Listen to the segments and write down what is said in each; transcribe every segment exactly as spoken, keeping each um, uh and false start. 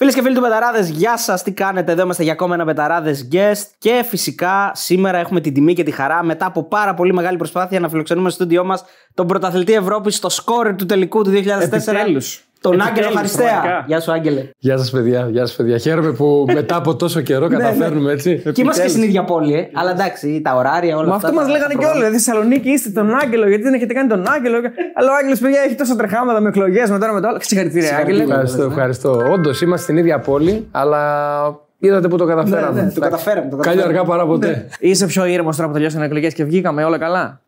Φίλες και φίλοι του Πεταράδες, γεια σας, τι κάνετε? Εδώ είμαστε για ακόμα ένα Πεταράδες Guest και φυσικά σήμερα έχουμε την τιμή και τη χαρά, μετά από πάρα πολύ μεγάλη προσπάθεια, να φιλοξενούμε στο στούντιό μας τον πρωταθλητή Ευρώπης, στο σκόρερ του τελικού του δύο χιλιάδες τέσσερα, Επιτέλους. τον Επιτέλους, Άγγελο Χαριστέα. Γεια σου, Άγγελε. Γεια σας, παιδιά. Γεια σας, παιδιά. Χαίρομαι που μετά από τόσο καιρό καταφέρνουμε έτσι. Επιτέλους. Και είμαστε και στην ίδια πόλη, ε. αλλά εντάξει, τα ωράρια, όλα μα αυτά. Μα αυτό μας λέγανε κιόλα. Δηλαδή, Θεσσαλονίκη είστε τον Άγγελο, γιατί δεν έχετε κάνει τον Άγγελο. Αλλά ο Άγγελος, παιδιά, έχει τόσα τρεχάματα με εκλογές μετά με το άλλο. Συγχαρητήρια, Άγγελε. Ευχαριστώ, ευχαριστώ. Όντως, είμαστε στην ίδια πόλη, αλλά. Είδατε που το καταφέραμε. Ναι, ναι, το καταφέραμε. Καλό αργά παρά ποτέ. Είσαι πιο ήρεμος τώρα που τελειώσαν οι εκλογές και βγήκαμε, όλα καλά?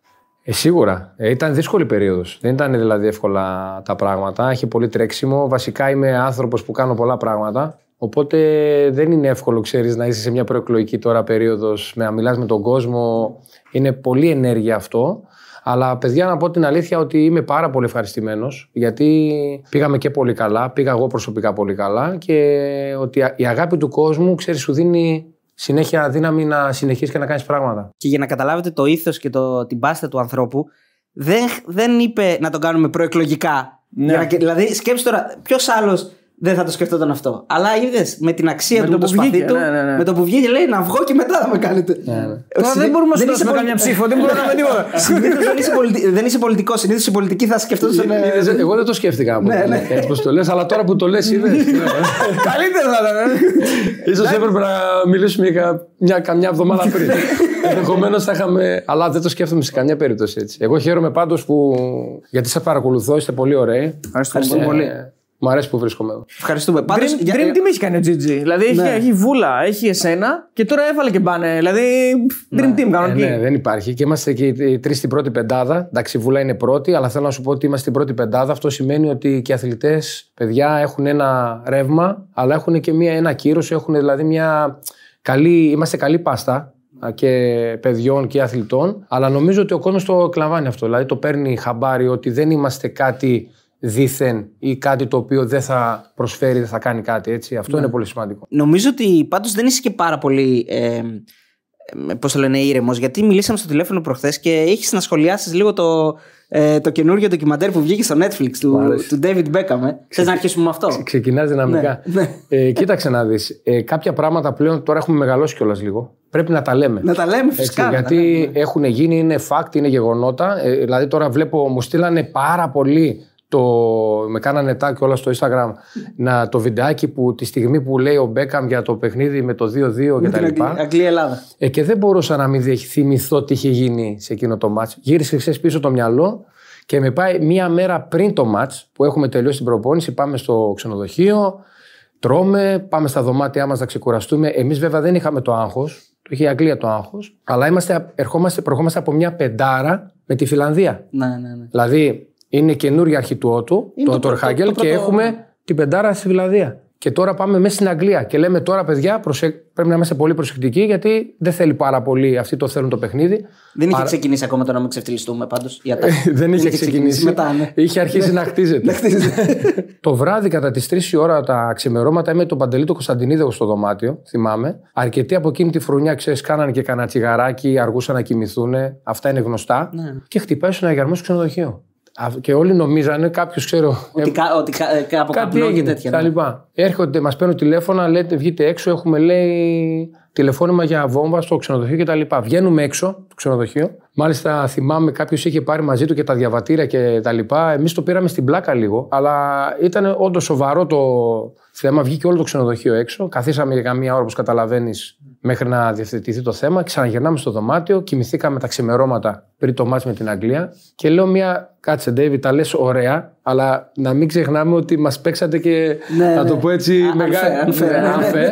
Ε, σίγουρα. Ε, ήταν δύσκολη περίοδος. Δεν ήταν δηλαδή εύκολα τα πράγματα. Είχε πολύ τρέξιμο. Βασικά είμαι άνθρωπος που κάνω πολλά πράγματα. Οπότε δεν είναι εύκολο, ξέρεις, να είσαι σε μια προεκλογική τώρα περίοδος, να μιλάς με τον κόσμο. Είναι πολύ ενέργεια αυτό. Αλλά παιδιά, να πω την αλήθεια ότι είμαι πάρα πολύ ευχαριστημένος, γιατί πήγαμε και πολύ καλά. Πήγα εγώ προσωπικά πολύ καλά. Και ότι η αγάπη του κόσμου, ξέρεις, σου δίνει συνέχεια δύναμη να συνεχίσεις και να κάνεις πράγματα. Και για να καταλάβετε το ήθος και το, την πάστα του ανθρώπου, δεν, δεν είπε να τον κάνουμε προεκλογικά. Ναι. Να, δηλαδή, σκέψτε τώρα, ποιος άλλος δεν θα το σκεφτόταν αυτό? Αλλά είδες, με την αξία με του, το με το σπαθί του, ναι, ναι, ναι. με το που βγήκε, λέει να βγω και μετά θα με κάνετε. Ναι, ναι. Τώρα δεν μπορούμε να σου καμιά ψήφο, δεν μπορούμε να με τίποτα. Δεν είσαι πολιτικό, συνήθως οι πολιτικοί θα σκεφτόταν. Εγώ δεν το σκέφτηκα. Έτσι πως το λες, αλλά τώρα που το λες, είδες. Καλύτερα θα ήταν. Ίσως έπρεπε να μιλήσουμε καμιά εβδομάδα πριν. Ενδεχομένως θα είχαμε. Αλλά δεν το σκέφτομαι σε καμιά περίπτωση έτσι. Εγώ χαίρομαι πάντως που. Γιατί σας παρακολουθώ, είστε πολύ ωραίοι. Ευχαριστούμε πολύ. Μ' αρέσει που βρίσκομαι εδώ. Ευχαριστούμε. Πριν για... τι με έχει κάνει ο Τζιτζι. Δηλαδή ναι. έχει, έχει βούλα, έχει εσένα και τώρα έβαλε και μπάνε. Δηλαδή. Dream ναι. team κανονική. Ναι, ναι, δεν υπάρχει. Και είμαστε και οι τρεις στην πρώτη πεντάδα. Εντάξει, η βούλα είναι πρώτη, αλλά θέλω να σου πω ότι είμαστε στην πρώτη πεντάδα. Αυτό σημαίνει ότι και οι αθλητές, παιδιά, έχουν ένα ρεύμα, αλλά έχουν και μια, ένα κύρος. Έχουν δηλαδή μια καλή. Είμαστε καλή πάστα και παιδιών και αθλητών. Αλλά νομίζω ότι ο κόσμος το εκλαμβάνει αυτό. Δηλαδή το παίρνει χαμπάρι ότι δεν είμαστε κάτι δήθεν ή κάτι το οποίο δεν θα προσφέρει, δεν θα κάνει κάτι έτσι. Αυτό ναι. είναι πολύ σημαντικό. Νομίζω ότι πάντως δεν είσαι και πάρα πολύ ε, πώς το λένε, ήρεμος, γιατί μιλήσαμε στο τηλέφωνο προχθές και έχεις να σχολιάσεις λίγο το, ε, το καινούργιο ντοκιμαντέρ που βγήκε στο Netflix του, του David Beckham. Ε. Θες να αρχίσουμε με αυτό? Ξεκινάς δυναμικά. Ναι, ναι. Ε, κοίταξε να δεις. Ε, κάποια πράγματα πλέον τώρα έχουμε μεγαλώσει κιόλας λίγο. Πρέπει να τα λέμε. Να τα λέμε, φυσικά. Έτσι, γιατί τα λέμε. Έχουν γίνει, είναι fact, είναι γεγονότα. Ε, δηλαδή τώρα βλέπω, μου στείλανε πάρα πολύ. Το, με κάνανε tag όλα στο Instagram να, το βιντεάκι που τη στιγμή που λέει ο Μπέκαμ για το παιχνίδι με το δύο δύο κτλ. Αγγλία-Ελλάδα. Ε, και δεν μπορούσα να μην θυμηθώ τι είχε γίνει σε εκείνο το μάτς. Γύρισε χθες πίσω το μυαλό και με πάει μία μέρα πριν το μάτς που έχουμε τελειώσει την προπόνηση. Πάμε στο ξενοδοχείο, τρώμε, πάμε στα δωμάτια μας να ξεκουραστούμε. Εμείς βέβαια δεν είχαμε το άγχος, το είχε η Αγγλία το άγχος, αλλά είμαστε, ερχόμαστε, προχώμαστε από μια πεντάρα με τη Φιλανδία. Ναι, ναι, ναι. Δηλαδή. Είναι καινούρια αρχή του Ότου, το Τορχάγκελ, το, το, το, και το... έχουμε την πεντάρα στη Φιλανδία. Και τώρα πάμε μέσα στην Αγγλία. Και λέμε τώρα, παιδιά, προσε... πρέπει να είμαστε πολύ προσεκτικοί, γιατί δεν θέλει πάρα πολύ. Αυτοί το θέλουν το παιχνίδι. Δεν είχε Άρα... ξεκινήσει ακόμα το να μην ξεφτυλιστούμε, πάντως. Τα... δεν είχε ξεκινήσει. Μετά, ναι. Είχε αρχίσει να χτίζεται. Το βράδυ, κατά τις τρεις η ώρα τα ξημερώματα, είμαι τον Παντελή τον Κωνσταντινίδη στο δωμάτιο, θυμάμαι. Αρκετοί από εκείνη τη φρουνιά, ξέρεις, κάνανε και κανένα τσιγαράκι, αργούσαν να κοιμηθούν. Αυτά είναι γνωστά. Ναι. Και χτυπάει ένα γερμό στο ξενοδοχείο. Και όλοι νομίζανε, κάποιο ξέρω. Ότι, κα, ότι κα, κάπου κάτι έγινε. Τα λοιπά. Έρχονται, μας παίρνουν τηλέφωνα, λέτε βγείτε έξω. Έχουμε λέει τηλεφώνημα για βόμβα στο ξενοδοχείο κτλ. Βγαίνουμε έξω το ξενοδοχείο. Μάλιστα θυμάμαι κάποιο είχε πάρει μαζί του και τα διαβατήρια κτλ. Εμείς το πήραμε στην πλάκα λίγο, αλλά ήταν όντως σοβαρό το θέμα. Βγήκε όλο το ξενοδοχείο έξω. Καθίσαμε για καμία ώρα, όπως καταλαβαίνεις, μέχρι να διευθετηθεί το θέμα. Ξαναγυρνάμε στο δωμάτιο, κοιμηθήκαμε τα ξημερώματα πριν το μάτς με την Αγγλία. Και λέω μια κάτσε, Ντέιβιτ, τα λες ωραία, αλλά να μην ξεχνάμε ότι μας παίξατε και. Ναι, να το πω έτσι, ναι. μεγάλη.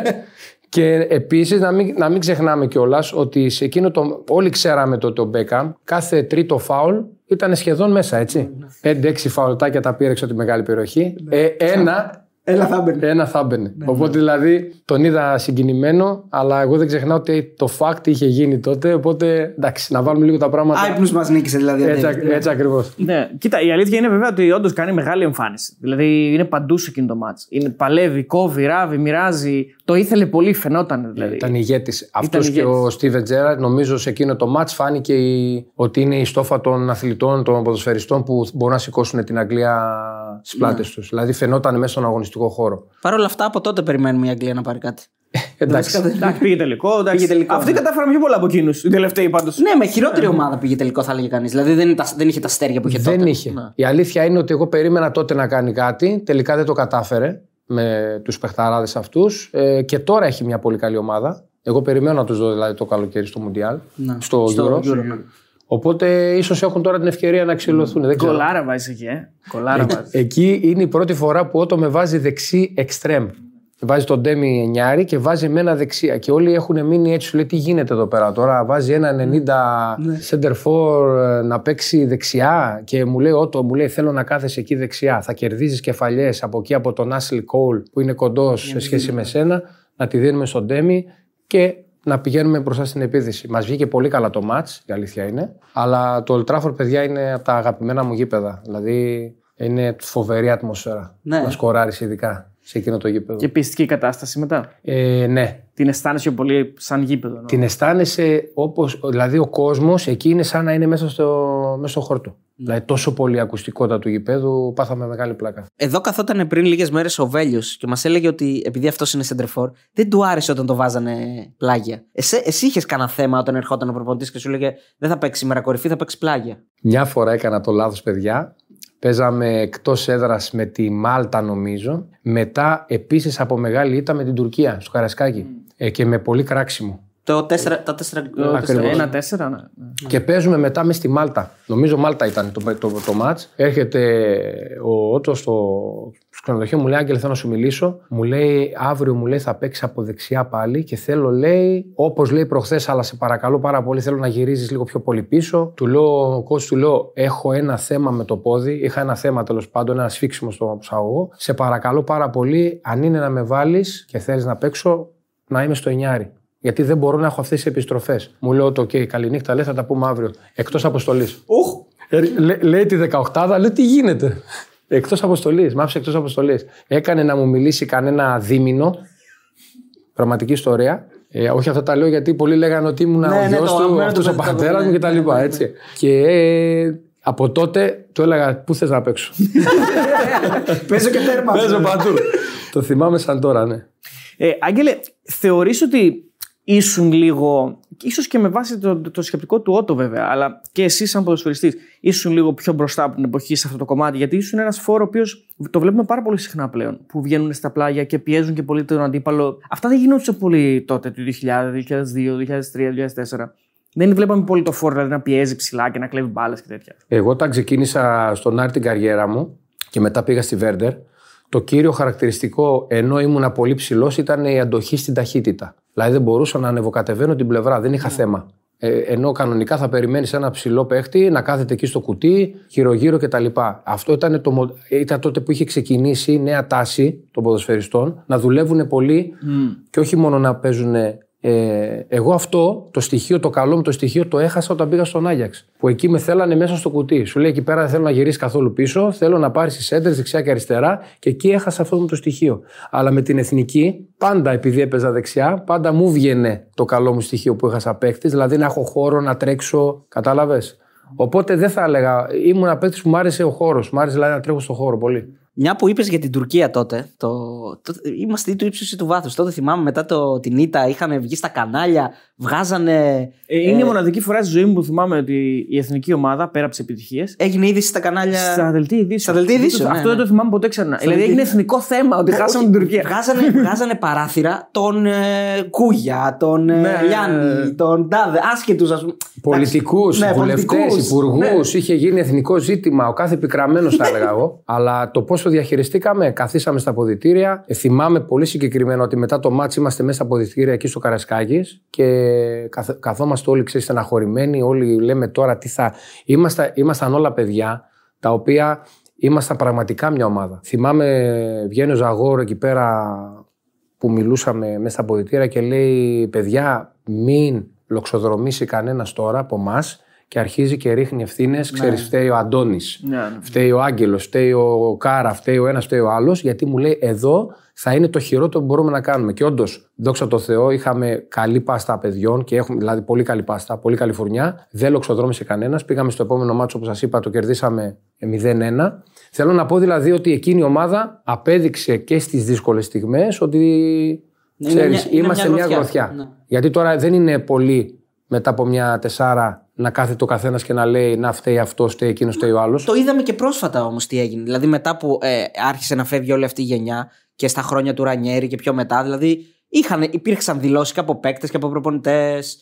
Και επίσης να μην, να μην ξεχνάμε κιόλας ότι σε εκείνο το. Όλοι ξέραμε το τον Μπέκαμ, κάθε τρίτο φάουλ ήταν σχεδόν μέσα, έτσι. πέντε έξι φάουλτάκια τα πήρε έξω από τη μεγάλη περιοχή. Ε, ένα. Έλα θα μπαινε. Ένα θα μπαινε. Ναι, οπότε ναι. δηλαδή τον είδα συγκινημένο, αλλά εγώ δεν ξεχνάω ότι το fact είχε γίνει τότε. Οπότε εντάξει, να βάλουμε λίγο τα πράγματα. Άιπνους μας νίκησε δηλαδή. Έτσι, ναι. έτσι ακριβώς. Ναι. Κοίτα, η αλήθεια είναι βέβαια ότι όντως κάνει μεγάλη εμφάνιση. Δηλαδή είναι παντού σε εκείνο το μάτς. Παλεύει, κόβει, ράβει, μοιράζει. Το ήθελε πολύ, φαινόταν δηλαδή. Ήταν ηγέτης. Αυτός και ο Στίβεν Τζέραρντ, νομίζω σε εκείνο το μάτς φάνηκε ότι είναι η στόφα των αθλητών, των ποδοσφαιριστών που μπορούν να σηκώσουν την Αγγλία στις πλάτες τους. Δηλαδή φαινόταν μέσα στον αγωνιστικό χώρο. Παρ' όλα αυτά, από τότε περιμένουμε η Αγγλία να πάρει κάτι. Εντάξει. Πήγε τελικό. Αυτή κατάφεραν πιο πολλά από εκείνους. Οι τελευταίοι πάντως. Ναι, με χειρότερη ομάδα πήγε τελικό, θα έλεγε κανείς. Δηλαδή δεν είχε τα αστέρια που είχε τότε. Δεν είχε. Η αλήθεια είναι ότι εγώ περίμενα τότε να κάνει κάτι. Τελικά δεν το κατάφερε με τους παιχταράδες αυτούς, ε, και τώρα έχει μια πολύ καλή ομάδα. Εγώ περιμένω να τους δω δηλαδή το καλοκαίρι στο Μουντιάλ, να, στο Euro. Οπότε ίσως έχουν τώρα την ευκαιρία να ξυλωθούν. Mm. Κολάρα βάζει εκεί, ε. Κολάρα βάζει. Ε, εκεί είναι η πρώτη φορά που Ότο με βάζει δεξί εξτρέμ. Βάζει τον Ντέμι εννιάρη και βάζει εμένα δεξιά. Και όλοι έχουν μείνει έτσι, σου λέει τι γίνεται εδώ πέρα τώρα. Βάζει ένα ενενήντα center forward να παίξει δεξιά. Και μου λέει, Ότο, μου λέει, θέλω να κάθεσαι εκεί δεξιά. Θα κερδίζεις κεφαλιές από εκεί από τον Άσλι Κόλ που είναι κοντός σε σχέση με σένα. Να τη δίνουμε στον Ντέμι και να πηγαίνουμε μπροστά στην επίθεση. Μας βγήκε πολύ καλά το μάτς, η αλήθεια είναι. Αλλά το Old Trafford, παιδιά, είναι από τα αγαπημένα μου γήπεδα. Δηλαδή είναι φοβερή ατμόσφαιρα. Ναι. Να σκοράρεις ειδικά σε εκείνο το γήπεδο. Και πιστική κατάσταση μετά. Ε, ναι. Την αισθάνεσαι πολύ σαν γήπεδο. Νομίζω. Την αισθάνεσαι όπως. Δηλαδή ο κόσμος εκεί είναι σαν να είναι μέσα στο, μέσα στο χορτό. Mm. Δηλαδή τόσο πολύ ακουστικότητα του γηπέδου, πάθαμε μεγάλη πλάκα. Εδώ καθόταν πριν λίγες μέρες ο Βέλιος και μας έλεγε ότι επειδή αυτός είναι σεντρεφόρ, δεν του άρεσε όταν το βάζανε πλάγια. Εσύ, εσύ είχες κανένα θέμα όταν ερχόταν ο προπονητής και σου έλεγε δεν θα παίξει σήμερα κορυφή, θα παίξει πλάγια? Μια φορά έκανα το λάθος, παιδιά. Παίζαμε εκτός έδρας με τη Μάλτα, νομίζω. Μετά επίσης από μεγάλη ήττα με την Τουρκία, στο Καρασκάκι. Mm. Ε, και με πολύ κράξιμο. Το τέσσερα, τα τέσσερα ένα τέσσερα. Ναι. Και παίζουμε μετά μες στη Μάλτα. Νομίζω Μάλτα ήταν το, το, το μάτς. Έρχεται ο Ότο στο, στο ξενοδοχείο, μου λέει: Άγγελε, θέλω να σου μιλήσω. Μου λέει: Αύριο μου λέει θα παίξει από δεξιά πάλι και θέλω, λέει, όπως λέει προχθές, αλλά σε παρακαλώ πάρα πολύ, θέλω να γυρίζεις λίγο πιο πολύ πίσω. Του λέω: Κώσ, του λέω: Έχω ένα θέμα με το πόδι. Είχα ένα θέμα τέλος πάντων, ένα σφίξιμο στο ψαγωγό. Σε παρακαλώ πάρα πολύ, αν είναι να με βάλεις και θέλεις να παίξω, να είμαι στο εννιάρι. Γιατί δεν μπορώ να έχω αυτές τις επιστροφές. Μου λέω το OK, καληνύχτα, λέει, θα τα πούμε αύριο. Εκτός αποστολής. Οχ! Λέει τη δεκαοκτάδα, λέω τι γίνεται. Εκτός αποστολής, μ' άφησε εκτός αποστολής. Έκανε να μου μιλήσει κανένα δίμηνο. Πραγματική ιστορία. Ε, όχι, αυτά τα λέω γιατί πολλοί λέγανε ότι ήμουν ναι, ο γιος ναι, του, αυτός ο πατέρας μου κτλ. Και από τότε του έλεγα πού θες να παίξω. Παίζω και τέρμα. Παίζω παντού. Το θυμάμαι σαν τώρα, ναι. Ε, Άγγελε, θεωρείς ότι ήσουν λίγο, ίσως και με βάση το, το σκεπτικό του Ότο βέβαια, αλλά και εσύ σαν ποδοσφαιριστής, ήσουν λίγο πιο μπροστά από την εποχή σε αυτό το κομμάτι, γιατί ήσουν ένας φόρο ο οποίος το βλέπουμε πάρα πολύ συχνά πλέον, που βγαίνουν στα πλάγια και πιέζουν και πολύ τον αντίπαλο. Αυτά δεν γινόντουσαν πολύ τότε, το δύο χιλιάδες, δύο χιλιάδες δύο, δύο χιλιάδες τρία, δύο χιλιάδες τέσσερα. Δεν βλέπαμε πολύ το φόρο, δηλαδή να πιέζει ψηλά και να κλέβει μπάλες και τέτοια. Εγώ όταν ξεκίνησα στον Άρη την καριέρα μου και μετά πήγα στη Βέρντερ, το κύριο χαρακτηριστικό, ενώ ήμουν πολύ ψηλός, ήταν η αντοχή στην ταχύτητα. Δηλαδή δεν μπορούσα να ανεβοκατεβαίνω την πλευρά, δεν είχα yeah. θέμα. Ε, ενώ κανονικά θα περιμένεις ένα ψηλό παίχτη να κάθεται εκεί στο κουτί, γύρω-γύρω κτλ. Αυτό ήταν, το, ήταν τότε που είχε ξεκινήσει η νέα τάση των ποδοσφαιριστών να δουλεύουν πολύ mm. και όχι μόνο να παίζουν. Ε, εγώ αυτό το στοιχείο, το καλό μου το στοιχείο, το έχασα όταν πήγα στον Άγιαξ. Που εκεί με θέλανε μέσα στο κουτί. Σου λέει εκεί πέρα δεν θέλω να γυρίσει καθόλου πίσω, θέλω να πάρει τις έντρες δεξιά και αριστερά και εκεί έχασα αυτό μου το στοιχείο. Αλλά με την εθνική, πάντα επειδή έπαιζα δεξιά, πάντα μου βγαινε το καλό μου στοιχείο που είχα σαν παίκτης, δηλαδή να έχω χώρο να τρέξω. Κατάλαβες. Οπότε δεν θα έλεγα, ήμουν παίκτης που μου άρεσε ο χώρος, μου άρεσε δηλαδή να τρέχω στο χώρο πολύ. Μια που είπες για την Τουρκία τότε, το, το, είμαστε ή του ύψους ή του βάθους. Τότε θυμάμαι μετά το, την ήττα, είχαμε βγει στα κανάλια, βγάζανε. Ε, είναι ε, η μοναδική φορά στη ζωή μου που θυμάμαι ότι η εθνική ομάδα, πέρα από τις επιτυχίες, έγινε είδηση στα κανάλια. Στα δελτία ειδήσεων. Αυτό ναι, ναι. δεν το θυμάμαι ποτέ ξανά. Δηλαδή έγινε εθνικό θέμα ότι χάσαμε την Τουρκία. Βγάζανε, βγάζανε παράθυρα τον ε, Κούγια, τον ε, Λιάννη, τον Τάδε, άσχετους ας πούμε. Πολιτικούς, ναι, βουλευτές, υπουργούς. Ναι. Είχε γίνει εθνικό ζήτημα. Ο κάθε πικραμένος θα έλεγα εγώ. Αλλά το πόσο διαχειριστήκαμε, καθίσαμε στα αποδυτήρια. Ε, θυμάμαι πολύ συγκεκριμένα ότι μετά το μάτς είμαστε μέσα στα αποδυτήρια εκεί στο Καρασκάκης και καθ, καθόμαστε όλοι ξέρεις, στεναχωρημένοι. Όλοι λέμε τώρα τι θα. Είμαστε, ήμασταν όλα παιδιά τα οποία ήμασταν πραγματικά μια ομάδα. Θυμάμαι, βγαίνει ο Ζαγόρο εκεί πέρα που μιλούσαμε μέσα στα αποδυτήρια και λέει: Παιδιά, μην λοξοδρομήσει κανένας τώρα από εμάς και αρχίζει και ρίχνει ευθύνες. Ναι. Ξέρεις, φταίει ο Αντώνης, ναι, ναι. φταίει ο Άγγελος, φταίει ο Κάρα, φταίει ο ένας, φταίει ο άλλος, γιατί μου λέει εδώ θα είναι το χειρότερο που μπορούμε να κάνουμε. Και όντως, δόξα τω Θεώ, είχαμε καλή πάστα παιδιών και έχουμε δηλαδή πολύ καλή πάστα, πολύ καλή φουρνιά. Δεν λοξοδρόμησε κανένας. Πήγαμε στο επόμενο μάτσο, όπως σας είπα, το κερδίσαμε μηδέν ένα. Θέλω να πω δηλαδή ότι εκείνη η ομάδα απέδειξε και στις δύσκολες στιγμές ότι. Ναι, ξέρεις, είναι μια, είμαστε είναι μια γροθιά. Μια γροθιά. Ναι. Γιατί τώρα δεν είναι πολύ μετά από μια τεσσάρα να κάθεται ο καθένας και να λέει να φταίει αυτό, φταίει εκείνο, φταίει ο άλλος. Το είδαμε και πρόσφατα όμως τι έγινε. Δηλαδή μετά που ε, άρχισε να φεύγει όλη αυτή η γενιά και στα χρόνια του Ρανιέρη και πιο μετά. Δηλαδή είχαν, υπήρξαν δηλώσεις και από παίκτες και από προπονητές.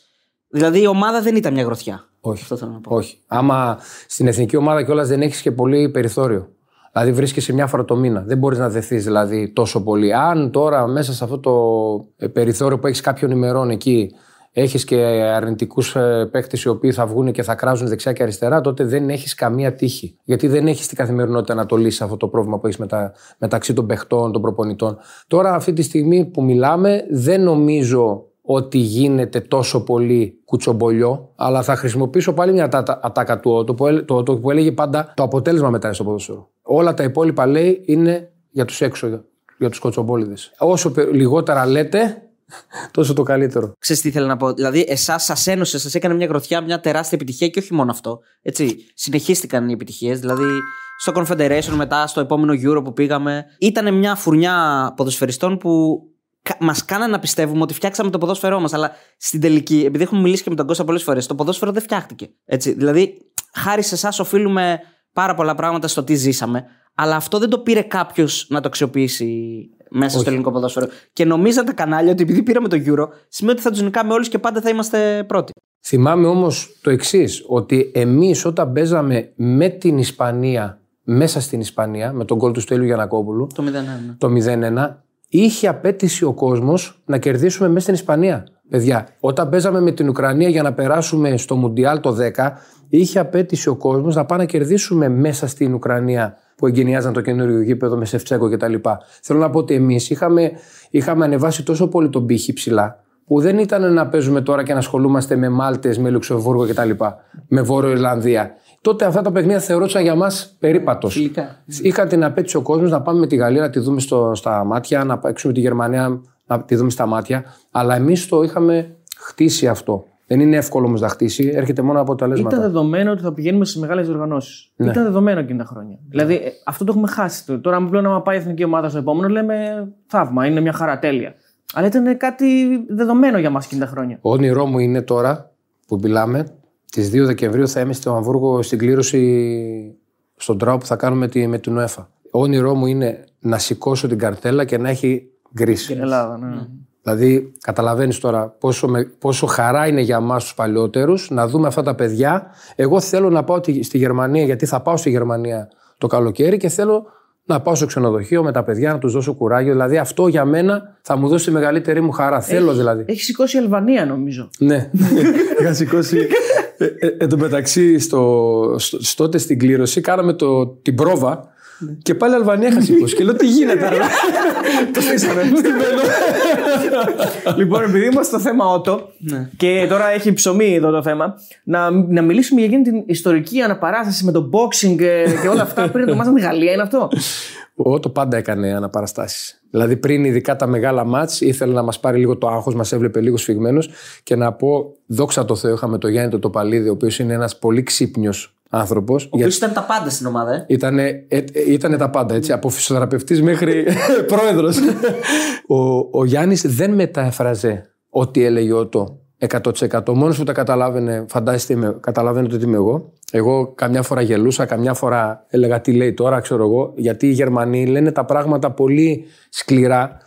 Δηλαδή η ομάδα δεν ήταν μια γροθιά. Όχι. Αυτό θέλω να πω. Όχι. Άμα στην εθνική ομάδα κιόλας δεν έχεις και πολύ περιθώριο. Δηλαδή βρίσκεσαι μια φορά το μήνα. Δεν μπορείς να δεθείς δηλαδή τόσο πολύ. Αν τώρα μέσα σε αυτό το περιθώριο που έχεις κάποιων ημερών εκεί έχεις και αρνητικούς παίκτες οι οποίοι θα βγουν και θα κράζουν δεξιά και αριστερά, τότε δεν έχεις καμία τύχη. Γιατί δεν έχεις την καθημερινότητα να το λύσεις αυτό το πρόβλημα που έχεις μετα... μεταξύ των παιχτών, των προπονητών. Τώρα, αυτή τη στιγμή που μιλάμε, δεν νομίζω ότι γίνεται τόσο πολύ κουτσομπολιό, αλλά θα χρησιμοποιήσω πάλι μια ατάκα, ατάκα του Ότο που, το, το, που έλεγε πάντα το αποτέλεσμα μετράει στο ποδόσφαιρο. Όλα τα υπόλοιπα λέει είναι για τους έξω, για τους κοτσομπόλιδες. Όσο λιγότερα λέτε, τόσο το καλύτερο. Ξέρεις τι θέλω να πω. Δηλαδή, εσάς σας ένωσε, σας έκανε μια γροθιά, μια τεράστια επιτυχία και όχι μόνο αυτό. Έτσι. Συνεχίστηκαν οι επιτυχίες. Δηλαδή, στο Confederation, μετά στο επόμενο Euro που πήγαμε, ήταν μια φουρνιά ποδοσφαιριστών που μας κάνανε να πιστεύουμε ότι φτιάξαμε το ποδόσφαιρό μας. Αλλά στην τελική, επειδή έχουμε μιλήσει και με τον Κώστα πολλές φορές, το ποδόσφαιρο δεν φτιάχτηκε. Έτσι. Δηλαδή, χάρη σε εσάς οφείλουμε πάρα πολλά πράγματα στο τι ζήσαμε. Αλλά αυτό δεν το πήρε κάποιος να το αξιοποιήσει μέσα Όχι. στο ελληνικό ποδόσφαιρο. Και νομίζαν τα κανάλια ότι επειδή πήραμε το Euro, σημαίνει ότι θα τους νικάμε όλους και πάντα θα είμαστε πρώτοι. Θυμάμαι όμως το εξής, ότι εμείς όταν παίζαμε με την Ισπανία, μέσα στην Ισπανία, με τον γκολ του Στέλιου Γιαννακόπουλου, το μηδέν ένα, είχε απέτηση ο κόσμος να κερδίσουμε μέσα στην Ισπανία. Παιδιά, όταν παίζαμε με την Ουκρανία για να περάσουμε στο Μουντιάλ το δέκα, είχε απέτηση ο κόσμος να πάμε να κερδίσουμε μέσα στην Ουκρανία που εγκαινιάζαν το καινούριο γήπεδο με Σεφτσέκο κτλ. Θέλω να πω ότι εμείς είχαμε, είχαμε ανεβάσει τόσο πολύ τον πύχη ψηλά, που δεν ήταν να παίζουμε τώρα και να ασχολούμαστε με Μάλτες, με Λουξεμβούργο κτλ. Με Βόρειο Ιρλανδία. Τότε αυτά τα παιχνίδια θεωρούσαν για μας περίπατος. Είχα την απέτηση ο κόσμος να πάμε με τη Γαλλία να τη δούμε στο, στα μάτια, να παίξουμε τη Γερμανία να τη δούμε στα μάτια. Αλλά εμείς το είχαμε χτίσει αυτό. Δεν είναι εύκολο όμως να χτίσει, έρχεται μόνο από αποτελέσματα. Ήταν δεδομένο ότι θα πηγαίνουμε στις μεγάλες διοργανώσεις. Ναι. Ήταν δεδομένο εκείνα τα χρόνια. Ναι. Δηλαδή αυτό το έχουμε χάσει. Τώρα, αν πλέον πάει η εθνική ομάδα στο επόμενο, λέμε θαύμα, είναι μια χαρά τέλεια. Αλλά ήταν κάτι δεδομένο για μας εκείνα τα χρόνια. Ο όνειρό μου είναι τώρα που μιλάμε. Τις δύο Δεκεμβρίου θα είμαι στο Αμβούργο στην κλήρωση στον τράου που θα κάνουμε με την UEFA. Όνειρό μου είναι να σηκώσω την καρτέλα και να έχει γκρίσει. Στην Ελλάδα, ναι. Mm. Δηλαδή, καταλαβαίνεις τώρα πόσο, με, πόσο χαρά είναι για εμάς τους παλαιότερους να δούμε αυτά τα παιδιά. Εγώ θέλω να πάω στη Γερμανία, γιατί θα πάω στη Γερμανία το καλοκαίρι και θέλω να πάω στο ξενοδοχείο με τα παιδιά, να τους δώσω κουράγιο. Δηλαδή, αυτό για μένα θα μου δώσει τη μεγαλύτερη μου χαρά. Έχι, θέλω δηλαδή. Έχει σηκώσει η Αλβανία, νομίζω. Ναι, είχα σηκώσει. Ε, εν τω μεταξύ, στο, στο, στο, τότε στην κλήρωση, κάναμε το, την πρόβα ναι. και πάλι Αλβανία είχα σηκώσει. Και λέω τι γίνεται. Το στήσαμε. Λοιπόν, επειδή είμαστε στο θέμα Ότο ναι. και τώρα έχει ψωμί εδώ το θέμα, να, να μιλήσουμε για εκείνη την ιστορική αναπαράσταση με το boxing και, και όλα αυτά πριν το μάτς με τη Γαλλία, είναι αυτό. Ο Ότο πάντα έκανε αναπαραστάσεις. Δηλαδή, πριν ειδικά τα μεγάλα μάτς, ήθελε να μας πάρει λίγο το άγχος, μας έβλεπε λίγο σφιγμένος. Και να πω, δόξα τω Θεώ, είχαμε τον Γιάννη τον Τοπαλίδη, ο οποίος είναι ένας πολύ ξύπνιος άνθρωπος. Ο οποίος ήταν τα πάντα στην ομάδα, ε. Ήτανε, ε, ήτανε τα πάντα, έτσι. Από φυσιοθεραπευτής μέχρι πρόεδρος. Ο, ο Γιάννης δεν μετάφραζε ό,τι έλεγε ο Ότο εκατό τοις εκατό. Μόνος που τα καταλάβαινε, φαντάζεστε, καταλαβαίνετε ότι είμαι εγώ. Εγώ καμιά φορά γελούσα, καμιά φορά έλεγα τι λέει τώρα, ξέρω εγώ. Γιατί οι Γερμανοί λένε τα πράγματα πολύ σκληρά,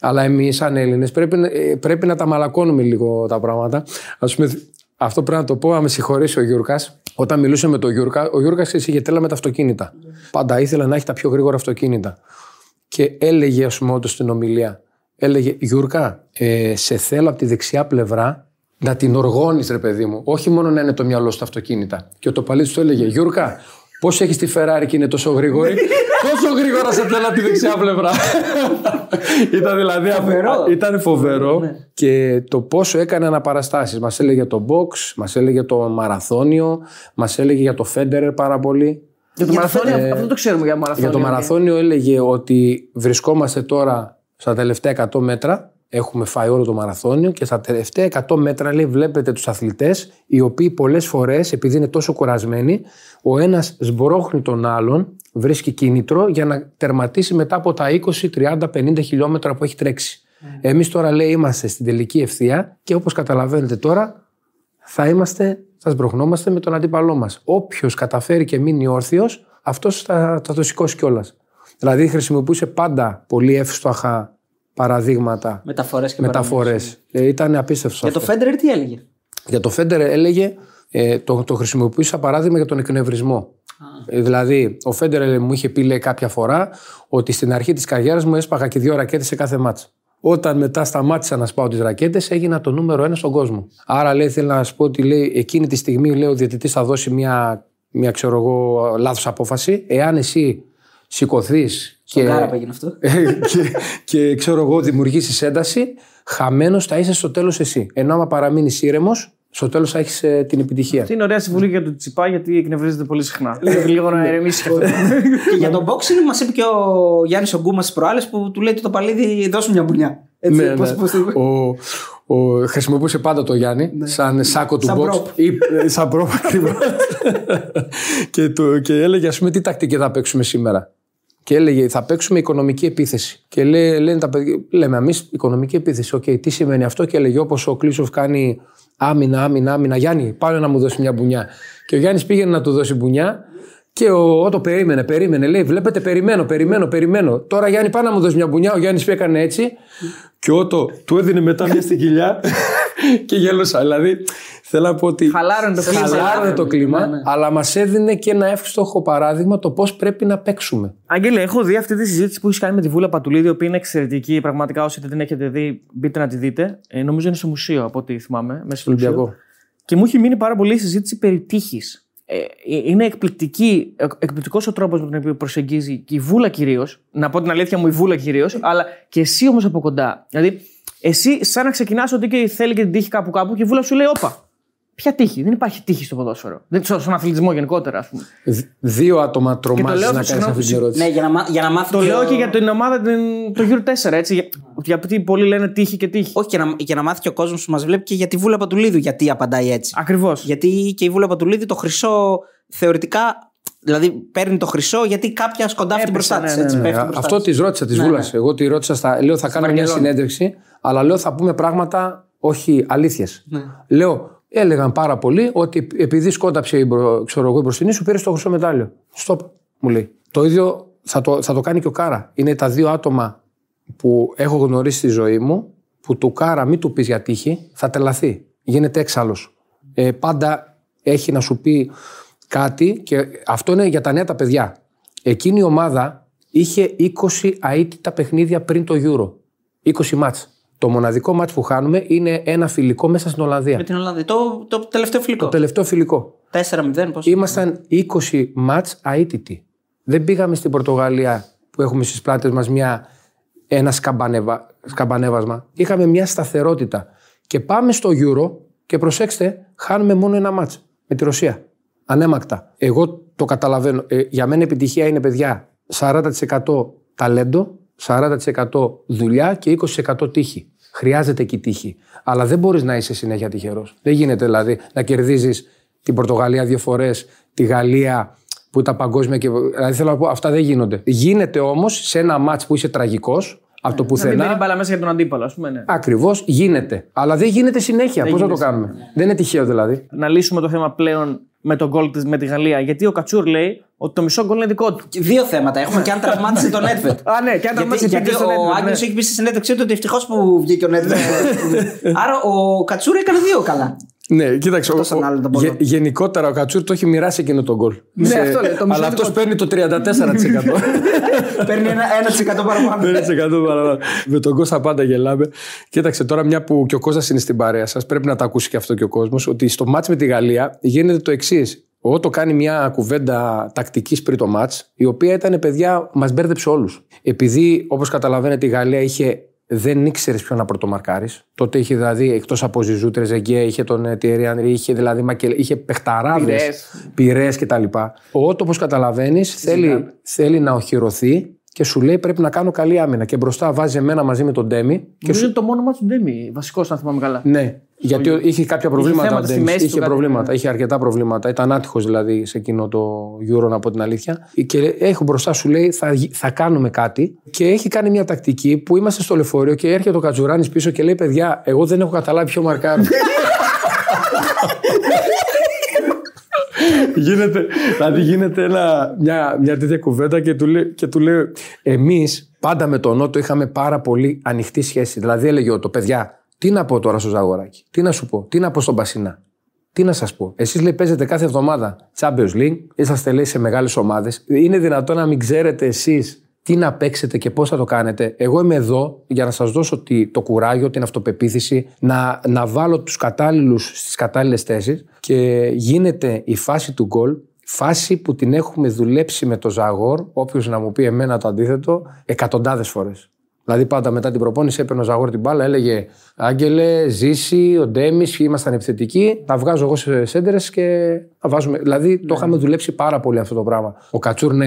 αλλά εμείς σαν Έλληνες πρέπει, πρέπει να τα μαλακώνουμε λίγο τα πράγματα. Ας πούμε, αυτό πρέπει να το πω, να με συγχωρήσει ο Γιούρκας. Όταν μιλούσε με τον Γιούρκα, ο Γιούρκας είχε τέλα με τα αυτοκίνητα. Mm. Πάντα ήθελε να έχει τα πιο γρήγορα αυτοκίνητα. Και έλεγε, ας πούμε, στην ομιλία, έλεγε Γιούρκα, ε, σε θέλω από τη δεξιά πλευρά. Να την οργώνεις, ρε παιδί μου, όχι μόνο να είναι το μυαλό στα αυτοκίνητα. Και ο Τοπαλίτης του έλεγε: Γιούρκα, Πώς έχεις τη Ferrari και είναι τόσο γρήγορη. Πόσο γρήγορα σε τέλα τη δεξιά πλευρά. Ήταν δηλαδή φοβερό. Ήταν φοβερό. Ναι. Και το πόσο έκανε αναπαραστάσεις. Μας έλεγε για το box, μας έλεγε για το μαραθώνιο, μας έλεγε για το Federer πάρα πολύ. Για το για μαραθώνιο, ε, αυτό το ξέρουμε για το μαραθώνιο. Για το μαραθώνιο έλεγε ότι βρισκόμαστε τώρα στα τελευταία εκατό μέτρα. Έχουμε φάει όλο το μαραθώνιο και στα τελευταία εκατό μέτρα, λέει, βλέπετε τους αθλητές, οι οποίοι πολλές φορές, επειδή είναι τόσο κουρασμένοι, ο ένας σμπρώχνει τον άλλον, βρίσκει κίνητρο για να τερματίσει μετά από τα είκοσι, τριάντα, πενήντα χιλιόμετρα που έχει τρέξει. Mm. Εμείς τώρα, λέει, είμαστε στην τελική ευθεία και όπως καταλαβαίνετε τώρα, θα είμαστε, θα σμπροχνόμαστε με τον αντίπαλό μας. Όποιος καταφέρει και μείνει όρθιος, αυτός θα, θα το σηκώσει κιόλας. Δηλαδή, χρησιμοποιούσε πάντα πολύ εύστοχα παραδείγματα, μεταφορές και μεταφορές. Ε, ήταν απίστευτο. Για αυτό. Το Federer τι έλεγε? Για το Federer έλεγε, ε, το, το χρησιμοποιούσα παράδειγμα για τον εκνευρισμό. Ah. Ε, δηλαδή, ο Federer μου είχε πει, λέει, κάποια φορά ότι στην αρχή της καριέρας μου έσπαγα και δύο ρακέτες σε κάθε μάτς. Όταν μετά σταμάτησα να σπάω τις ρακέτες, έγινα το νούμερο ένα στον κόσμο. Άρα, λέει, θέλω να σου πω ότι, λέει, εκείνη τη στιγμή, λέει, ο διαιτητής θα δώσει μια, μια ξέρω εγώ, λάθος απόφαση. Εάν εσύ σηκωθείς και, και, και ξέρω εγώ, δημιουργήσεις ένταση, χαμένος θα είσαι στο τέλος εσύ. Ενώ άμα παραμείνεις ήρεμος, στο τέλος θα έχεις ε, την επιτυχία. Αυτή είναι ωραία συμβουλή για τον Τσιπά, γιατί εκνευρίζεται πολύ συχνά. Λέει λίγο να ηρεμήσει. Και για τον boxing μας είπε και ο Γιάννης Ογκούμας στις προάλλες, που του λέει το παλίδι, δώσου μια μπουνιά. Έτσι, ναι, πώς, ναι. Πώς... Ο, ο, χρησιμοποιούσε πάντα το Γιάννη, ναι, σαν σάκο του box. Ή, σαν πρόπ ακριβώς. και, και έλεγε, ας πούμε, τι τακτική θα παίξουμε σήμερα. Και έλεγε, θα παίξουμε οικονομική επίθεση. Και λέ, λένε τα παιδιά, λέμε εμείς οικονομική επίθεση. Οκ, okay, τι σημαίνει αυτό? Και έλεγε, όπως ο Κλίσοφ κάνει άμυνα, άμυνα, άμυνα. Γιάννη, πάνε να μου δώσει μια μπουνιά. Και ο Γιάννης πήγαινε να του δώσει μπουνιά. Και ο, ο το περίμενε, περίμενε. Λέει, βλέπετε, περιμένω, περιμένω, περιμένω. Τώρα, Γιάννη, πάνε να μου δώσει μια μπουνιά. Ο Γιάννης πήγε, έκανε έτσι. Και ο το του έδινε μετά μια στικιλιά. Και γέλωσα. Δηλαδή, θέλω να πω ότι χαλάρωνε το κλίμα, χαλάρωνε το κλίμα, ναι, ναι. Αλλά μας έδινε και ένα εύστοχο παράδειγμα το πώς πρέπει να παίξουμε. Αγγέλη, έχω δει αυτή τη συζήτηση που έχεις κάνει με τη Βούλα Πατουλίδη, η οποία είναι εξαιρετική. Πραγματικά, όσοι δεν την έχετε δει, μπείτε να τη δείτε. Ε, νομίζω είναι στο μουσείο, από ό,τι θυμάμαι, μέσα στο Ολυμπιακό. Και μου έχει μείνει πάρα πολύ η συζήτηση περί τύχης. Ε, είναι εκπληκτικός ο τρόπος με τον οποίο προσεγγίζει και η Βούλα κυρίως. Να πω την αλήθεια μου, η Βούλα κυρίως, αλλά και εσύ όμως από κοντά. Δηλαδή, εσύ, σαν να ξεκινάς ότι και θέλει και την τύχη κάπου κάπου, και η Βούλα σου λέει, όπα. Ποια τύχη? Δεν υπάρχει τύχη στο ποδόσφαιρο. Δεν, στον αθλητισμό γενικότερα, ας πούμε. Δύο άτομα τρομάζεις να κάνεις αυτή την ερώτηση. Ναι, για να, για να μάθω. Το λέω και για την ομάδα το γύρο τέσσερα, έτσι. Γιατί πολλοί λένε τύχη και τύχη. Όχι, και να, για να μάθει και ο κόσμος που μας βλέπει και για τη Βούλα Πατουλίδου, γιατί απαντάει έτσι. Ακριβώς. Γιατί και η Βούλα Πατουλίδου το χρυσό θεωρητικά. Δηλαδή παίρνει το χρυσό γιατί κάποια σκοντάφτει μπροστά της. Ναι, ναι, ναι. Αυτό της ρώτησα, της ναι, Βούλας. Ναι. Εγώ τη ρώτησα, στα... λέω θα κάνω μια συνέντευξη, αλλά λέω θα πούμε πράγματα όχι αλήθειες. Ναι. Λέω, έλεγαν πάρα πολύ ότι επειδή σκόνταψε η μπρο... μπροστινή σου, πήρε το χρυσό μετάλλιο. Στοπ, μου λέει. Το ίδιο θα το, θα το κάνει και ο Κάρα. Είναι τα δύο άτομα που έχω γνωρίσει στη ζωή μου, που του Κάρα μην του πεις για τύχη, θα τελαθεί. Γίνεται έξαλλος. Ε, πάντα έχει να σου πει κάτι, και αυτό είναι για τα νέα τα παιδιά. Εκείνη η ομάδα είχε είκοσι αίτητα παιχνίδια πριν το Euro. είκοσι μάτς. Το μοναδικό μάτς που χάνουμε είναι ένα φιλικό μέσα στην Ολλανδία. Με την Ολλανδία. Το, το τελευταίο φιλικό. Το τελευταίο φιλικό. τέσσερα μηδέν, πώς. Ήμασταν είκοσι μάτς αίτητοι. Δεν πήγαμε στην Πορτογαλία που έχουμε στις πλάτες μας μια, ένα σκαμπανεύα, σκαμπανεύασμα. Είχαμε μια σταθερότητα. Και πάμε στο Euro και προσέξτε, χάνουμε μόνο ένα μάτς με τη Ρωσία. Ανέμακτα. Εγώ το καταλαβαίνω. Ε, για μένα επιτυχία είναι, παιδιά, σαράντα τοις εκατό ταλέντο, σαράντα τοις εκατό δουλειά και είκοσι τοις εκατό τύχη. Χρειάζεται και η τύχη. Αλλά δεν μπορείς να είσαι συνέχεια τυχερός. Δεν γίνεται δηλαδή να κερδίζεις την Πορτογαλία δύο φορές, τη Γαλλία που ήταν παγκόσμια. Και... Δηλαδή θέλω να πω, αυτά δεν γίνονται. Γίνεται όμως σε ένα μάτς που είσαι τραγικός, από το πουθενά. Να μην μπάλα μέσα για τον αντίπαλο, ας πούμε. Ναι. Ακριβώς, γίνεται. Αλλά δεν γίνεται συνέχεια. Πώς θα το κάνουμε? Ναι. Δεν είναι τυχαίο δηλαδή. Να λύσουμε το θέμα πλέον με τον γκολ με τη Γαλλία. Γιατί ο Κατσούρ λέει ότι το μισό γκολ είναι δικό του. Δύο θέματα έχουμε. Και αν τραυμάτισε τον Νέντβεντ. Α, ναι, και αν τραυμάτισε τον Νέντβεντ. Γιατί ο Άγγελος έχει πει στη συνέντευξή του ότι ευτυχώς που βγήκε ο Νέντβεντ. Άρα ο Κατσούρ έκανε δύο καλά. Ναι, κοίταξε. Ο, γε, γενικότερα ο Κατσούρ το έχει μοιράσει εκείνο τον γκολ. Ναι, σε, αυτό λέει, το αλλά αυτό παίρνει το τριάντα τέσσερα τοις εκατό. Παίρνει ένα τοις εκατό παραπάνω. παραπάνω. Με τον Κώστα πάντα γελάμε. Κοίταξε τώρα, μια που και ο Κώστας είναι στην παρέα σας, πρέπει να τα ακούσει και αυτό και ο κόσμος, ότι στο μάτς με τη Γαλλία γίνεται το εξής. Ο Ότο κάνει μια κουβέντα τακτικής πριν το μάτς, η οποία ήταν, παιδιά, μας μπέρδεψε όλους. Επειδή, όπως καταλαβαίνετε, η Γαλλία είχε, δεν ήξερε ποιον να πρωτομαρκάρεις. Τότε είχε, δηλαδή, εκτός από Ζιζού, Τρεζεγκέ, είχε τον Τιερί Ανρί, είχε, δηλαδή, είχε παιχταράδες, πειρές κτλ. Ο Ότο, όπως καταλαβαίνεις, θέλει, θέλει να οχυρωθεί. Και σου λέει πρέπει να κάνω καλή άμυνα. Και μπροστά βάζει εμένα μαζί με τον Ντέμι. Και σου... είναι το μόνο μάτι του Ντέμι, βασικός, αν θυμάμαι καλά. Ναι, γιατί στο... είχε κάποια προβλήματα. Είχε, Ντέμι, είχε προβλήματα, κάτι... είχε αρκετά προβλήματα. Ήταν άτυχος δηλαδή σε εκείνο το Euro, να πω την αλήθεια. Και έχω μπροστά, σου λέει, θα, θα κάνουμε κάτι. Και έχει κάνει μια τακτική που είμαστε στο λεωφορείο και έρχεται ο Κατζουράνης πίσω και λέει: παιδιά, εγώ δεν έχω καταλάβει ποιο μαρκάρει. Γίνεται, δηλαδή γίνεται ένα, μια, μια τέτοια κουβέντα και του, λέ, και του λέω, εμείς πάντα με τον Ότο είχαμε πάρα πολύ ανοιχτή σχέση. Δηλαδή έλεγε ο Ότο: παιδιά, τι να πω τώρα στο Ζαγοράκι, τι να σου πω, τι να πω στον Πασινά, τι να σας πω. Εσείς, λέει, παίζετε κάθε εβδομάδα Champions League, είσαστε, λέει, σε μεγάλες ομάδες. Είναι δυνατόν να μην ξέρετε εσείς τι να παίξετε και πώς θα το κάνετε? Εγώ είμαι εδώ για να σας δώσω το κουράγιο, την αυτοπεποίθηση, να, να βάλω τους κατάλληλους στις κατάλληλες θέσεις. Και γίνεται η φάση του γκολ, φάση που την έχουμε δουλέψει με το Ζαγόρ, όποιος να μου πει εμένα το αντίθετο, εκατοντάδες φορές. Δηλαδή, πάντα μετά την προπόνηση έπαιρνε ο Ζαγόρ την μπάλα, έλεγε: Άγγελε, Ζήση, ο Ντέμις, ήμασταν επιθετικοί. Τα βγάζω εγώ σε σέντερες και τα βάζουμε. Δηλαδή, το είχαμε δουλέψει πάρα πολύ αυτό το πράγμα. Ο Κατσούρ, ναι,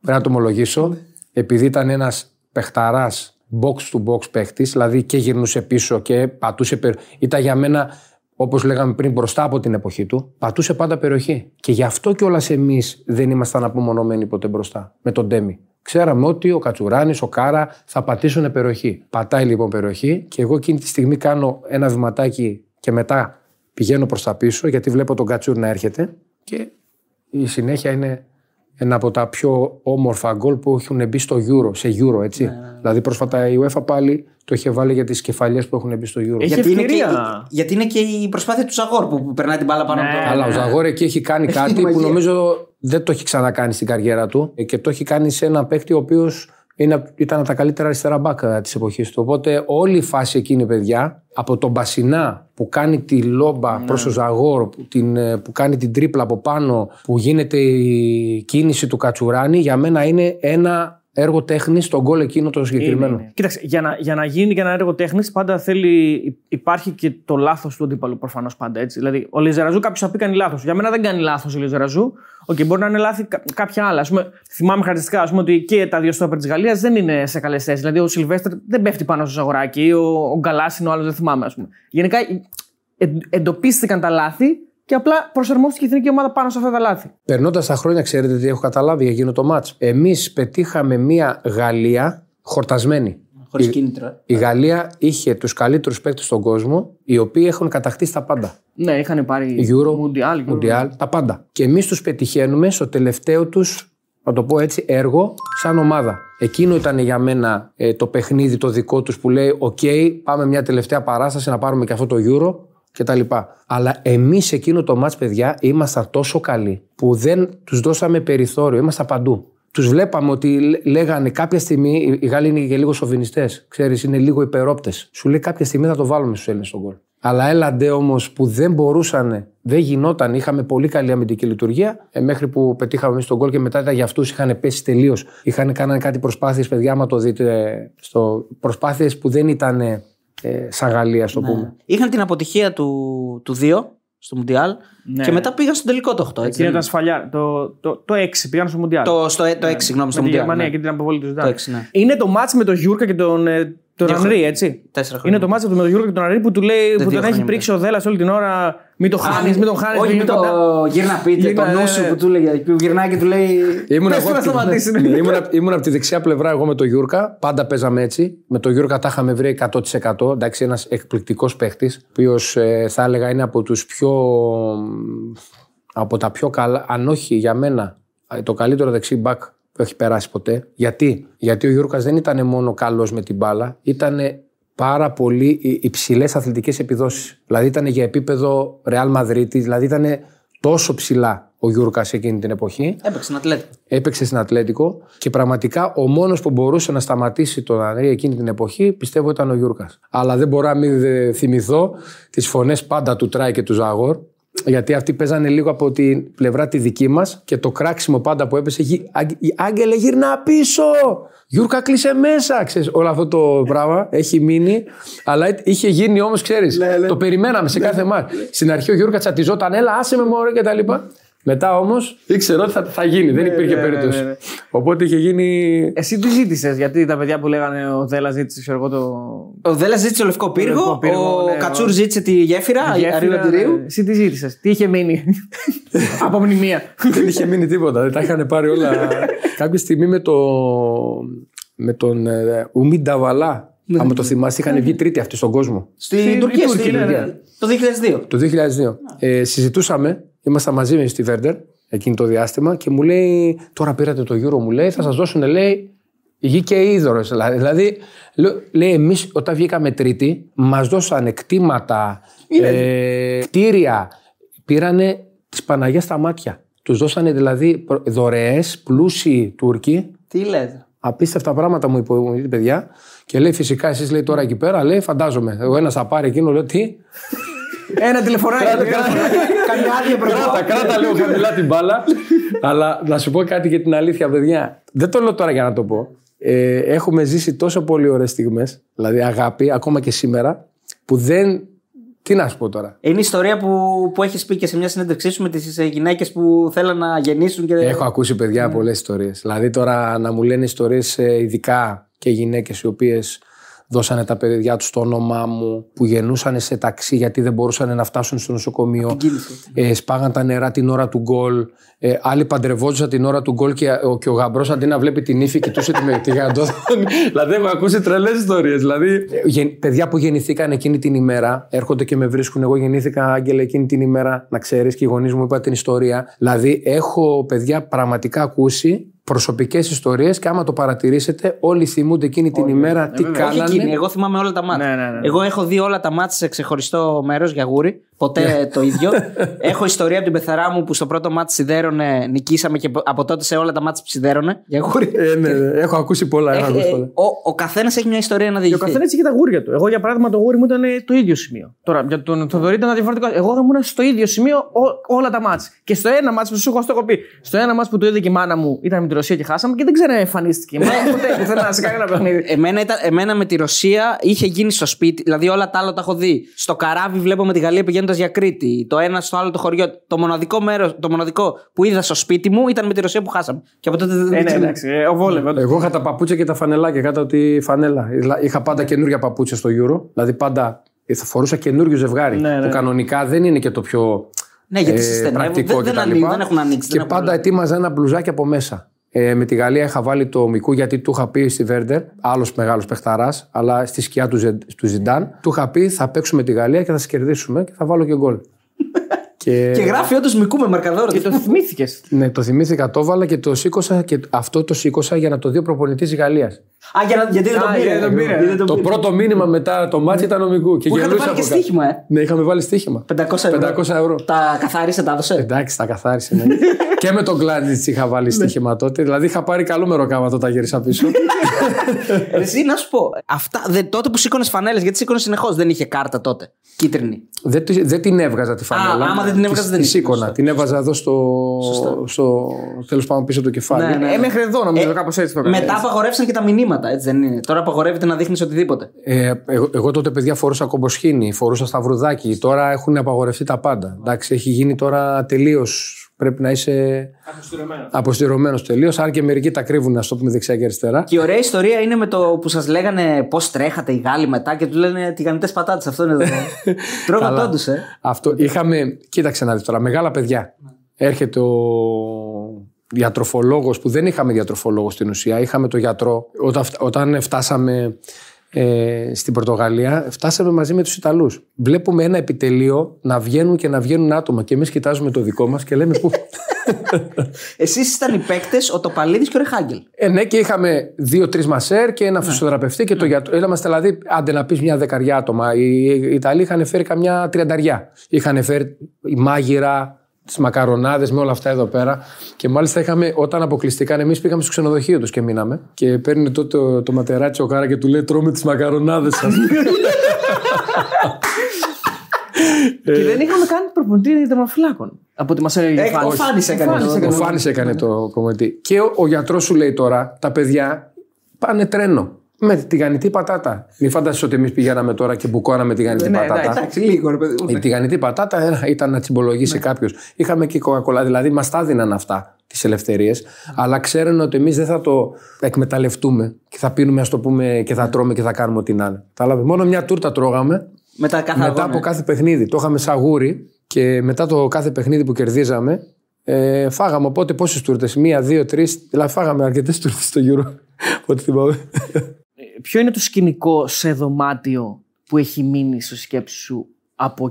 πρέπει να το ομολογήσω. Επειδή ήταν ένας παιχταράς box-to-box παίχτης, δηλαδή και γυρνούσε πίσω και πατούσε περιοχή. Ήταν για μένα, όπως λέγαμε πριν, μπροστά από την εποχή του, πατούσε πάντα περιοχή. Και γι' αυτό κιόλας εμείς δεν ήμασταν απομονωμένοι ποτέ μπροστά με τον Ντέμι. Ξέραμε ότι ο Κατσουράνης, ο Κάρα θα πατήσουν περιοχή. Πατάει λοιπόν περιοχή και εγώ εκείνη τη στιγμή κάνω ένα βηματάκι και μετά πηγαίνω προς τα πίσω, γιατί βλέπω τον Κατσούρ να έρχεται και η συνέχεια είναι... ένα από τα πιο όμορφα γκολ που έχουν μπει στο Euro, σε Euro, έτσι. Yeah. Δηλαδή, πρόσφατα η UEFA πάλι το είχε βάλει για τις κεφαλιές που έχουν μπει στο Euro. Γιατί είναι, και, γιατί είναι και η προσπάθεια του Ζαγόρ που περνάει την μπάλα πάνω από yeah. το. Αλλά ο Ζαγόρ εκεί έχει κάνει έχει κάτι που νομίζω δεν το έχει ξανακάνει στην καριέρα του και το έχει κάνει σε ένα παίκτη ο οποίος ήταν από τα καλύτερα αριστερά μπάκα της εποχής του. Οπότε όλη η φάση εκείνη, παιδιά, από τον Μπασινά που κάνει τη λόμπα ναι. προς τον Ζαγόρ, που, την, που κάνει την τρίπλα από πάνω, που γίνεται η κίνηση του Κατσουράνη, για μένα είναι ένα έργο τέχνης στον γκολ εκείνο το συγκεκριμένο. Είναι. Κοίταξε, για να, για να γίνει και ένα έργο τέχνης, πάντα θέλει, υπάρχει και το λάθος του αντίπαλου, προφανώς πάντα έτσι. Δηλαδή, ο Λιζεραζού κάποιος θα πει κάνει λάθος. Για μένα δεν κάνει λάθος ο Λιζεραζού. Okay, μπορεί να είναι λάθη κάποια άλλα. Ας πούμε, θυμάμαι χαρακτηριστικά, ας πούμε, ότι και τα δύο στόπερ της Γαλλίας δεν είναι σε καλές θέσεις. Δηλαδή, ο Σιλβέστερ δεν πέφτει πάνω στο Ζαγοράκι, ο, ο Γκαλάς είναι ο άλλος, δεν θυμάμαι. Ας πούμε. Γενικά, εν, εντοπίστηκαν τα λάθη και απλά προσαρμόστηκε η εθνική ομάδα πάνω σε αυτά τα λάθη. Περνώντας τα χρόνια, ξέρετε τι έχω καταλάβει για εκείνο το μάτς. Εμείς πετύχαμε μια Γαλλία χορτασμένη. Χωρίς κίνητρο. Ε. Η Γαλλία είχε τους καλύτερους παίκτες στον κόσμο, οι οποίοι έχουν κατακτήσει τα πάντα. Ναι, είχαν πάρει Euro, Mundial, Mundial, τα πάντα. Και εμείς τους πετυχαίνουμε στο τελευταίο τους, να το πω έτσι, έργο σαν ομάδα. Εκείνο ήταν για μένα ε, το παιχνίδι το δικό τους που λέει: οκ, okay, πάμε μια τελευταία παράσταση να πάρουμε και αυτό το Euro κτλ. Αλλά εμείς εκείνο το μάτς, παιδιά, ήμασταν τόσο καλοί που δεν τους δώσαμε περιθώριο, ήμασταν παντού. Τους βλέπαμε ότι λέγανε κάποια στιγμή, οι Γάλλοι είναι και λίγο σοβινιστές, ξέρεις, είναι λίγο υπερόπτες. Σου λέει κάποια στιγμή θα το βάλουμε στους Έλληνες τον γκολ. Αλλά έλαντε όμως που δεν μπορούσαν, δεν γινόταν, είχαμε πολύ καλή αμυντική λειτουργία, ε, μέχρι που πετύχαμε εμείς τον γκολ και μετά ήταν για αυτούς, είχαν πέσει τελείως. Είχαν κάνει κάτι προσπάθειες, παιδιά, άμα το δείτε, στο, προσπάθειες που δεν ήταν ε, σαν Γαλλία, στο ναι. πούμε. Είχαν την αποτυχία του, του δύο στο Μουντιάλ ναι. και μετά πήγαν στον τελικό το οκτώ. Εκείνα ήταν σφαλιά. Το, το, το έξι πήγαν στο Μουντιάλ. Το, στο, το έξι, συγγνώμη, στο Μουντιάλ. Γερμανία ναι. και την αποβολή του Ζιντάν. Ναι. Είναι το μάτς με τον Γιούρκα και τον. Τον Ανρί, έτσι. Είναι το μάτσο με τον Γιώργο και τον Ανρί που, του λέει, που τον έχει πρίξει ο Δέλλας όλη την ώρα. Μην το χάνεις, μην τον χάνεις. Όχι, μην το γύρνα πείτε, το νου σου που του λέει. Που γυρνάει και του λέει. Ήμουν από τη δεξιά πλευρά εγώ με τον Γιούρκα. Πάντα παίζαμε έτσι. Με τον Γιούρκα τα είχαμε βρει εκατό τοις εκατό. Εντάξει, ένας εκπληκτικός παίχτης, ο οποίος θα έλεγα είναι από τους πιο. Από τα πιο καλά. Αν όχι για μένα, το καλύτερο δεξί μπακ. Που έχει περάσει ποτέ. Γιατί, Γιατί ο Γιούρκας δεν ήταν μόνο καλός με την μπάλα, ήταν πάρα πολύ υψηλές αθλητικές επιδόσεις. Δηλαδή ήταν για επίπεδο Ρεάλ Μαδρίτη, δηλαδή ήταν τόσο ψηλά ο Γιούρκας εκείνη την εποχή. Έπαιξε στην Ατλέτικο. Έπαιξε στην Ατλέτικο και πραγματικά ο μόνος που μπορούσε να σταματήσει τον Ανρί εκείνη την εποχή πιστεύω ήταν ο Γιούρκας. Αλλά δεν μπορώ να μην θυμηθώ τις φωνές πάντα του Τράι και του Ζαγόρ. Γιατί αυτοί παίζανε λίγο από την πλευρά τη δική μας και το κράξιμο πάντα που έπεσε. Η Άγγελε, γυρνά πίσω! Γιούρκα, κλείσε μέσα! Ξέρεις, όλο αυτό το πράγμα έχει μείνει. Αλλά είχε γίνει όμως, ξέρεις. Το περιμέναμε σε κάθε μάτς. Στην αρχή ο Γιούρκα τσατιζόταν, έλα, άσε με μωρέ κτλ. Μετά όμως ήξερα ότι θα, θα γίνει, δεν υπήρχε περίπτωση. Οπότε είχε γίνει. Εσύ τι ζήτησες, γιατί τα παιδιά που λέγανε ο Δέλλας ζήτησε, ξέρω εγώ το. Ο Δέλλας ζήτησε το Λευκό Πύργο, ο Κατσούρ ζήτησε τη γέφυρα Αριανοτηρίου. Εσύ τι ζήτησες, τι είχε μείνει από μνημεία? Δεν είχε μείνει τίποτα, δεν τα είχαν πάρει όλα. Κάποια στιγμή με τον Ουμί Νταβαλά. Αν ναι, το θυμάστε, είχαν ναι. βγει τρίτη αυτοί στον κόσμο. Στην, στην Τουρκία, στην Τουρκία. Ναι. Το δύο χιλιάδες δύο. Το δύο χιλιάδες δύο. Ε, συζητούσαμε, ήμασταν μαζί με στη Βέρντερ εκείνο το διάστημα και μου λέει: Τώρα πήρατε το Euro, μου λέει, θα σας δώσουν, λέει, γη και είδωρες. Δηλαδή, λέει, εμείς όταν βγήκαμε τρίτη, μας δώσανε κτήματα, ε, κτίρια. Πήρανε τις Παναγιές στα μάτια. Τους δώσανε δηλαδή δωρεές, πλούσιοι Τούρκοι. Τι λέτε? Απίστευτα πράγματα μου είπε, παιδιά. Και λέει, φυσικά εσείς, λέει, τώρα εκεί πέρα, λέει, φαντάζομαι. Εγώ ένας θα πάρει εκείνο, λέω, τι. Ένα τηλεφωνάκι. Καμιά άδεια προγράμματα. Κράτα, κράτα, λέω, χαμηλά την μπάλα. Αλλά να σου πω κάτι για την αλήθεια, παιδιά. Δεν το λέω τώρα για να το πω. Ε, έχουμε ζήσει τόσο πολύ ωραίες στιγμές, δηλαδή αγάπη, ακόμα και σήμερα, που δεν. Τι να σου πω τώρα. Είναι η ιστορία που, που έχεις πει και σε μια συνέντευξή σου με τις γυναίκες που θέλαν να γεννήσουν. Και... Έχω ακούσει, παιδιά, mm. πολλές ιστορίες. Δηλαδή τώρα να μου λένε ιστορίες, ειδικά και γυναίκες οι οποίες δώσανε τα παιδιά τους το όνομά μου, που γεννούσαν σε ταξί γιατί δεν μπορούσαν να φτάσουν στο νοσοκομείο. Ε, σπάγαν τα νερά την ώρα του γκολ. Ε, άλλοι παντρευόντουσαν την ώρα του γκολ και, και ο γαμπρός αντί να βλέπει την ύφη, κοιτούσε τη γαντόθονη. Δηλαδή, έχω ακούσει τρελές ιστορίες. Δηλαδή, ε, παιδιά που γεννηθήκαν εκείνη την ημέρα, έρχονται και με βρίσκουν. Εγώ γεννήθηκα, Άγγελε, εκείνη την ημέρα, να ξέρεις, και οι γονείς μου είπαν την ιστορία. Δηλαδή, έχω, παιδιά, πραγματικά ακούσει προσωπικές ιστορίες και άμα το παρατηρήσετε, όλοι θυμούνται εκείνη την όλοι. ημέρα ναι, τι βέβαια. κάνανε. Όχι εκείνη, εγώ θυμάμαι όλα τα μάτς. Ναι, ναι, ναι. Εγώ έχω δει όλα τα μάτς σε ξεχωριστό μέρος για γούρι. Ποτέ το ίδιο. Έχω ιστορία από την πεθαρά μου που στο πρώτο μάτς σιδέρωνε, νικήσαμε και από τότε σε όλα τα μάτς σιδέρωνε. Για γούρι. Ε, ναι, ναι. Έχω ακούσει πολλά. Έχω, έχω, πολλά. Ο, ο καθένας έχει μια ιστορία να διηγηθεί. Και ο καθένας έχει τα γούρια του. Εγώ, για παράδειγμα, το γούρι μου ήταν το ίδιο σημείο. Τώρα, για τον Θοδωρή ήταν διαφορετικό. Εγώ ήμουν στο ίδιο σημείο ό, όλα τα μάτς. Και στο ένα μάτς που σου έχω πει, στο ένα μάτς που το είδε και η μάνα μου ήταν με τη Ρωσία και χάσαμε και δεν ξέρω, εμφανίστηκε. Εμένα με τη Ρωσία είχε γίνει στο σπίτι, δηλαδή όλα τα άλλα τα έχω δει. Στο καράβι βλέπω με τη Γαλλία πηγαίνοντα για Κρήτη, το ένα στο άλλο το χωριό. Το μοναδικό, μέρος, το μοναδικό που είδα στο σπίτι μου ήταν με τη Ρωσία που χάσαμε. Και από τότε δεν ε, ναι, εντάξει, ε, βόλευε. Εγώ είχα τα παπούτσια και τα φανελάκια κάτω τη φανέλα. Είχα πάντα καινούργια παπούτσια στο Euro. Δηλαδή πάντα θα φορούσα καινούριο ζευγάρι. Ναι, ναι. Που κανονικά δεν είναι και το πιο. Ναι, γιατί ε, πρακτικό δεν, δεν, δεν έχουν ανοίξει. Και πάντα ανοίξει. Ετοίμαζα ένα μπλουζάκι από μέσα. Ε, με τη Γαλλία είχα βάλει το Μικού γιατί του είχα πει στη Βέρντερ, άλλος μεγάλος παιχταράς, αλλά στη σκιά του, Ζε, του Ζιντάν, του είχα πει θα παίξουμε τη Γαλλία και θα σας κερδίσουμε και θα βάλω και γκολ. Και... και γράφει όντως Μικού με μαρκαδόρο. Και το θυμήθηκες. Ναι, το θυμήθηκα, το βάλα και το σήκωσα και αυτό το σήκωσα για να το δει ο προπονητής της Γαλλίας. Α, για να... γιατί δεν τον πήρε. Το, πήρε. πήρε. το πρώτο μήνυμα μετά το μάτσι ήταν ο Μικού. Και είχατε βάλει και στοίχημα, ε. Ναι, είχαμε βάλει στοίχημα. πεντακόσια ευρώ. Τα καθάρισε, τα έδωσε. Εντάξει, τα καθάρισε. Ναι. Και με τον Γκλάντζιτς είχα βάλει στοίχημα τότε. Δηλαδή είχα πάρει καλό μεροκάμα τότε, γύρισα πίσω. Εσύ να σου πω, αυτά, δε, τότε που σήκωνες φανέλες, γιατί σήκωνες συνεχώς, δεν είχε κάρτα τότε. Κίτρινη. Δεν, δεν την έβγαζα τη φανέλα. Α, άμα δεν την έβγαζα, δεν τη σήκωνα. Την έβγαζα εδώ στο. Τέλος πάνω πίσω το κεφάλι. Μέχρι εδώ νομίζω κάπως έτσι το έκανα. Μετά απαγορεύσαν και τα μηνύματα. Έτσι δεν είναι. Τώρα απαγορεύεται να δείχνεις οτιδήποτε. Ε, εγώ, εγώ τότε, παιδιά, φορούσα κομποσχήνη, φορούσα σταυρουδάκι. Τώρα έχουν απαγορευτεί τα πάντα. Εντάξει, έχει γίνει τώρα τελείως. Πρέπει να είσαι αποστηρωμένος τελείως. Αν και μερικοί τα κρύβουν, ας το πούμε, δεξιά και αριστερά. Και η ωραία ιστορία είναι με το που σας λέγανε πώς τρέχατε οι Γάλλοι μετά και του λένε τηγανιτές πατάτες. Αυτό είναι εδώ. Τρώγατόντους, ε. Αυτό είχαμε. Κοίταξε να δεις τώρα, μεγάλα παιδιά. Έρχεται ο. Διατροφολόγος, που δεν είχαμε διατροφολόγο στην ουσία, είχαμε το γιατρό. Όταν, όταν φτάσαμε ε, στην Πορτογαλία, φτάσαμε μαζί με τους Ιταλούς. Βλέπουμε ένα επιτελείο να βγαίνουν και να βγαίνουν άτομα και εμείς κοιτάζουμε το δικό μας και λέμε πού. Εσείς ήταν οι παίκτες, ο Τοπαλίδης και ο Ρεχάγκελ. Ε, ναι, και είχαμε δύο-τρεις μασέρ και ένα φυσιοθεραπευτή και το γιατρό. Είμαστε δηλαδή, άντε να πεις μια δεκαριά άτομα. Οι Ιταλοί είχαν φέρει καμιά τριανταριά. Είχαν φέρει μάγειρα. Τις μακαρονάδες με όλα αυτά εδώ πέρα. Και μάλιστα είχαμε, όταν αποκλειστήκαν, εμείς πήγαμε στο ξενοδοχείο τους και μείναμε. Και παίρνει τότε το, το, το ματεράτσι ο Κάρα και του λέει: Τρώμε τις μακαρονάδες σας. Και δεν είχαμε κάνει προπονητή τερματοφυλάκων. Από ότι μας έλεγε. Ο Φάνης έκανε, έκανε, έκανε το κομμάτι. Και ο, ο γιατρός σου λέει τώρα, τα παιδιά πάνε τρένο. Με τηγανητή πατάτα. Μην φαντάζεσαι ότι εμείς πηγαίναμε τώρα και μπουκώναμε τηγανητή ναι, πατάτα. Ναι, εντάξει, λίγο, ρε παιδί. Η τηγανητή πατάτα ήταν να τσιμπολογήσει ναι. κάποιο. Είχαμε και κοκακολά, δηλαδή μας τα δίναν αυτά τις ελευθερίες, mm. αλλά ξέρουν ότι εμείς δεν θα το εκμεταλλευτούμε και θα πίνουμε, ας το πούμε, και θα τρώμε και θα κάνουμε ό,τι να είναι. Κατάλαβε. Μόνο μια τούρτα τρώγαμε μετά, κάθε μετά από κάθε παιχνίδι. Το είχαμε σαν γούρι και μετά το κάθε παιχνίδι που κερδίζαμε. Ε, φάγαμε οπότε πόσες τούρτες, μία, δύο, τρεις, δηλαδή φάγαμε αρκετές τούρτες στο γύρο. Ό,τι θυμάμαι. Ποιο είναι το σκηνικό σε δωμάτιο που έχει μείνει στο σκέψη σου από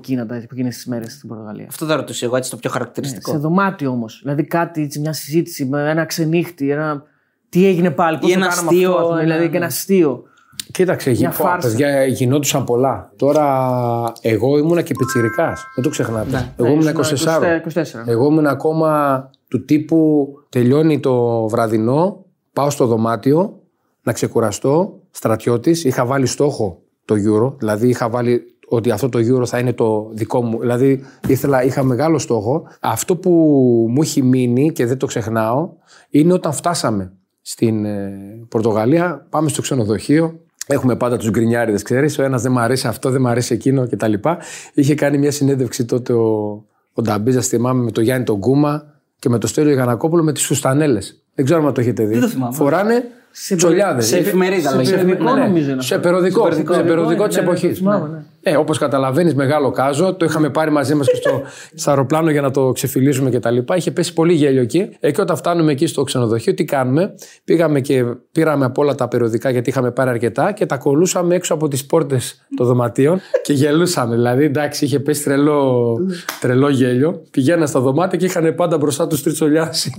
εκείνες τις μέρες στην Πορτογαλία? Αυτό θα ρωτήσω εγώ, έτσι το πιο χαρακτηριστικό. Ναι, σε δωμάτιο όμως. Δηλαδή κάτι, μια συζήτηση με ένα ξενύχτη, ένα... τι έγινε πάλι, πώς το κάναμε αστείο, αυτό, ένα... δηλαδή και ένα αστείο. Κοίταξε, παιδιά, γινόντουσαν πολλά. Τώρα, εγώ ήμουνα και πιτσιρικάς. Δεν το ξεχνάτε. Ναι, εγώ ήμουν είκοσι τέσσερα. είκοσι τέσσερα. Εγώ ήμουν ακόμα του τύπου τελειώνει το βραδινό, πάω στο δωμάτιο να ξεκουραστώ, στρατιώτης. Είχα βάλει στόχο το Euro, δηλαδή είχα βάλει ότι αυτό το Euro θα είναι το δικό μου. Δηλαδή ήθελα, είχα μεγάλο στόχο. Αυτό που μου έχει μείνει και δεν το ξεχνάω είναι όταν φτάσαμε στην ε, Πορτογαλία, πάμε στο ξενοδοχείο. Έχουμε πάντα τους γκρινιάριδες, ξέρεις. Ο ένας δεν μ' αρέσει αυτό, δεν μ' αρέσει εκείνο κτλ. Είχε κάνει μια συνέντευξη τότε ο, ο Νταμπίζας, θυμάμαι, με τον Γιάννη τον Κούμα και με τον Στέλιο Γιανακόπουλο με τις φουστανέλες. Δεν ξέρω αν το έχετε δει. Φοράνε τσολιάδες. Σε εφημερίδα, σε περιοδικό, νομίζω. Σε περιοδικό της εποχής. Ε, όπως καταλαβαίνεις, μεγάλο κάζο. Το είχαμε πάρει μαζί μας και στο, στο αεροπλάνο για να το ξεφυλίσουμε κτλ. Είχε πέσει πολύ γέλιο εκεί. Ε, και όταν φτάνουμε εκεί στο ξενοδοχείο, τι κάνουμε? Πήγαμε και πήραμε από όλα τα περιοδικά, γιατί είχαμε πάρει αρκετά, και τα κολούσαμε έξω από τις πόρτες των δωματίων και γελούσαμε. Δηλαδή, εντάξει, είχε πέσει τρελό, τρελό γέλιο. Πηγαίναν στα δωμάτια και είχαν πάντα μπροστά τους τριτσολιάδες.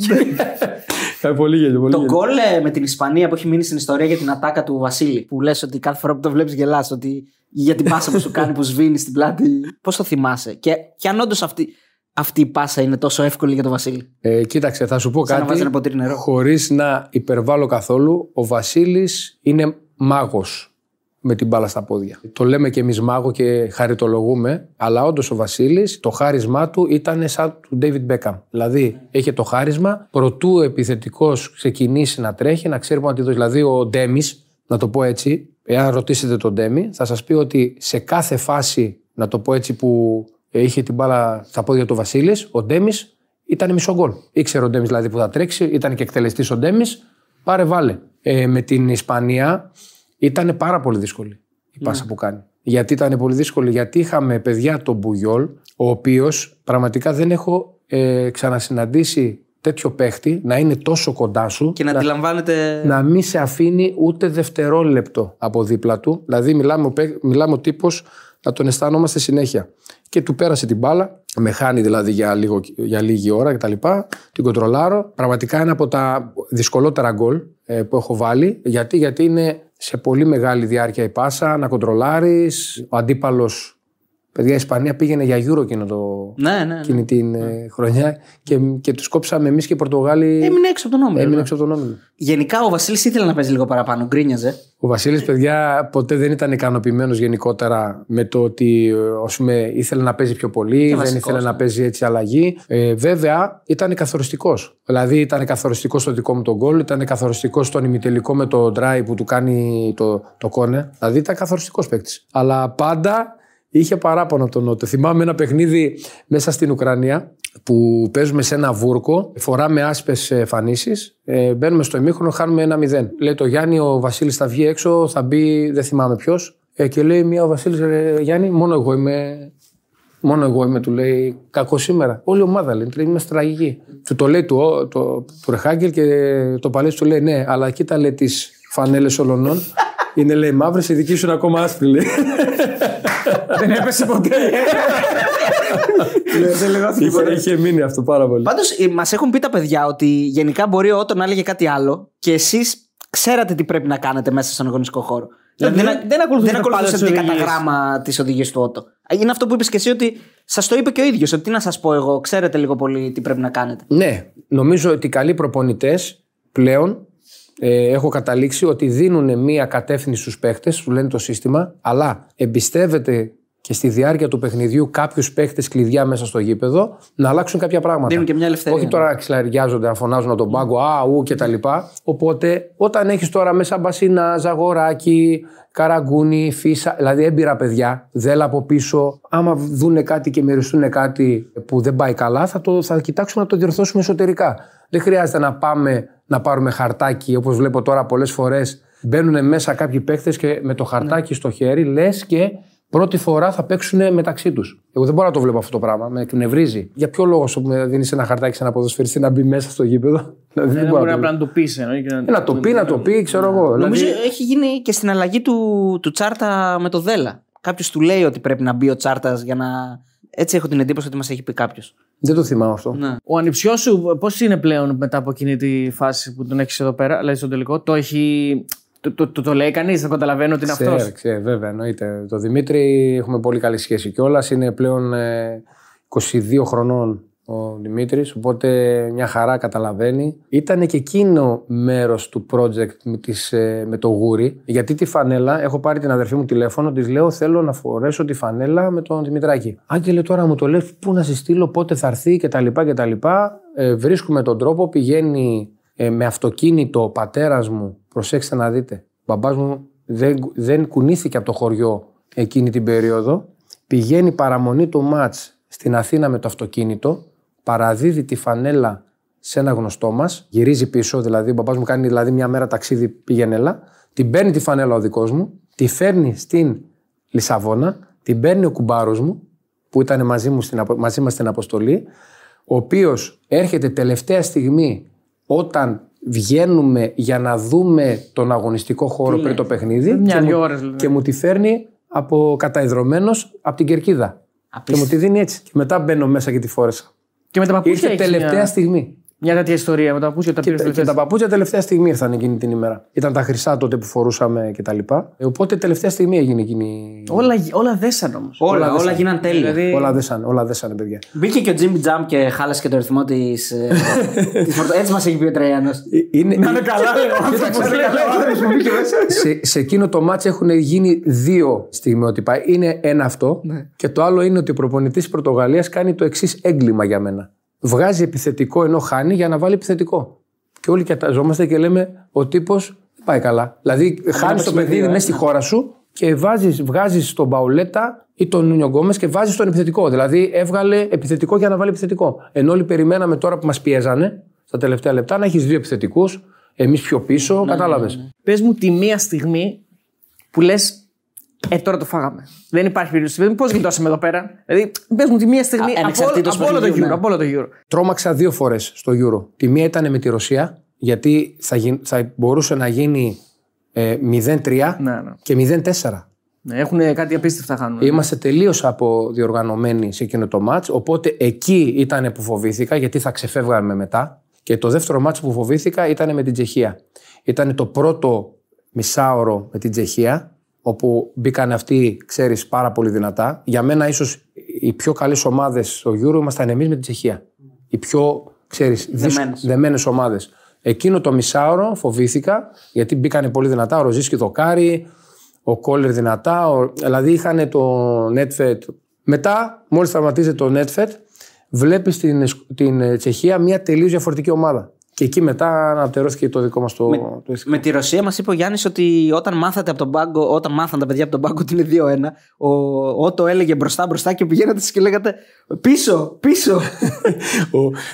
Πολύ γέλιο, πολύ το γκολ με την Ισπανία που έχει μείνει στην ιστορία για την ατάκα του Βασίλη. Που λες ότι κάθε φορά που το βλέπεις γελάς, ότι για την πάσα που σου κάνει που σβήνει στην πλάτη. Πώς το θυμάσαι? Και, και αν όντως αυτή, αυτή η πάσα είναι τόσο εύκολη για τον Βασίλη. Ε, κοίταξε, θα σου πω σαν κάτι. Χωρίς να υπερβάλλω καθόλου, ο Βασίλης είναι μάγος με την μπάλα στα πόδια. Το λέμε και εμείς μάγο και χαριτολογούμε, αλλά όντως ο Βασίλης, το χάρισμά του ήταν σαν του David Beckham. Δηλαδή, έχει το χάρισμα, προτού επιθετικός ξεκινήσει να τρέχει, να ξέρει που να τη δώσει. Δηλαδή, ο Ντέμις, να το πω έτσι, εάν ρωτήσετε τον Ντέμι, θα σας πει ότι σε κάθε φάση, να το πω έτσι, που είχε την μπάλα στα πόδια του Βασίλης, ο Ντέμις ήταν μισό γκολ. Ήξερε ο Ντέμις δηλαδή που θα τρέξει, ήταν και εκτελεστής ο Ντέμις, πάρε βάλε. Ε, με την Ισπανία. Ήταν πάρα πολύ δύσκολη η πάσα yeah. που κάνει. Γιατί ήταν πολύ δύσκολη, γιατί είχαμε παιδιά τον Μπουγιόλ, ο οποίος πραγματικά δεν έχω ε, ξανασυναντήσει τέτοιο παίχτη να είναι τόσο κοντά σου και να, να αντιλαμβάνεται. Να μην σε αφήνει ούτε δευτερόλεπτο από δίπλα του. Δηλαδή, μιλάμε, μιλάμε ο τύπος να τον αισθανόμαστε συνέχεια. Και του πέρασε την μπάλα, με χάνει δηλαδή για, λίγο, για λίγη ώρα κτλ. Την κοντρολάρω. Πραγματικά ένα από τα δυσκολότερα γκολ ε, που έχω βάλει. Γιατί, γιατί είναι. Σε πολύ μεγάλη διάρκεια η πάσα, να κοντρολάρεις. Ο αντίπαλος, παιδιά, η Ισπανία πήγαινε για Euro εκείνο το... ναι, ναι, ναι. την ναι. χρονιά και, και τους κόψαμε εμείς και οι Πορτογάλοι. Έμεινε έξω από τον όμιλο. Έμεινε έξω από τον όμιλο. Γενικά ο Βασίλης ήθελε να παίζει λίγο παραπάνω, γκρίνιαζε. Ο Βασίλης, παιδιά, ποτέ δεν ήταν ικανοποιημένος γενικότερα με το ότι ας πούμε, ήθελε να παίζει πιο πολύ, και δεν ήθελε ναι. να παίζει έτσι αλλαγή. Ε, βέβαια, ήταν καθοριστικός. Δηλαδή, ήταν καθοριστικός στο δικό μου τον γκολ, ήταν καθοριστικός στον ημιτελικό με το ντράι που του κάνει το, το κόνε. Δηλαδή, ήταν καθοριστικός παίκτης. Αλλά πάντα. Είχε παράπονο από τον Νότο. Θυμάμαι ένα παιχνίδι μέσα στην Ουκρανία που παίζουμε σε ένα βούρκο, φοράμε άσπες εμφανίσεις, μπαίνουμε στο ημίχρονο, χάνουμε ένα μηδέν. Λέει το Γιάννη, ο Βασίλης θα βγει έξω, θα μπει, δεν θυμάμαι ποιος. Και λέει μία ο Βασίλης, Γιάννη, μόνο εγώ είμαι, μόνο εγώ είμαι, του λέει, κακό σήμερα. Όλη η ομάδα λέει, είμαστε τραγικοί. Του το λέει του, του, του Ρεχάγκελ και το παλές του λέει, ναι, αλλά κοίτα λέει τις φανέλες ολονών. Είναι λέει μαύρες, η δική σου είναι ακόμα άσπρη. Δεν έπεσε ποτέ. Είχε μείνει αυτό πάρα πολύ. Πάντως μας έχουν πει τα παιδιά ότι γενικά μπορεί ο Ότο να έλεγε κάτι άλλο και εσείς ξέρατε τι πρέπει να κάνετε μέσα στον αγωνιστικό χώρο. Δηλαδή δεν ακολουθούσατε κατά γράμμα τις οδηγίες του Ότο. Είναι αυτό που είπες και εσύ, ότι σας το είπε και ο ίδιος. Ότι τι να σας πω εγώ, ξέρετε λίγο πολύ τι πρέπει να κάνετε. Ναι, νομίζω ότι οι καλοί προπονητές πλέον. Ε, έχω καταλήξει ότι δίνουν μία κατεύθυνση στους παίχτες, σου λένε το σύστημα, αλλά εμπιστεύεται και στη διάρκεια του παιχνιδιού κάποιους παίχτες κλειδιά μέσα στο γήπεδο να αλλάξουν κάποια πράγματα. Δίνουν και μια ελευθερία. Όχι τώρα να ξυλαριάζονται, να φωνάζουν από τον πάγκο, αου κτλ. Οπότε όταν έχεις τώρα μέσα Μπασινά, Ζαγοράκι, Καραγκούνι, Φίσα, δηλαδή έμπειρα παιδιά, δέλα από πίσω, άμα δούνε κάτι και μυριστούν κάτι που δεν πάει καλά, θα, το, θα κοιτάξουμε να το διορθώσουμε εσωτερικά. Δεν χρειάζεται να πάμε να πάρουμε χαρτάκι, όπως βλέπω τώρα πολλές φορές μπαίνουν μέσα κάποιοι παίχτες και με το χαρτάκι ναι. στο χέρι λες και. Πρώτη φορά θα παίξουν μεταξύ τους. Εγώ δεν μπορώ να το βλέπω αυτό το πράγμα. Με εκνευρίζει. Για ποιο λόγο σου δίνεις ένα χαρτάκι σε ένα ποδοσφαιριστή να μπει μέσα στο γήπεδο. Δεν μπορεί να, να, να, να το πει. Να το πει, να το πει, ξέρω εγώ. Νομίζω έχει γίνει και στην αλλαγή του, του Τσάρτα με το Δέλα. Κάποιος του λέει ότι πρέπει να μπει ο Τσάρτας για να. Έτσι έχω την εντύπωση ότι μας έχει πει κάποιος. Δεν το θυμάμαι αυτό. Να. Ο Ανιψιός σου πώς είναι πλέον μετά από εκείνη τη φάση που τον έχεις εδώ πέρα, δηλαδή στον τελικό, το έχει. Το, το, το, το λέει κανείς, δεν καταλαβαίνω ότι είναι αυτός. Ξέρε, ξέρε, βέβαια, εννοείται. Το Δημήτρη έχουμε πολύ καλή σχέση κιόλας. Είναι πλέον ε, είκοσι δύο χρονών ο Δημήτρης, οπότε μια χαρά καταλαβαίνει. Ήταν και εκείνο μέρος του project με, τις, ε, με το γούρι, γιατί τη φανέλα, έχω πάρει την αδερφή μου τηλέφωνο, της λέω θέλω να φορέσω τη φανέλα με τον Δημητράκη. Άγγελε τώρα μου το λέει πού να σε στείλω, πότε θα έρθει κτλ. κτλ. Ε, βρίσκουμε τον τρόπο, πηγαίνει ε, με αυτοκίνητο ο πατέρας μου. Προσέξτε να δείτε. Ο μπαμπάς μου δεν, δεν κουνήθηκε από το χωριό εκείνη την περίοδο. Πηγαίνει παραμονή το μάτς στην Αθήνα με το αυτοκίνητο. Παραδίδει τη φανέλα σε ένα γνωστό μας. Γυρίζει πίσω, δηλαδή ο μπαμπάς μου κάνει δηλαδή, μια μέρα ταξίδι πηγενέλα. Την παίρνει τη φανέλα ο δικός μου. Τη φέρνει στην Λισαβόνα. Την παίρνει ο κουμπάρος μου που ήταν μαζί, μου στην, μαζί μας στην αποστολή. Ο οποίος έρχεται τελευταία στιγμή όταν... Βγαίνουμε για να δούμε τον αγωνιστικό χώρο πριν το παιχνίδι. Μια και, μου, ώρες, δηλαδή. Και μου τη φέρνει από καταεδρωμένος από την Κερκίδα. Απίστευτη. Και μου τη δίνει έτσι. Και μετά μπαίνω μέσα και τη φόρεσα. Και με τα παπούτσια. Ήρθε τελευταία μια... στιγμή. Μια τέτοια ιστορία με τα παπούτσια. Τα και, και τα παπούτσια τελευταία στιγμή ήρθαν εκείνη την ημέρα. Ήταν τα χρυσά τότε που φορούσαμε κτλ. Οπότε τελευταία στιγμή έγινε εκείνη. Όλα, όλα δέσαν όμως. Όλα, όλα, όλα γίναν τέλεια. Δηλαδή... Όλα δέσαν, όλα δέσαν, παιδιά. Μπήκε και ο Jimmy Jump και χάλασε και το ρυθμό τη. Έτσι μας έχει πει ο Τραϊάνος. Είναι καλά, σε εκείνο το μάτς έχουν γίνει δύο στιγμιότυπα. Είναι ένα αυτό και το άλλο είναι ότι ο προπονητής Πορτογαλίας κάνει το εξής έγκλημα για μένα. Βγάζει επιθετικό ενώ χάνει για να βάλει επιθετικό. Και όλοι κοιταζόμαστε και λέμε ο τύπος δεν πάει καλά. Δηλαδή χάνεις το παιχνίδι μέσα στη χώρα σου και βάζεις, βγάζεις τον Μπαουλέτα ή τον Νούνιο Γκόμες και βάζεις τον επιθετικό. Δηλαδή έβγαλε επιθετικό για να βάλει επιθετικό. Ενώ όλοι περιμέναμε τώρα που μας πιέζανε στα τελευταία λεπτά να έχεις δύο επιθετικούς, εμείς πιο πίσω, ναι, κατάλαβες. Ναι, ναι, ναι. Πες μου τη μία στιγμή που λες. Ε, τώρα το φάγαμε. Δεν υπάρχει περίπτωση. Πώς γλιτώσαμε εδώ πέρα. Δηλαδή, πες μου τη μία στιγμή. Α, από, όλο, από, όλο το Euro, ναι. από όλο το Euro. Τρόμαξα δύο φορές στο Euro. Τη μία ήταν με τη Ρωσία, γιατί θα, γι... θα μπορούσε να γίνει ε, μηδέν τρία ναι, ναι. και μηδέν τέσσερα. Ναι, έχουν κάτι απίστευτα χάνουν. Ναι. Είμαστε τελείως αποδιοργανωμένοι σε εκείνο το μάτς. Οπότε εκεί ήταν που φοβήθηκα, γιατί θα ξεφεύγαμε μετά. Και το δεύτερο μάτς που φοβήθηκα ήταν με την Τσεχία. Ήταν το πρώτο μισάωρο με την Τσεχία. Όπου μπήκαν αυτοί, ξέρεις, πάρα πολύ δυνατά. Για μένα, ίσως οι πιο καλές ομάδες στο Euro ήμασταν εμείς με την Τσεχία. Οι πιο, ξέρεις, δεμένες ομάδες. Εκείνο το μισάωρο φοβήθηκα, γιατί μπήκαν πολύ δυνατά. Ο Ροζίσκι δοκάρι, ο Κόλλερ δυνατά. Ο... Δηλαδή είχαν το Netfet. Μετά, μόλις τραυματίζεται το Netfet, βλέπεις την, την Τσεχία μια τελείως διαφορετική ομάδα. Και εκεί μετά αναπτερώθηκε το δικό μας το. Με, το με τη Ρωσία μας είπε ο Γιάννης ότι όταν μάθατε από τον πάγκο, όταν μάθαν τα παιδιά από τον πάγκο ότι είναι δύο ένα, ο, ο το έλεγε μπροστά μπροστά και πηγαίνατε και λέγατε πίσω, πίσω.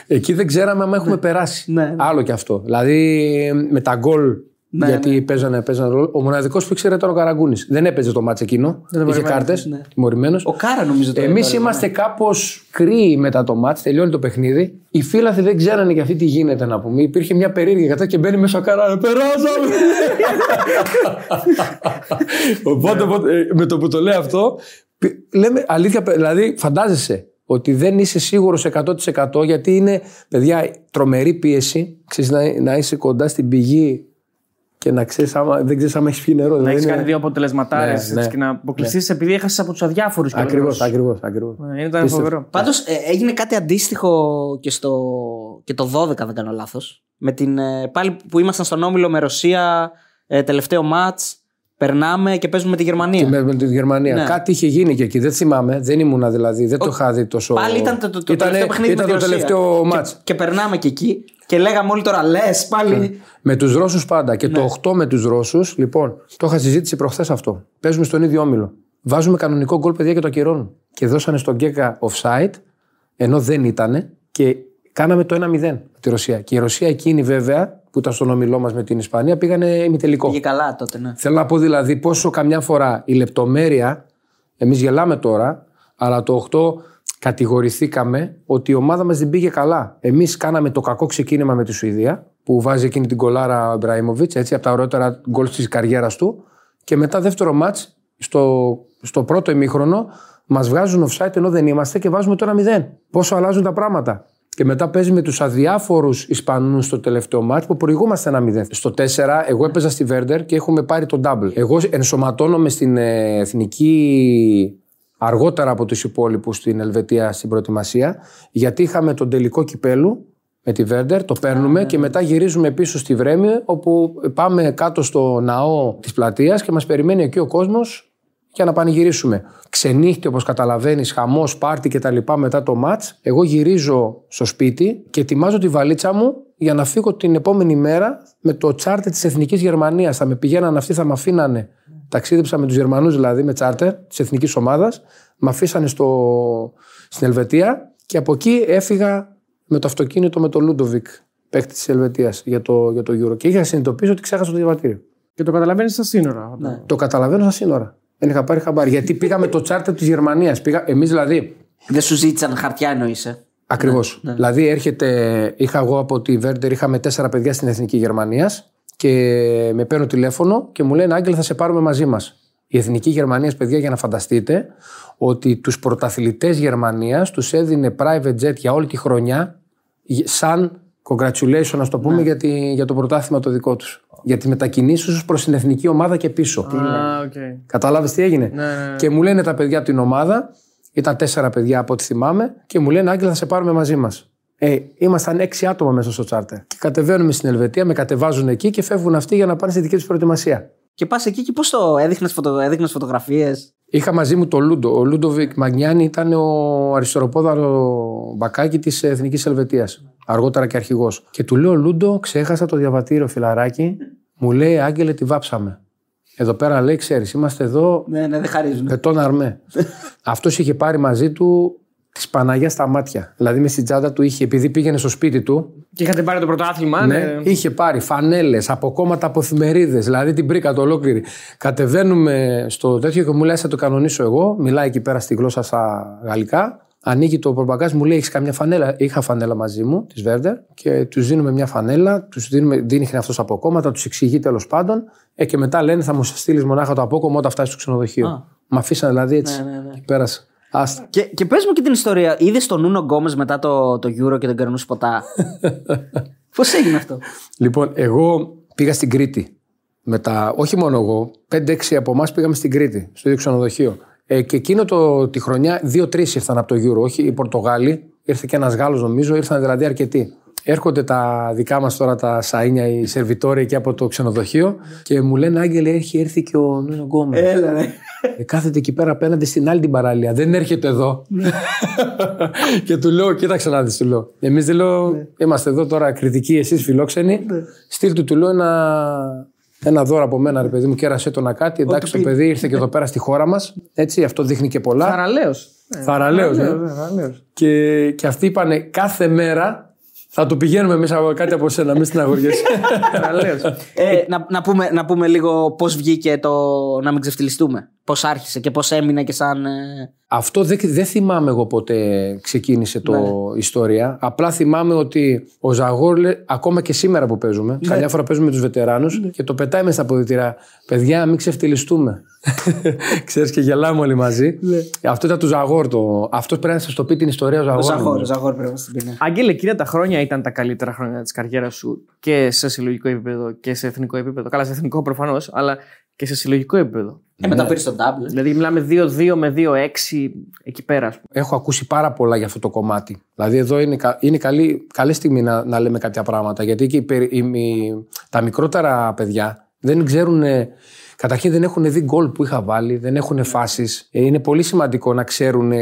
Εκεί δεν ξέραμε αν έχουμε περάσει. Ναι, ναι. Άλλο κι αυτό. Δηλαδή με τα γκολ. Ναι, γιατί ναι. παίζανε, παίζανε ρόλο. Ο μοναδικός που ήξερε ήταν ο Καραγκούνης. Δεν έπαιζε το μάτς εκείνο. Δεν είχε κάρτες. Ναι. Τιμωρημένος. Ο Κάρα νομίζω το Εμείς είμαστε ναι. κάπως κρύοι μετά το μάτς. Τελειώνει το παιχνίδι. Οι φίλαθλοι δεν ξέρανε κι αυτοί τι γίνεται να πούμε. Υπήρχε μια περίεργη κατάσταση και μπαίνει μέσα ο Κάρα. Περάσαμε! οπότε, οπότε με το που το λέει αυτό, λέμε αλήθεια, δηλαδή φαντάζεσαι. Ότι δεν είσαι σίγουρος εκατό τοις εκατό γιατί είναι παιδιά τρομερή πίεση. Ξέρεις να, να είσαι κοντά στην πηγή. Και να ξέρεις, άμα, δεν ξέρεις αν έχει πιει νερό. Να έχει κάνει δύο αποτελεσματάρες ναι, ναι, και να αποκλειστείς ναι. επειδή έχασες από τους αδιάφορους. Ακριβώς, ακριβώς. ακριβώς. Ναι, ήταν φοβερό. Πάντως ε, έγινε κάτι αντίστοιχο και, στο, και το δώδεκα, δεν κάνω λάθος. Με την, πάλι που ήμασταν στον Όμιλο με Ρωσία, ε, τελευταίο μάτς. περνάμε και παίζουμε με τη Γερμανία. Και με τη Γερμανία. Ναι. Κάτι είχε γίνει και εκεί. Δεν θυμάμαι. Δεν ήμουνα δηλαδή. Δεν Ο... το είχα δει τόσο. Πάλι ήταν το, το, το Ήτανε... τελευταίο παιχνίδι. Ήταν το τελευταίο μάτς. Και, και περνάμε και εκεί. Και λέγαμε όλοι τώρα, λες πάλι. Ναι. Με τους Ρώσους πάντα. Και ναι. το οκτώ με τους Ρώσους. Λοιπόν, το είχα συζήτηση προχθές αυτό. Παίζουμε στον ίδιο όμιλο. Βάζουμε κανονικό γκολ, παιδιά, και το ακυρώνουν. Και δώσανε στον Γκέκα offside, ενώ δεν ήτανε. Και κάναμε το ένα μηδέν τη Ρωσία. Και η Ρωσία εκείνη βέβαια, που ήταν στον ομιλό μας με την Ισπανία, πήγανε ημιτελικό. Πήγε καλά τότε, ναι. Θέλω να πω δηλαδή πόσο καμιά φορά η λεπτομέρεια, εμείς γελάμε τώρα, αλλά το οκτώ κατηγορηθήκαμε ότι η ομάδα μας δεν πήγε καλά. Εμείς κάναμε το κακό ξεκίνημα με τη Σουηδία, που βάζει εκείνη την κολάρα ο Ιμπραήμοβιτς, έτσι, από τα ωραιότερα γκολ της καριέρας του. Και μετά δεύτερο μάτς, στο, στο πρώτο ημίχρονο, μας βγάζουν offside ενώ δεν είμαστε και βάζουμε τώρα μηδέν. Πόσο αλλάζουν τα πράγματα. Και μετά παίζει με τους αδιάφορους Ισπανούς στο τελευταίο μάτς που προηγούμαστε ένα μηδέν. Στο τέσσερα εγώ έπαιζα στη Βέρντερ και έχουμε πάρει το double. Εγώ ενσωματώνομαι στην εθνική αργότερα από τους υπόλοιπους στην Ελβετία στην προετοιμασία, γιατί είχαμε τον τελικό κυπέλου με τη Βέρντερ, το παίρνουμε, yeah, και μετά γυρίζουμε πίσω στη Βρέμη, όπου πάμε κάτω στο ναό της πλατείας και μας περιμένει εκεί ο κόσμος για να πανηγυρίσουμε. Ξενύχτη, όπως καταλαβαίνεις, χαμός, πάρτι και τα λοιπά μετά το μάτς. Εγώ γυρίζω στο σπίτι και ετοιμάζω τη βαλίτσα μου για να φύγω την επόμενη μέρα με το τσάρτερ της Εθνικής Γερμανίας. Θα με πηγαίναν αυτοί, θα με αφήνανε. Ταξίδεψα με τους Γερμανούς δηλαδή, με τσάρτερ της Εθνικής Ομάδας. Με αφήσανε στο... στην Ελβετία και από εκεί έφυγα με το αυτοκίνητο με τον Λούντοβικ, παίκτη της Ελβετίας, για το, για το Euro. Και είχα συνειδητοποιήσει ότι ξέχασα το διαβατήριο. Και το καταλαβαίνεις στα σύνορα. Ναι. Το καταλαβαίνω στα σύνορα. Δεν είχα πάρει χαμπάρι. Γιατί πήγαμε το τσάρτερ της Γερμανίας. Πήγα... Εμείς δηλαδή. Δεν σου ζήτησαν χαρτιά, εννοείσαι. Ακριβώς. Ναι, ναι. Δηλαδή έρχεται. Είχα εγώ από τη Βέρντερ, είχαμε τέσσερα παιδιά στην Εθνική Γερμανίας και με παίρνω τηλέφωνο και μου λένε: Άγγελε, θα σε πάρουμε μαζί μας. Η Εθνική Γερμανίας, παιδιά, για να φανταστείτε ότι τους πρωταθλητές Γερμανίας τους έδινε private jet για όλη τη χρονιά, σαν congratulation, να το πούμε, ναι, για, τη, για το πρωτάθλημα το δικό τους. Για τις μετακινήσεις προς την εθνική ομάδα και πίσω. Ah, okay. Κατάλαβες τι έγινε. Ναι, ναι, ναι. Και μου λένε τα παιδιά από την ομάδα, ήταν τέσσερα παιδιά από ό,τι θυμάμαι, και μου λένε: Άγγελε, θα σε πάρουμε μαζί μας. Ε, ήμασταν έξι άτομα μέσα στο τσάρτερ. Και κατεβαίνουμε στην Ελβετία, με κατεβάζουν εκεί και φεύγουν αυτοί για να πάνε στη δική τους προετοιμασία. Και πας εκεί και πώς το έδειχνες, φωτο, έδειχνες φωτογραφίες. Είχα μαζί μου τον Λούντο. Ο Λούντοβικ Μαγνιάνι ήταν ο αριστεροπόδαρο μπακάκι της Εθνικής Ελβετίας. Αργότερα και αρχηγός. Και του λέω: Λούντο, ξέχασα το διαβατήριο, φιλαράκι. Μου λέει: Άγγελε, τη βάψαμε. Εδώ πέρα λέει: Ξέρεις, είμαστε εδώ. Ναι, ναι, δεν χαρίζουν. Πετών αρμέ. Αυτός είχε πάρει μαζί του τη Παναγιά στα μάτια. Δηλαδή με στην τσάντα του είχε, επειδή πήγαινε στο σπίτι του. Και είχατε πάρει το πρωτάθλημα, ναι. ναι. Είχε πάρει φανέλες, αποκόμματα από εφημερίδες, δηλαδή την μπρίκα το ολόκληρη. Κατεβαίνουμε στο τέτοιο και μου λέει: Θα το κανονίσω εγώ. Μιλάει εκεί πέρα στη γλώσσα στα γαλλικά. Ανοίγει το προπαγκάζ, μου λέει: Έχεις καμιά φανέλα. Είχα φανέλα μαζί μου, τη Βέρντερ, και του δίνουμε μια φανέλα, του δίνει αυτό από κόμματα, του εξηγεί τέλος πάντων. Ε, και μετά λένε: Θα μου στείλει μονάχα το απόκομμα όταν φτάσει στο ξενοδοχείο. Μ' αφήσανε δηλαδή έτσι. Ναι, ναι, ναι. Και πέρασε. Άστα. Και, και πες μου και την ιστορία. Είδες τον Νούνο Γκόμες μετά το, το Euro και τον Καρνού Σποτά. Πώς έγινε αυτό? Λοιπόν, εγώ πήγα στην Κρήτη. Μετά, όχι μόνο εγώ, πέντε έξι από εμάς πήγαμε στην Κρήτη, στο ίδιο ξενοδοχείο. Ε, και εκείνο το, τη χρονιά, δύο τρεις ήρθαν από το Euro. Όχι, οι Πορτογάλοι, ήρθε και ένας Γάλλος νομίζω, ήρθαν δηλαδή αρκετοί. Έρχονται τα δικά μας τώρα τα σαΐνια, οι σερβιτόροι εκεί από το ξενοδοχείο και μου λένε: Άγγελε, έχει έρθει και ο Νούνο Γκόμες. Έλα, ναι. Ε, κάθεται εκεί πέρα απέναντι στην άλλη την παραλία. Δεν έρχεται εδώ. Και του λέω: Κοίταξε να δεις, του λέω. Εμείς δεν λέω, ναι. Είμαστε εδώ τώρα κριτικοί, εσείς φιλόξενοι. Ναι. Στείλ του, του λέω ένα, ένα δώρο από μένα, ρε παιδί μου, κέρασέ το να κάτι. Εντάξει, το πει... παιδί ήρθε και εδώ πέρα στη χώρα μας. Έτσι, αυτό δείχνει και πολλά. Θαραλέος. Θαραλέος, ναι. Και, και αυτοί είπανε κάθε μέρα. Θα του πηγαίνουμε εμείς κάτι από σένα, μην στεναχωριέσαι. ε, να, να, πούμε, να πούμε λίγο πώς βγήκε το να μην ξεφτυλιστούμε. Πώς άρχισε και πώς έμεινε και σαν... Αυτό δεν δε θυμάμαι εγώ πότε ξεκίνησε το ναι. ιστορία. Απλά θυμάμαι ότι ο Ζαγόρλε, ακόμα και σήμερα που παίζουμε, ναι. καμιά φορά παίζουμε με τους βετεράνους ναι. και το πετάει μέσα στα αποδυτηρά. Παιδιά, μην ξεφτυλιστούμε. Ξέρεις, και γελάμε όλοι μαζί. Ναι. Αυτό ήταν του Ζαγόρ. Το... Αυτό πρέπει να σας το πει την ιστορία ο Ζαγόρ. Ο Ζαγόρ, ο Ζαγόρ πρέπει να σας πει. Ναι. Άγγελε, εκείνα τα χρόνια ήταν τα καλύτερα χρόνια της καριέρας σου και σε συλλογικό επίπεδο και σε εθνικό επίπεδο. Καλά, σε εθνικό προφανώς, αλλά και σε συλλογικό επίπεδο. Ε, μετά πήρε τον double. Δηλαδή, μιλάμε δύο δύο με δύο έξι εκεί πέρα, ας πούμε. Έχω ακούσει πάρα πολλά για αυτό το κομμάτι. Δηλαδή, εδώ είναι, κα, είναι καλή, καλή στιγμή να, να λέμε κάποια πράγματα. Γιατί και οι, οι, τα μικρότερα παιδιά Δεν ξέρουν, καταρχήν δεν έχουν δει γκολ που είχα βάλει, δεν έχουν φάσεις. Είναι πολύ σημαντικό να ξέρουν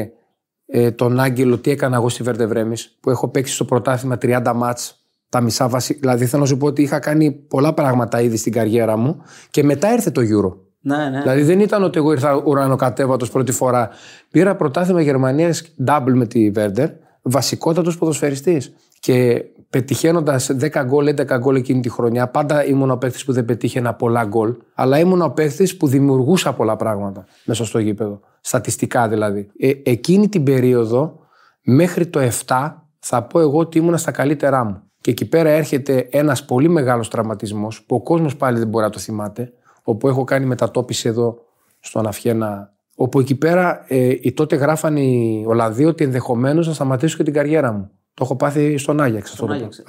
ε, τον Άγγελο τι έκανα εγώ στη Βέρντε Βρέμης, που έχω παίξει στο πρωτάθλημα τριάντα μάτς, τα μισά βασι... Δηλαδή θέλω να σου πω ότι είχα κάνει πολλά πράγματα ήδη στην καριέρα μου και μετά ήρθε το Euro. Ναι, ναι. Δηλαδή δεν ήταν ότι εγώ ήρθα ουρανοκατέβατος πρώτη φορά. Πήρα πρωτάθλημα Γερμανίας double με τη Βέρντερ, βασικότατος ποδοσφαιριστής. Και πετυχαίνοντας δέκα γκολ, έντεκα γκολ εκείνη τη χρονιά, πάντα ήμουν ο παίκτης που δεν πετύχε ένα πολλά γκολ, αλλά ήμουν ο παίκτης που δημιουργούσα πολλά πράγματα μέσα στο γήπεδο. Στατιστικά δηλαδή. Ε, εκείνη την περίοδο, μέχρι το εφτά, θα πω εγώ ότι ήμουν στα καλύτερά μου. Και εκεί πέρα έρχεται ένας πολύ μεγάλος τραυματισμός, που ο κόσμος πάλι δεν μπορεί να το θυμάται, όπου έχω κάνει μετατόπιση εδώ στον Αυχένα. Όπου εκεί πέρα ε, οι τότε γράφαν οι Ολλανδοί ότι ενδεχομένως να σταματήσω και την καριέρα μου. Το έχω πάθει στον Άγιαξ.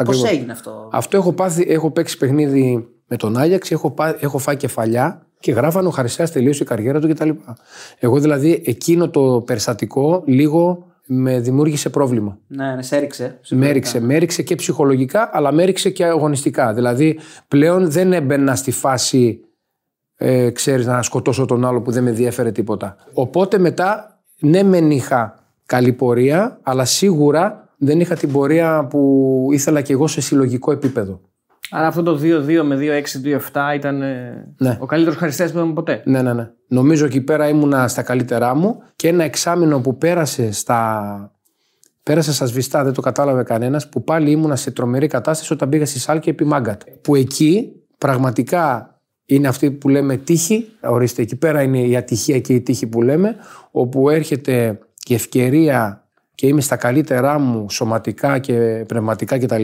Πώς έγινε αυτό? Αυτό έχω πάθει, έχω παίξει παιχνίδι με τον Άγιαξ, έχω, έχω φάει κεφαλιά και γράφανε ο Χαρισιάς τελείωσε η καριέρα του κτλ. Εγώ δηλαδή εκείνο το περιστατικό λίγο με δημιούργησε πρόβλημα. Ναι, ναι, σε έριξε. Με έριξε, με έριξε και ψυχολογικά, αλλά με έριξε και αγωνιστικά. Δηλαδή πλέον δεν έμπαινα στη φάση, ε, ξέρεις, να σκοτώσω τον άλλο που δεν με διέφερε τίποτα. Οπότε μετά, ναι, μεν είχα καλή πορεία, αλλά σίγουρα δεν είχα την πορεία που ήθελα και εγώ σε συλλογικό επίπεδο. Άρα αυτό το δύο δύο με δύο έξι δύο εφτά ήταν ναι. ο καλύτερος Χαριστέας που είδαμε ποτέ. Ναι, ναι, ναι. Νομίζω εκεί πέρα ήμουνα στα καλύτερά μου και ένα εξάμηνο που πέρασε στα, πέρασε στα σβηστά, δεν το κατάλαβε κανένας, που πάλι ήμουνα σε τρομερή κατάσταση όταν πήγα στη Σάλκε επί Μάγκατ. Που εκεί πραγματικά είναι αυτή που λέμε τύχη. Ορίστε, εκεί πέρα είναι η ατυχία και η τύχη που λέμε, όπου έρχεται η ευκαιρία και είμαι στα καλύτερά μου σωματικά και πνευματικά κτλ.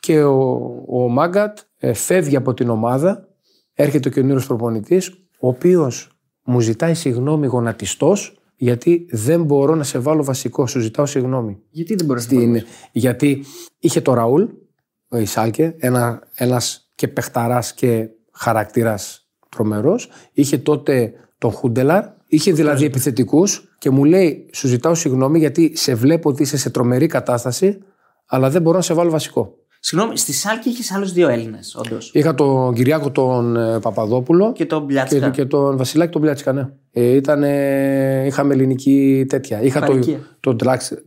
Και ο, ο Μάγκατ ε, φεύγει από την ομάδα, έρχεται ο καινούριο προπονητής, ο οποίος μου ζητάει συγγνώμη γονατιστός, γιατί δεν μπορώ να σε βάλω βασικό, σου ζητάω συγγνώμη. Γιατί δεν μπορείς να σε βάλω? Γιατί είχε το Ραούλ, ο Ισάλκε, ένα, ένας και παιχταράς και χαρακτήρας τρομερός, είχε τότε τον Χούντελαρ, είχε δηλαδή επιθετικούς και μου λέει: σου ζητάω συγγνώμη γιατί σε βλέπω ότι είσαι σε τρομερή κατάσταση, αλλά δεν μπορώ να σε βάλω βασικό. Συγγνώμη, στη Σάλκη είχες άλλους δύο Έλληνες, όντως. Είχα τον Κυριάκο τον Παπαδόπουλο και τον Μπλιάτσικα. Και, και τον Βασιλάκη τον Μπλιάτσικα, ναι. Ε, ήτανε, είχαμε ελληνική τέτοια. Είχα τον το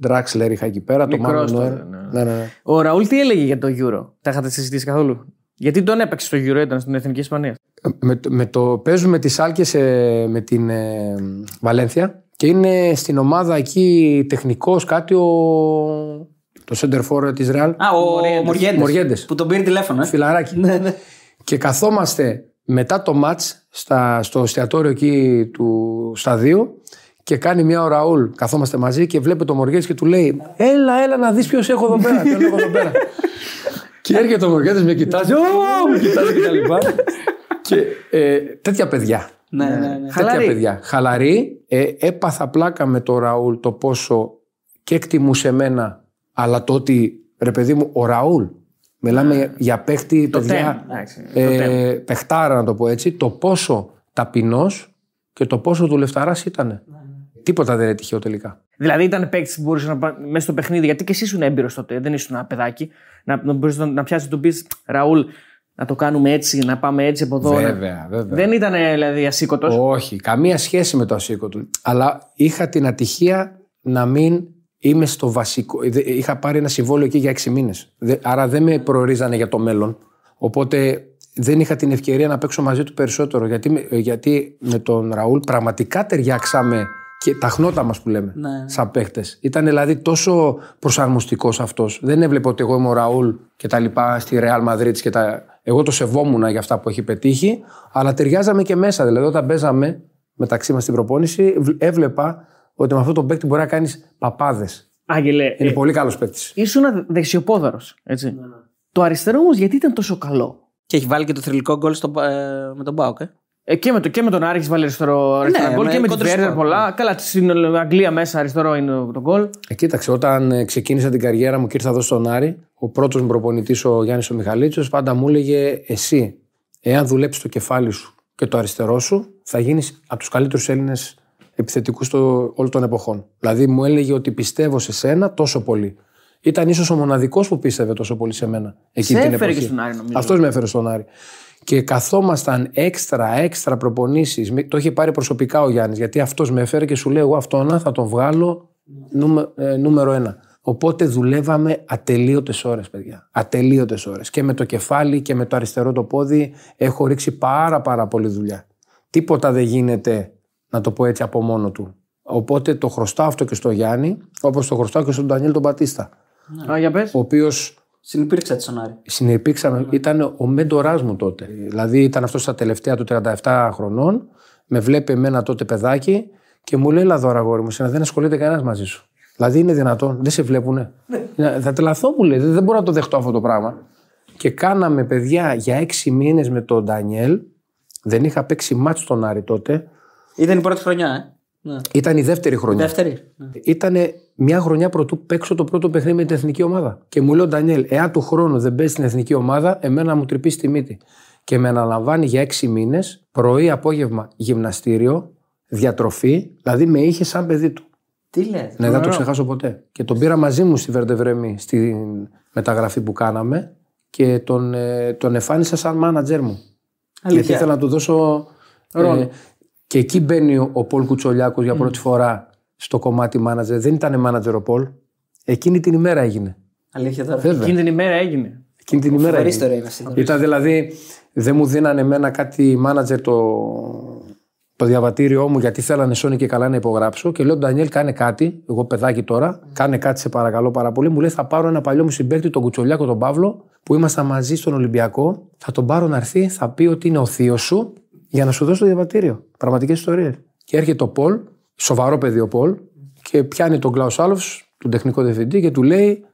Ντράξλερ, είχα εκεί πέρα. Μικρός το Μάνο. Ναι. Ναι, ναι. Ο Ραούλ τι έλεγε για το Euro? Τα είχατε συζητήσει καθόλου? Γιατί τον έπαιξε στο Euro, ήταν στην Εθνική Ισπανία. Με, με το, παίζουμε τη Σάλκε με την ε, Βαλένθια και είναι στην ομάδα εκεί τεχνικός κάτι ο, το center forward της Real. Α, ο Μοριέντες. Που τον πήρε τηλέφωνο. Ε? Φιλαράκι. Ναι, ναι. Και καθόμαστε μετά το μάτς στα, στο εστιατόριο εκεί του σταδίου και κάνει μια ο Ραούλ. Καθόμαστε μαζί και βλέπει τον Μοριέντες και του λέει: Έλα, έλα να δεις ποιος έχω εδώ πέρα. Ποιον έχω εδώ πέρα. Και έρχεται ο Μοριέντες, με κοιτάζει. Ω, με κοιτάζει και τα λοιπά. Και ε, τέτοια παιδιά. Ναι, ναι, ναι. Χαλαρή. Παιδιά. Χαλαρή. Ε, έπαθα πλάκα με τον Ραούλ το πόσο και εκτιμούσε εμένα, αλλά το ότι, ρε παιδί μου, ο Ραούλ, μιλάμε ναι. για παίχτη, το παιδιά, τέμ, ε, ναι, το παιχτάρα να το πω έτσι, το πόσο ταπεινός και το πόσο δουλευταράς ήταν. Ναι. Τίποτα δεν έτυχε τελικά. Δηλαδή ήταν παίκτης που μπορούσε να πάει μέσα στο παιχνίδι, γιατί και εσύ ήσουν έμπειρος τότε, δεν ήσουν ένα παιδάκι, να, να μπορείς να, να πιάσεις τον πεις, Ραούλ, να το κάνουμε έτσι, να πάμε έτσι από εδώ. Βέβαια, βέβαια. Δεν ήταν δηλαδή ασήκωτος. Όχι, καμία σχέση με το ασήκωτο. Αλλά είχα την ατυχία να μην είμαι στο βασικό. Είχα πάρει ένα συμβόλαιο εκεί για έξι μήνες. Άρα δεν με προορίζανε για το μέλλον. Οπότε δεν είχα την ευκαιρία να παίξω μαζί του περισσότερο. Γιατί, γιατί με τον Ραούλ πραγματικά ταιριάξαμε και τα χνότα μας που λέμε, ναι, σαν παίχτες. Ήταν δηλαδή τόσο προσαρμοστικός αυτός. Δεν έβλεπε ότι εγώ είμαι ο Ραούλ και τα λοιπά στη Ρεάλ Μαδρίτης και τα. Εγώ το σεβόμουν για αυτά που έχει πετύχει, αλλά ταιριάζαμε και μέσα. Δηλαδή, όταν παίζαμε μεταξύ μας την προπόνηση, έβλεπα ότι με αυτόν τον παίκτη μπορεί να κάνεις παπάδες. Άγγελε. Είναι ε, πολύ καλός παίκτης. Ήσουν δεξιοπόδαρος, έτσι. Ναι, ναι. Το αριστερό όμως γιατί ήταν τόσο καλό? Και έχει βάλει και το θρυλικό γκολ στο, ε, με τον ΠΑΟΚ. Ε. Ε, και, με το, και με τον Άρη έχει βάλει αριστερό, αριστερό ναι, γκολ με, και με τον Βέρντερ πολλά. Καλά, στην Αγγλία μέσα αριστερό είναι το γκολ. Ε, κοίταξε, όταν ξεκίνησα την καριέρα μου και ήρθα εδώ στον Άρη, ο πρώτος μου προπονητής, ο Γιάννης ο Μιχαλίτσος, πάντα μου έλεγε: εσύ, εάν δουλέψεις το κεφάλι σου και το αριστερό σου, θα γίνεις από τους καλύτερους Έλληνες επιθετικούς όλων των εποχών. Δηλαδή μου έλεγε ότι πιστεύω σε σένα τόσο πολύ. Ήταν ίσως ο μοναδικός που πίστευε τόσο πολύ σε μένα. Εκείνη την εποχή. Και στον Άρη, νομίζω. Αυτός με έφερε στον Άρη. Και καθόμασταν έξτρα, έξτρα προπονήσεις. Το είχε πάρει προσωπικά ο Γιάννης, γιατί αυτός με έφερε και σου λέει: εγώ αυτόν θα τον βγάλω νούμε, ε, νούμερο ένα. Οπότε δουλεύαμε ατελείωτες ώρες, παιδιά. Ατελείωτες ώρες. Και με το κεφάλι και με το αριστερό το πόδι έχω ρίξει πάρα, πάρα πολύ δουλειά. Τίποτα δεν γίνεται, να το πω έτσι, από μόνο του. Οπότε το χρωστάω αυτό και στο Γιάννη, όπως το χρωστάω και στον Ντανιέλ τον Μπατίστα. Ναι. Ο οποίος. Συνυπήρξατε στον Άρη. Συνυπήρξαμε. Ναι. Ήταν ο μέντοράς μου τότε. Δηλαδή ήταν αυτός στα τελευταία του τριάντα επτά χρονών, με βλέπει εμένα τότε παιδάκι και μου λέει: έλα εδώ, αγόρι μου, δεν ασχολείται κανένας μαζί σου. Δηλαδή είναι δυνατόν, δεν σε βλέπουνε. Ναι. Θα τρελαθώ, μου λέει, δεν μπορώ να το δεχτώ αυτό το πράγμα. Και κάναμε, παιδιά, για έξι μήνες με τον Ντανιέλ. Δεν είχα παίξει μάτς στον Άρη τότε. Ήταν η πρώτη χρονιά, ε. Ναι. Ήταν η δεύτερη χρονιά. Δεύτερη. Ναι. Ήταν μια χρονιά πρωτού παίξω το πρώτο παιχνίδι με την εθνική ομάδα. Και μου λέει ο Ντανιέλ, εάν του χρόνου δεν μπες στην εθνική ομάδα, εμένα μου τρυπήσει τη μύτη. Και με αναλαμβάνει για έξι μήνες, πρωί, απόγευμα, γυμναστήριο, διατροφή. Δηλαδή με είχε σαν παιδί του. Τι λες. Ναι, δεν το ξεχάσω ποτέ. Και τον πήρα μαζί μου στη Βερντεβρέμι, στη μεταγραφή που κάναμε και τον, ε, τον εμφάνισα σαν μάνατζερ μου. Αλήθεια. Γιατί ήθελα να του δώσω ρόλο. Ε, Και εκεί μπαίνει ο Πολ Κουτσολιάκος για πρώτη mm. φορά στο κομμάτι μάνατζερ. Δεν ήταν μάνατζερ ο Πολ. Εκείνη την ημέρα έγινε. Αλήθεια τώρα. Βέβαια. Εκείνη την ημέρα έγινε. Εκείνη την ημέρα έγινε. Έγινε. Ήταν δηλαδή, δεν μου δίνανε εμένα κάτι μάνατζερ το, το διαβατήριό μου γιατί θέλανε Sony και καλά να υπογράψω. Και λέω: Ντανιέλ, κάνε κάτι. Εγώ παιδάκι τώρα, mm. κάνε κάτι, σε παρακαλώ πάρα πολύ. Μου λέει: θα πάρω ένα παλιό μου συμπαίκτη, τον Κουτσολιάκο τον Παύλο, που ήμασταν μαζί στον Ολυμπιακό. Θα τον πάρω να έρθει, θα πει ότι είναι ο θείος σου. Για να σου δώσω το διαβατήριο. Πραγματικές ιστορίες. Και έρχεται ο Πολ, σοβαρό παιδί ο Πολ, και πιάνει τον Κλάους Άλοφς, τον τεχνικό διευθυντή, και του λέει: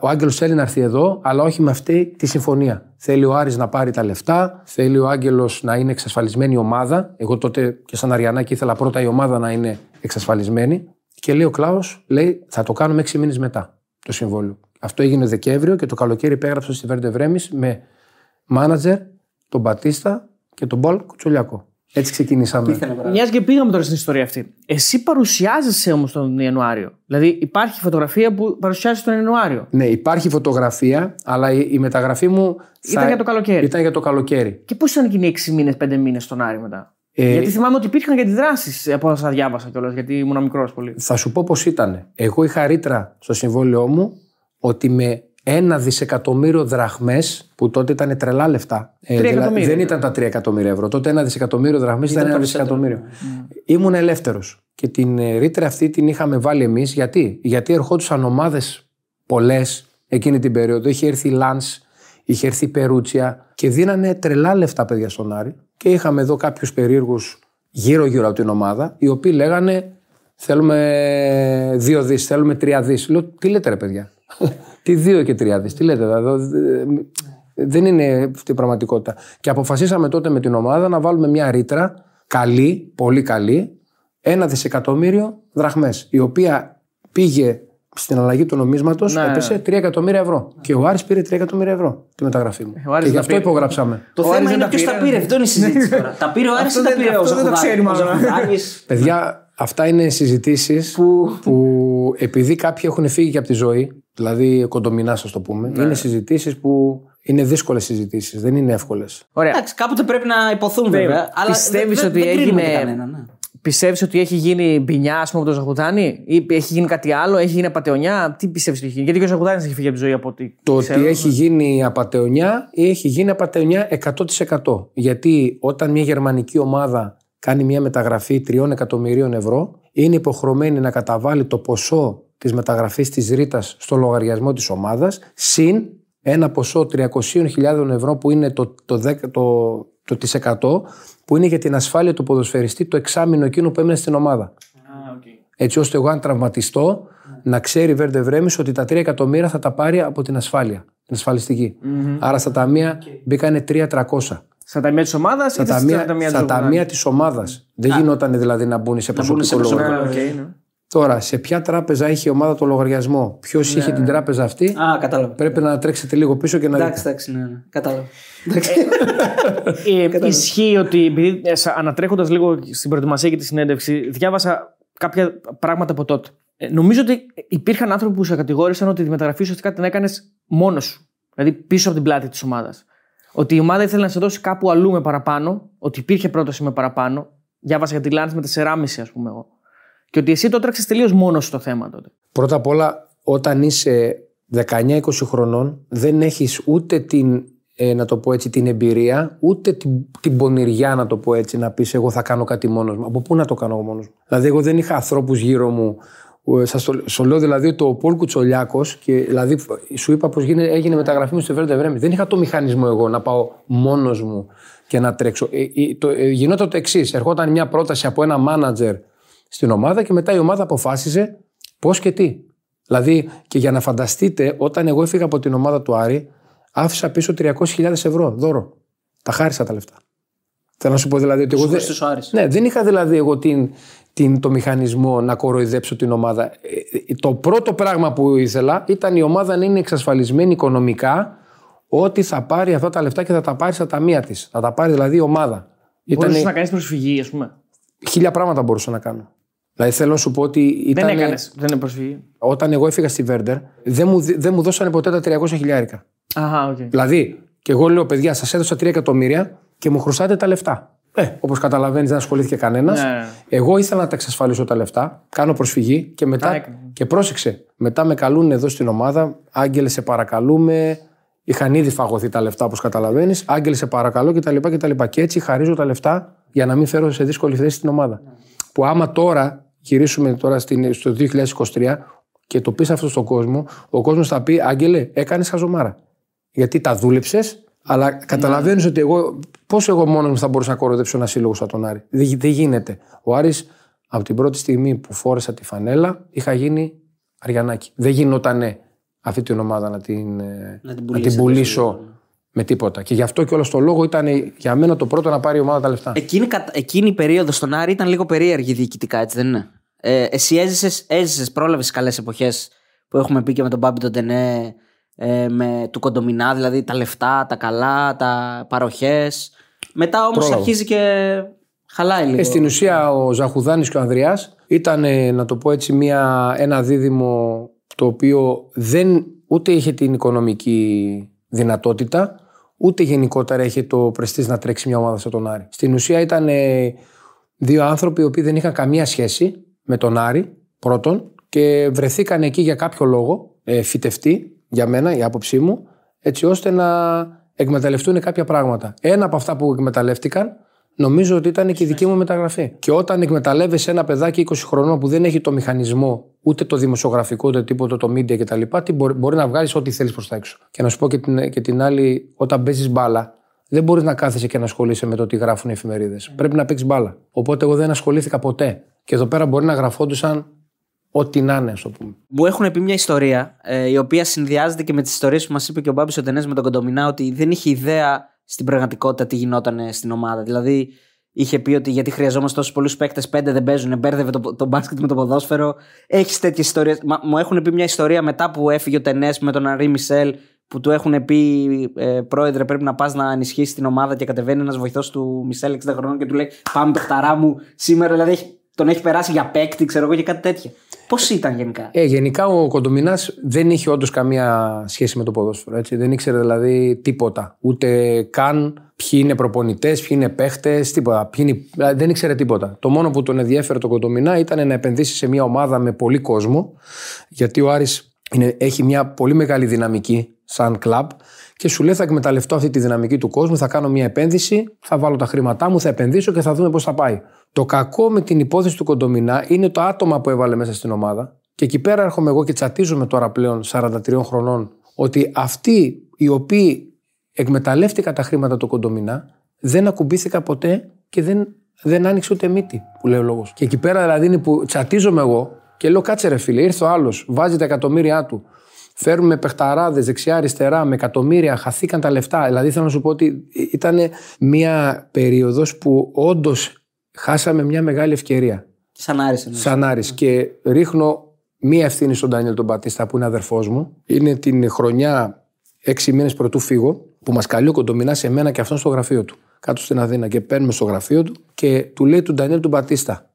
ο Άγγελος θέλει να έρθει εδώ, αλλά όχι με αυτή τη συμφωνία. Θέλει ο Άρης να πάρει τα λεφτά, θέλει ο Άγγελος να είναι εξασφαλισμένη η ομάδα. Εγώ τότε και σαν Αριανάκη ήθελα πρώτα η ομάδα να είναι εξασφαλισμένη. Και λέει ο Κλάους, λέει, θα το κάνουμε έξι μήνες μετά το συμβόλαιο. Αυτό έγινε Δεκέμβριο και το καλοκαίρι υπέγραψα στη Βέρντε Βρέμις με μάνατζερ τον Μπατίστα και τον Πολ Κουτσολιάκο. Έτσι ξεκινήσαμε. Μιας και πήγαμε τώρα στην ιστορία αυτή. Εσύ παρουσιάζεσαι όμως τον Ιανουάριο. Δηλαδή υπάρχει φωτογραφία που παρουσιάζει τον Ιανουάριο. Ναι, υπάρχει φωτογραφία, αλλά η, η μεταγραφή μου. Θα... Ήταν για το καλοκαίρι. Ήταν για το καλοκαίρι. Και πώς ήταν εκείνοι έξι μήνες, πέντε μήνες στον Άρη μετά. Ε... Γιατί θυμάμαι ότι υπήρχαν και αντιδράσεις από όσα διάβασα κιόλας, γιατί ήμουν μικρός πολύ. Θα σου πω πώς ήταν. Εγώ είχα ρήτρα στο συμβόλαιό μου ότι με. Ένα δισεκατομμύριο δραχμές, που τότε ήταν τρελά λεφτά. Ε, δηλαδή, δεν ήταν τα τρία εκατομμύρια ευρώ. Τότε ένα δισεκατομμύριο δραχμές ήταν, ήταν ένα δισεκατομμύριο. Mm. Ήμουν ελεύθερος. Και την ε, ρήτρα αυτή την είχαμε βάλει εμείς. Γιατί? Γιατί ερχόντουσαν ομάδες πολλές εκείνη την περίοδο. Είχε έρθει η Λανς, είχε έρθει η Περούτσια και δίνανε τρελά λεφτά, παιδιά, στον Άρη. Και είχαμε εδώ κάποιους περίεργους γύρω-γύρω από την ομάδα, οι οποίοι λέγανε θέλουμε δύο δις, θέλουμε τρία δις. Λέω, τι λέτε ρε παιδιά. Τι δύο και τρία δις, τι λέτε, δηλαδή, δεν είναι αυτή η πραγματικότητα. Και αποφασίσαμε τότε με την ομάδα να βάλουμε μια ρήτρα καλή, πολύ καλή, ένα δισεκατομμύριο δραχμές, η οποία πήγε στην αλλαγή του νομίσματος, ναι, έπεσε τρία εκατομμύρια ευρώ. Ναι. Και ο Άρης πήρε τρία εκατομμύρια ευρώ τη μεταγραφή μου. Και γι' αυτό πήρε. Υπογράψαμε. Το ο θέμα είναι ποιος τα πήρε, αυτό είναι η συζήτηση τώρα. Τα πήρε ο Άρης ή τα πήρε ο Ζαχουδάκης. Παιδιά, αυτά είναι συζητήσεις που... που επειδή κάποιοι έχουν φύγει και από τη ζωή, δηλαδή κοντομηνά, σας το πούμε, ναι, είναι συζητήσεις που είναι δύσκολες συζητήσεις, δεν είναι εύκολες. Εντάξει, κάποτε πρέπει να υποθούν βέβαια. Πιστεύεις ότι έγινε. Πιστεύεις ότι έχει γίνει μπινιά, ας πούμε, από τον Ζαχουτάνη, ή έχει γίνει κάτι άλλο, έχει γίνει απατεωνιά? Τι πιστεύεις ότι έχει γίνει? Γιατί και ο Ζαχουτάνης έχει φύγει από τη ζωή από ό,τι. Το ξέρω, ότι έχει γίνει απατεωνιά ή έχει γίνει απατεωνιά εκατό τοις εκατό. Γιατί όταν μια γερμανική ομάδα κάνει μια μεταγραφή τριών εκατομμυρίων ευρώ, είναι υποχρεωμένη να καταβάλει το ποσό της μεταγραφής της ρήτας στο λογαριασμό της ομάδας, συν ένα ποσό τριακόσιες χιλιάδες ευρώ που είναι το, το, το, το, το της εκατό, που είναι για την ασφάλεια του ποδοσφαιριστή το εξάμηνο εκείνο που έμεινε στην ομάδα. Ah, okay. Έτσι ώστε εγώ, αν τραυματιστώ, yeah, να ξέρει η Βέρντε Βρέμις ότι τα τρία εκατομμύρια θα τα πάρει από την ασφάλεια, την ασφαλιστική. Mm-hmm. Άρα στα ταμεία okay. μπήκανε τρία τριακόσια. Στα ταμεία της ομάδας ή στα ταμεία, στα ταμεία της ομάδας. Mm-hmm. Δεν ah. γινόταν δηλαδή να μπουν σε προσωπικό λογαριασμό. Okay, no. Τώρα, σε ποια τράπεζα είχε η ομάδα το λογαριασμό, ποιος ναι, είχε ναι. την τράπεζα αυτή. Α, κατάλαβα. Πρέπει να τρέξετε λίγο πίσω και να δείτε. Εντάξει, εντάξει, ναι, ναι. Κατάλαβα. ε, ισχύει ότι, επειδή ανατρέχοντας λίγο στην προετοιμασία και τη συνέντευξη, διάβασα κάποια πράγματα από τότε. Ε, νομίζω ότι υπήρχαν άνθρωποι που σε κατηγόρησαν ότι τη μεταγραφή ουσιαστικά την έκανες μόνος σου. Δηλαδή πίσω από την πλάτη της ομάδας. Ότι η ομάδα ήθελε να σε δώσει κάπου αλλού με παραπάνω, ότι υπήρχε πρόταση με παραπάνω. Διάβασα για τη Λάνς με τεσσεράμισι, ας πούμε εγώ. Και ότι εσύ το τρέξες τελείως μόνος στο θέμα τότε. Πρώτα απ' όλα, όταν είσαι δεκαεννιά είκοσι χρονών, δεν έχεις ούτε την, ε, να το πω έτσι, την εμπειρία, ούτε την, την πονηριά, να το πω έτσι, να πεις εγώ θα κάνω κάτι μόνος μου. Από πού να το κάνω εγώ μόνος μου? Δηλαδή, εγώ δεν είχα ανθρώπους γύρω μου. Σας το λέω δηλαδή ότι ο Πολ Κουτσολιάκος, και δηλαδή σου είπα πως έγινε μεταγραφή μου στο Βέρντερ Βρέμι. Δεν είχα το μηχανισμό εγώ να πάω μόνος μου και να τρέξω. Ε, το, ε, γινόταν το εξής. Ερχόταν μια πρόταση από ένα μάνατζερ στην ομάδα και μετά η ομάδα αποφάσιζε πώς και τι. Δηλαδή, και για να φανταστείτε, όταν εγώ έφυγα από την ομάδα του Άρη, άφησα πίσω τριακόσιες χιλιάδες ευρώ δώρο. Τα χάρισα τα λεφτά. Θέλω να σου πω δηλαδή ότι εγώ δεν, ναι, δεν είχα δηλαδή εγώ την, την, το μηχανισμό να κοροϊδέψω την ομάδα. Ε, το πρώτο πράγμα που ήθελα ήταν η ομάδα να είναι εξασφαλισμένη οικονομικά ότι θα πάρει αυτά τα λεφτά και θα τα πάρει στα ταμεία της. Θα τα πάρει δηλαδή η ομάδα. Μπορούσες Ήτανε... να κάνεις προσφυγή, ας πούμε? Χίλια πράγματα μπορούσα να κάνω. Δηλαδή θέλω να σου πω ότι. Ήταν... Δεν έκανες, δεν είναι προσφυγή. Όταν εγώ έφυγα στη Βέρντερ, δεν μου, δεν μου δώσανε ποτέ τα τριακόσια χιλιάρικα. Αχα, okay. Δηλαδή, και εγώ λέω, παιδιά, σας έδωσα τρία εκατομμύρια. Και μου χρωστάτε τα λεφτά. Ε, όπως καταλαβαίνεις, δεν ασχολήθηκε κανένας. Ναι, ναι. Εγώ ήθελα να τα εξασφαλίσω τα λεφτά, κάνω προσφυγή και μετά. Ναι. Και πρόσεξε, μετά με καλούν εδώ στην ομάδα, Άγγελε, σε παρακαλούμε. Είχαν ήδη φαγωθεί τα λεφτά, όπως καταλαβαίνεις. Άγγελε, σε παρακαλώ κτλ. κτλ. Και έτσι χαρίζω τα λεφτά για να μην φέρω σε δύσκολη θέση στην ομάδα. Ναι. Που άμα τώρα γυρίσουμε τώρα στην, στο είκοσι είκοσι τρία και το πεις αυτό στον κόσμο, ο κόσμος θα πει, Άγγελε, έκανες χαζομάρα. Γιατί τα δούλεψες. Αλλά καταλαβαίνεις mm. ότι εγώ, πώς εγώ μόνος μου θα μπορούσα να κοροϊδέψω ένα σύλλογο σαν τον Άρη? Δεν δε γίνεται. Ο Άρης, από την πρώτη στιγμή που φόρεσα τη φανέλα, είχα γίνει Αριανάκι. Δεν γινότανε αυτή την ομάδα να την, να την, να την πουλήσω με τίποτα. Και γι' αυτό και όλο το λόγο ήταν για μένα το πρώτο να πάρει η ομάδα τα λεφτά. Εκείνη, εκείνη η περίοδος στον Άρη ήταν λίγο περίεργη διοικητικά, έτσι δεν είναι? Ε, εσύ έζησες, έζησες πρόλαβες καλές εποχές που έχουμε πει και με τον Μπάμπη τον Τενέ. Ε, με, του Κοντομινά, δηλαδή τα λεφτά, τα καλά, τα παροχές. Μετά όμως Πρόλαβο. αρχίζει και χαλάει λίγο. Ε, στην ουσία ο Ζαχουδάνης και ο Ανδριάς ήταν, να το πω έτσι, μια, ένα δίδυμο το οποίο δεν, ούτε είχε την οικονομική δυνατότητα, ούτε γενικότερα είχε το πρεστής να τρέξει μια ομάδα σαν τον Άρη. Στην ουσία ήταν δύο άνθρωποι οι οποίοι δεν είχαν καμία σχέση με τον Άρη πρώτον και βρεθήκαν εκεί για κάποιο λόγο, ε, φυτευτοί. Για μένα, η άποψή μου, έτσι ώστε να εκμεταλλευτούν κάποια πράγματα. Ένα από αυτά που εκμεταλλεύτηκαν, νομίζω ότι ήταν και η δική μου μεταγραφή. Και όταν εκμεταλλεύεσαι ένα παιδάκι είκοσι χρονών που δεν έχει το μηχανισμό, ούτε το δημοσιογραφικό, ούτε τίποτα, το media κτλ., μπορεί, μπορεί να βγάλεις ό,τι θέλεις προς τα έξω. Και να σου πω και την, και την άλλη, όταν παίζεις μπάλα, δεν μπορείς να κάθεσαι και να ασχολείσαι με το τι γράφουν οι εφημερίδες. Mm. Πρέπει να παίξεις μπάλα. Οπότε εγώ δεν ασχολήθηκα ποτέ. Και εδώ πέρα μπορεί να γραφόντουσαν ό,τι να είναι, ας το πούμε. Μου έχουν πει μια ιστορία, ε, η οποία συνδυάζεται και με τις ιστορίες που μας είπε και ο Μπάμπης ο Τενές με τον Κοντομινά, ότι δεν είχε ιδέα στην πραγματικότητα τι γινόταν στην ομάδα. Δηλαδή, είχε πει ότι γιατί χρειαζόμαστε τόσους πολλούς παίκτες, πέντε δεν παίζουν, μπέρδευε το, το μπάσκετ με το ποδόσφαιρο. Έχεις τέτοιες ιστορίες. Μα, μου έχουν πει μια ιστορία μετά που έφυγε ο Τενές με τον Ανρί Μισελ, που του έχουν πει, ε, πρόεδρε, πρέπει να πας να ενισχύσεις την ομάδα, και κατεβαίνει ένας βοηθός του Μισελ εξήντα χρονών και του λέει, πάμε παιχταρά μου σήμερα, δηλαδή. Τον έχει περάσει για παίκτη, ξέρω εγώ, και κάτι τέτοιο. Πώς ήταν γενικά? Ε, γενικά ο Κοντομινάς δεν είχε όντως καμία σχέση με το ποδόσφαιρο. Έτσι. Δεν ήξερε δηλαδή τίποτα. Ούτε καν ποιοι είναι προπονητές, ποιοι είναι παίχτες, τίποτα. Είναι... Δεν ήξερε τίποτα. Το μόνο που τον ενδιέφερε τον Κοντομινά ήταν να επενδύσει σε μια ομάδα με πολύ κόσμο. Γιατί ο Άρης είναι... έχει μια πολύ μεγάλη δυναμική σαν κλαμπ. Και σου λέει, θα εκμεταλλευτώ αυτή τη δυναμική του κόσμου, θα κάνω μια επένδυση, θα βάλω τα χρήματά μου, θα επενδύσω και θα δούμε πώς θα πάει. Το κακό με την υπόθεση του Κοντομινά είναι το άτομα που έβαλε μέσα στην ομάδα. Και εκεί πέρα έρχομαι εγώ και τσατίζομαι τώρα πλέον σαράντα τριών χρονών, ότι αυτοί οι οποίοι εκμεταλλεύτηκαν τα χρήματα του Κοντομινά δεν ακουμπήθηκαν ποτέ και δεν, δεν άνοιξε ούτε μύτη, που λέει ο λόγος. Και εκεί πέρα δηλαδή είναι που τσατίζομαι εγώ και λέω, κάτσε ρε φίλε, ήρθε ο άλλος, βάζει τα εκατομμύρια του. Φέρουμε παιχταράδες δεξιά-αριστερά με εκατομμύρια, χαθήκαν τα λεφτά. Δηλαδή, θέλω να σου πω ότι ήταν μια περίοδος που όντως χάσαμε μια μεγάλη ευκαιρία. Σαν Άρης. Σαν Άρης. Και ρίχνω μία ευθύνη στον Ντάνιελ τον Μπατίστα, που είναι αδερφός μου. Είναι την χρονιά, έξι μήνες πρωτού φύγω, που μας καλεί ο Κοντομινάς σε μένα και αυτόν στο γραφείο του. Κάτω στην Αθήνα. Και παίρνουμε στο γραφείο του και του λέει του Ντάνιελ τον Μπατίστα,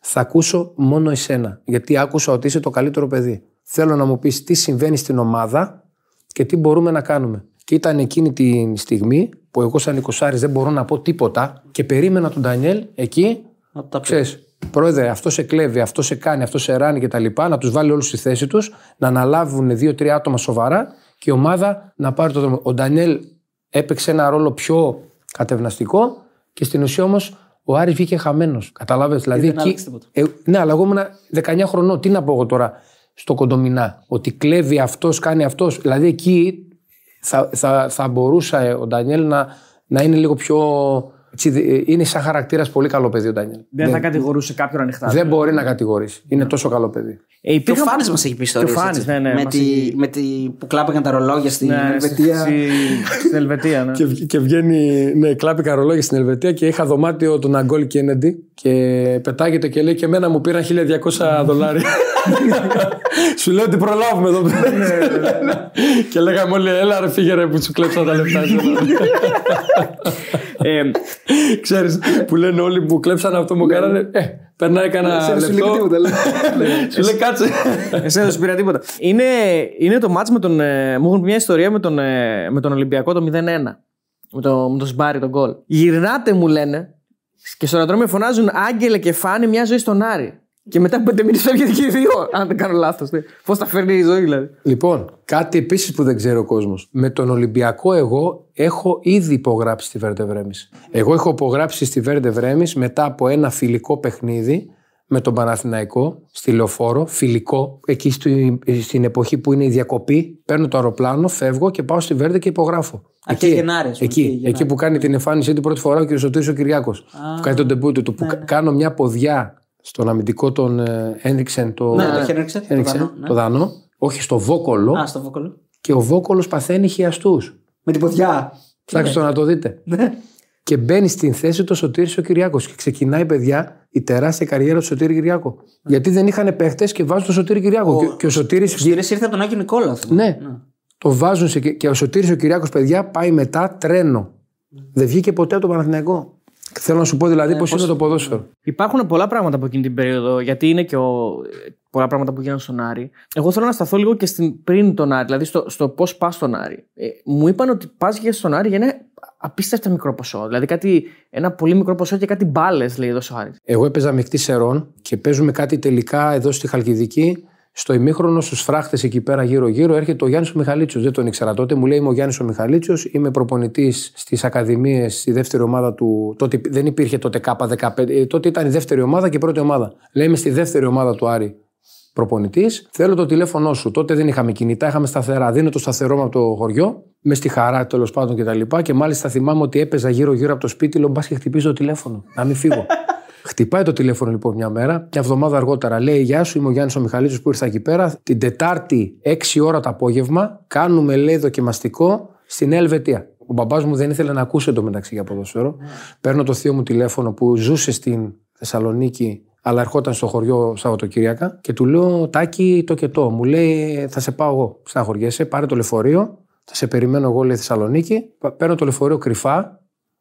θα ακούσω μόνο εσένα, γιατί άκουσα ότι είσαι το καλύτερο παιδί. Θέλω να μου πεις τι συμβαίνει στην ομάδα και τι μπορούμε να κάνουμε. Και ήταν εκείνη τη στιγμή που εγώ σαν εικοσάρης δεν μπορώ να πω τίποτα και περίμενα τον Ντανιέλ εκεί να τα ξέρεις. Πρόεδρε, αυτό σε κλέβει, αυτό σε κάνει, αυτό σε ράνει κτλ. Να τους βάλει όλους στη θέση τους, να αναλάβουν δύο-τρία άτομα σοβαρά και η ομάδα να πάρει το δρόμο. Ο Ντανιέλ έπαιξε ένα ρόλο πιο κατευναστικό και στην ουσία όμως ο Άρης βγήκε χαμένος. Καταλάβες, δηλαδή. Δεν άλλαξε τίποτα. Ε, ναι, αλλά εγώ ήμουν δεκαεννιά χρονών. Τι να πω εγώ τώρα στο κοντομινά, ότι κλέβει αυτός, κάνει αυτός. Δηλαδή εκεί θα, θα, θα μπορούσε ο Ντανιέλ να, να είναι λίγο πιο. Είναι σαν χαρακτήρας πολύ καλό παιδί ο Ντανιέλ. Δεν, δεν θα κατηγορούσε κάποιον ανοιχτά. Δεν δηλαδή. μπορεί να κατηγορήσει. Είναι ναι. τόσο καλό παιδί. Ε, το Φάνης π... μας έχει πει ιστορίες. Το Φάνης, ναι, ναι. Με, τη, έχει... με τη... που κλάπηκαν τα ρολόγια στην ναι, Ελβετία. Στην Ελβετία, ναι. και, και βγαίνει. Ναι, κλάπηκαν ρολόγια στην Ελβετία και είχα δωμάτιο τον Αγκόλ Κένεντι και πετάγεται και λέει και εμένα μου πήραν χίλια διακόσια δολάρια. Σου λέω ότι προλάβουμε εδώ πέρα. Και λέγαμε όλοι, έλα ρε φύγε ρε που σου κλέψα τα λεφτά. Ξέρεις που λένε όλοι που κλέψαν αυτό μου κάνανε. Περνάει κανένα λεπτό. Σου λέει κάτσε. Εσύ δεν σου πήρα τίποτα. Είναι το μάτς με τον. Μου έχουν πει μια ιστορία με τον Ολυμπιακό το μηδέν ένα. Με τον Σμπάρι τον γκολ. Γυρνάτε μου λένε και στο αεροδρόμιο φωνάζουν Άγγελε και Φάνη μια ζωή στον Άρη. Και μετά πέντε μήνες έρχεται και οι δύο. Αν δεν κάνω λάθος. Πώς τα φέρνει η ζωή, δηλαδή. Λοιπόν, κάτι επίσης που δεν ξέρει ο κόσμος. Με τον Ολυμπιακό, εγώ έχω ήδη υπογράψει στη Βέρντε Βρέμης. Εγώ έχω υπογράψει στη Βέρντε Βρέμης μετά από ένα φιλικό παιχνίδι με τον Παναθηναϊκό στη Λεωφόρο. Φιλικό. Εκεί στη, στην εποχή που είναι η διακοπή. Παίρνω το αεροπλάνο, φεύγω και πάω στη Βέρντε και υπογράφω. Α, εκεί, Γενάρη, εκεί, εκεί, Γενάρη. Εκεί που κάνει την εμφάνισή του πρώτη φορά ο κ. Σωτήρης ο Κυριάκος. Που κάνει τον ντεμπούτο του. Που ναι. κάνω μια ποδιά. Στον αμυντικό τον Ένριξεν, το, ναι, το, Χένριξε, Ένριξεν, το, Δανό, ναι. το Δανό, όχι στο Βόκολο. Α, στο Βόκολο. Και ο Βόκολος παθαίνει χιαστούς. Με την ποδιά. Ψάξτε το να το δείτε. Ναι. Και μπαίνει στην θέση του Σωτήρης ο Κυριάκος. Και ξεκινάει, παιδιά, η τεράστια καριέρα του Σωτήρη Κυριάκο. Ναι. Γιατί δεν είχαν παίχτες και βάζουν τον Σωτήρη Κυριάκο. Ο, και ο Σωτήρης ο Σωτήρης ήρθε από τον Άγιο Νικόλα. Ναι. ναι. Το βάζουν σε... και ο Σωτήρης ο Κυριάκος, παιδιά, πάει μετά τρένο. Ναι. Δεν βγήκε ποτέ από τον Παναθηναϊκό. Θέλω να σου πω δηλαδή ε, πώς είναι το ποδόσφαιρο. Υπάρχουν πολλά πράγματα από εκείνη την περίοδο, γιατί είναι και ο... πολλά πράγματα που γίνανε στον Άρη. Εγώ θέλω να σταθώ λίγο και στην... πριν τον Άρη, δηλαδή στο, στο πώς πας στον Άρη. Ε, μου είπαν ότι πας και στον Άρη για ένα απίστευτα μικρό ποσό. Δηλαδή κάτι, ένα πολύ μικρό ποσό και κάτι μπάλες, λέει εδώ στο Άρη. Εγώ έπαιζα μεικτή σερών και παίζουμε κάτι τελικά εδώ στη Χαλκιδική. Στο ημίχρονο, στους φράχτες εκεί πέρα γύρω-γύρω, έρχεται ο Γιάννης ο Μιχαλίτσιος. Δεν τον ήξερα τότε. Μου λέει: είμαι ο Γιάννης ο Μιχαλίτσιος. Είμαι προπονητής στις ακαδημίες, στη δεύτερη ομάδα του. Τότε δεν υπήρχε τότε Κ δεκαπέντε. Τότε ήταν η δεύτερη ομάδα και η πρώτη ομάδα. Λέμε στη δεύτερη ομάδα του Άρη προπονητής. Θέλω το τηλέφωνό σου. Τότε δεν είχαμε κινητά, είχαμε σταθερά. Δίνω το σταθερό μου από το χωριό, με στη χαρά τέλος πάντων κτλ. Και, και μάλιστα θυμάμαι ότι έπαιζα γύρω-γύρω από το σπίτι, λέω: μπας και χτυπήσω το τηλέφωνο, να μην φύγω. Χτυπάει το τηλέφωνο λοιπόν μια μέρα, μια εβδομάδα αργότερα. Λέει: γεια σου, είμαι ο Γιάννης ο Μιχαλίτσιος που ήρθα εκεί πέρα. Την Τετάρτη, έξι ώρα το απόγευμα, κάνουμε λέει δοκιμαστικό στην Ελβετία. Ο μπαμπάς μου δεν ήθελε να ακούσει εντωμεταξύ για ποδόσφαιρο. Mm. Παίρνω το θείο μου τηλέφωνο που ζούσε στην Θεσσαλονίκη, αλλά ερχόταν στο χωριό Σαββατοκύριακα και του λέω: Τάκη, το και το. Μου λέει: θα σε πάω εγώ. Στεναχωριέσαι, πάρε το λεωφορείο. Θα σε περιμένω εγώ, λέει Θεσσαλονίκη. Παίρνω το λεωφορείο κρυφά.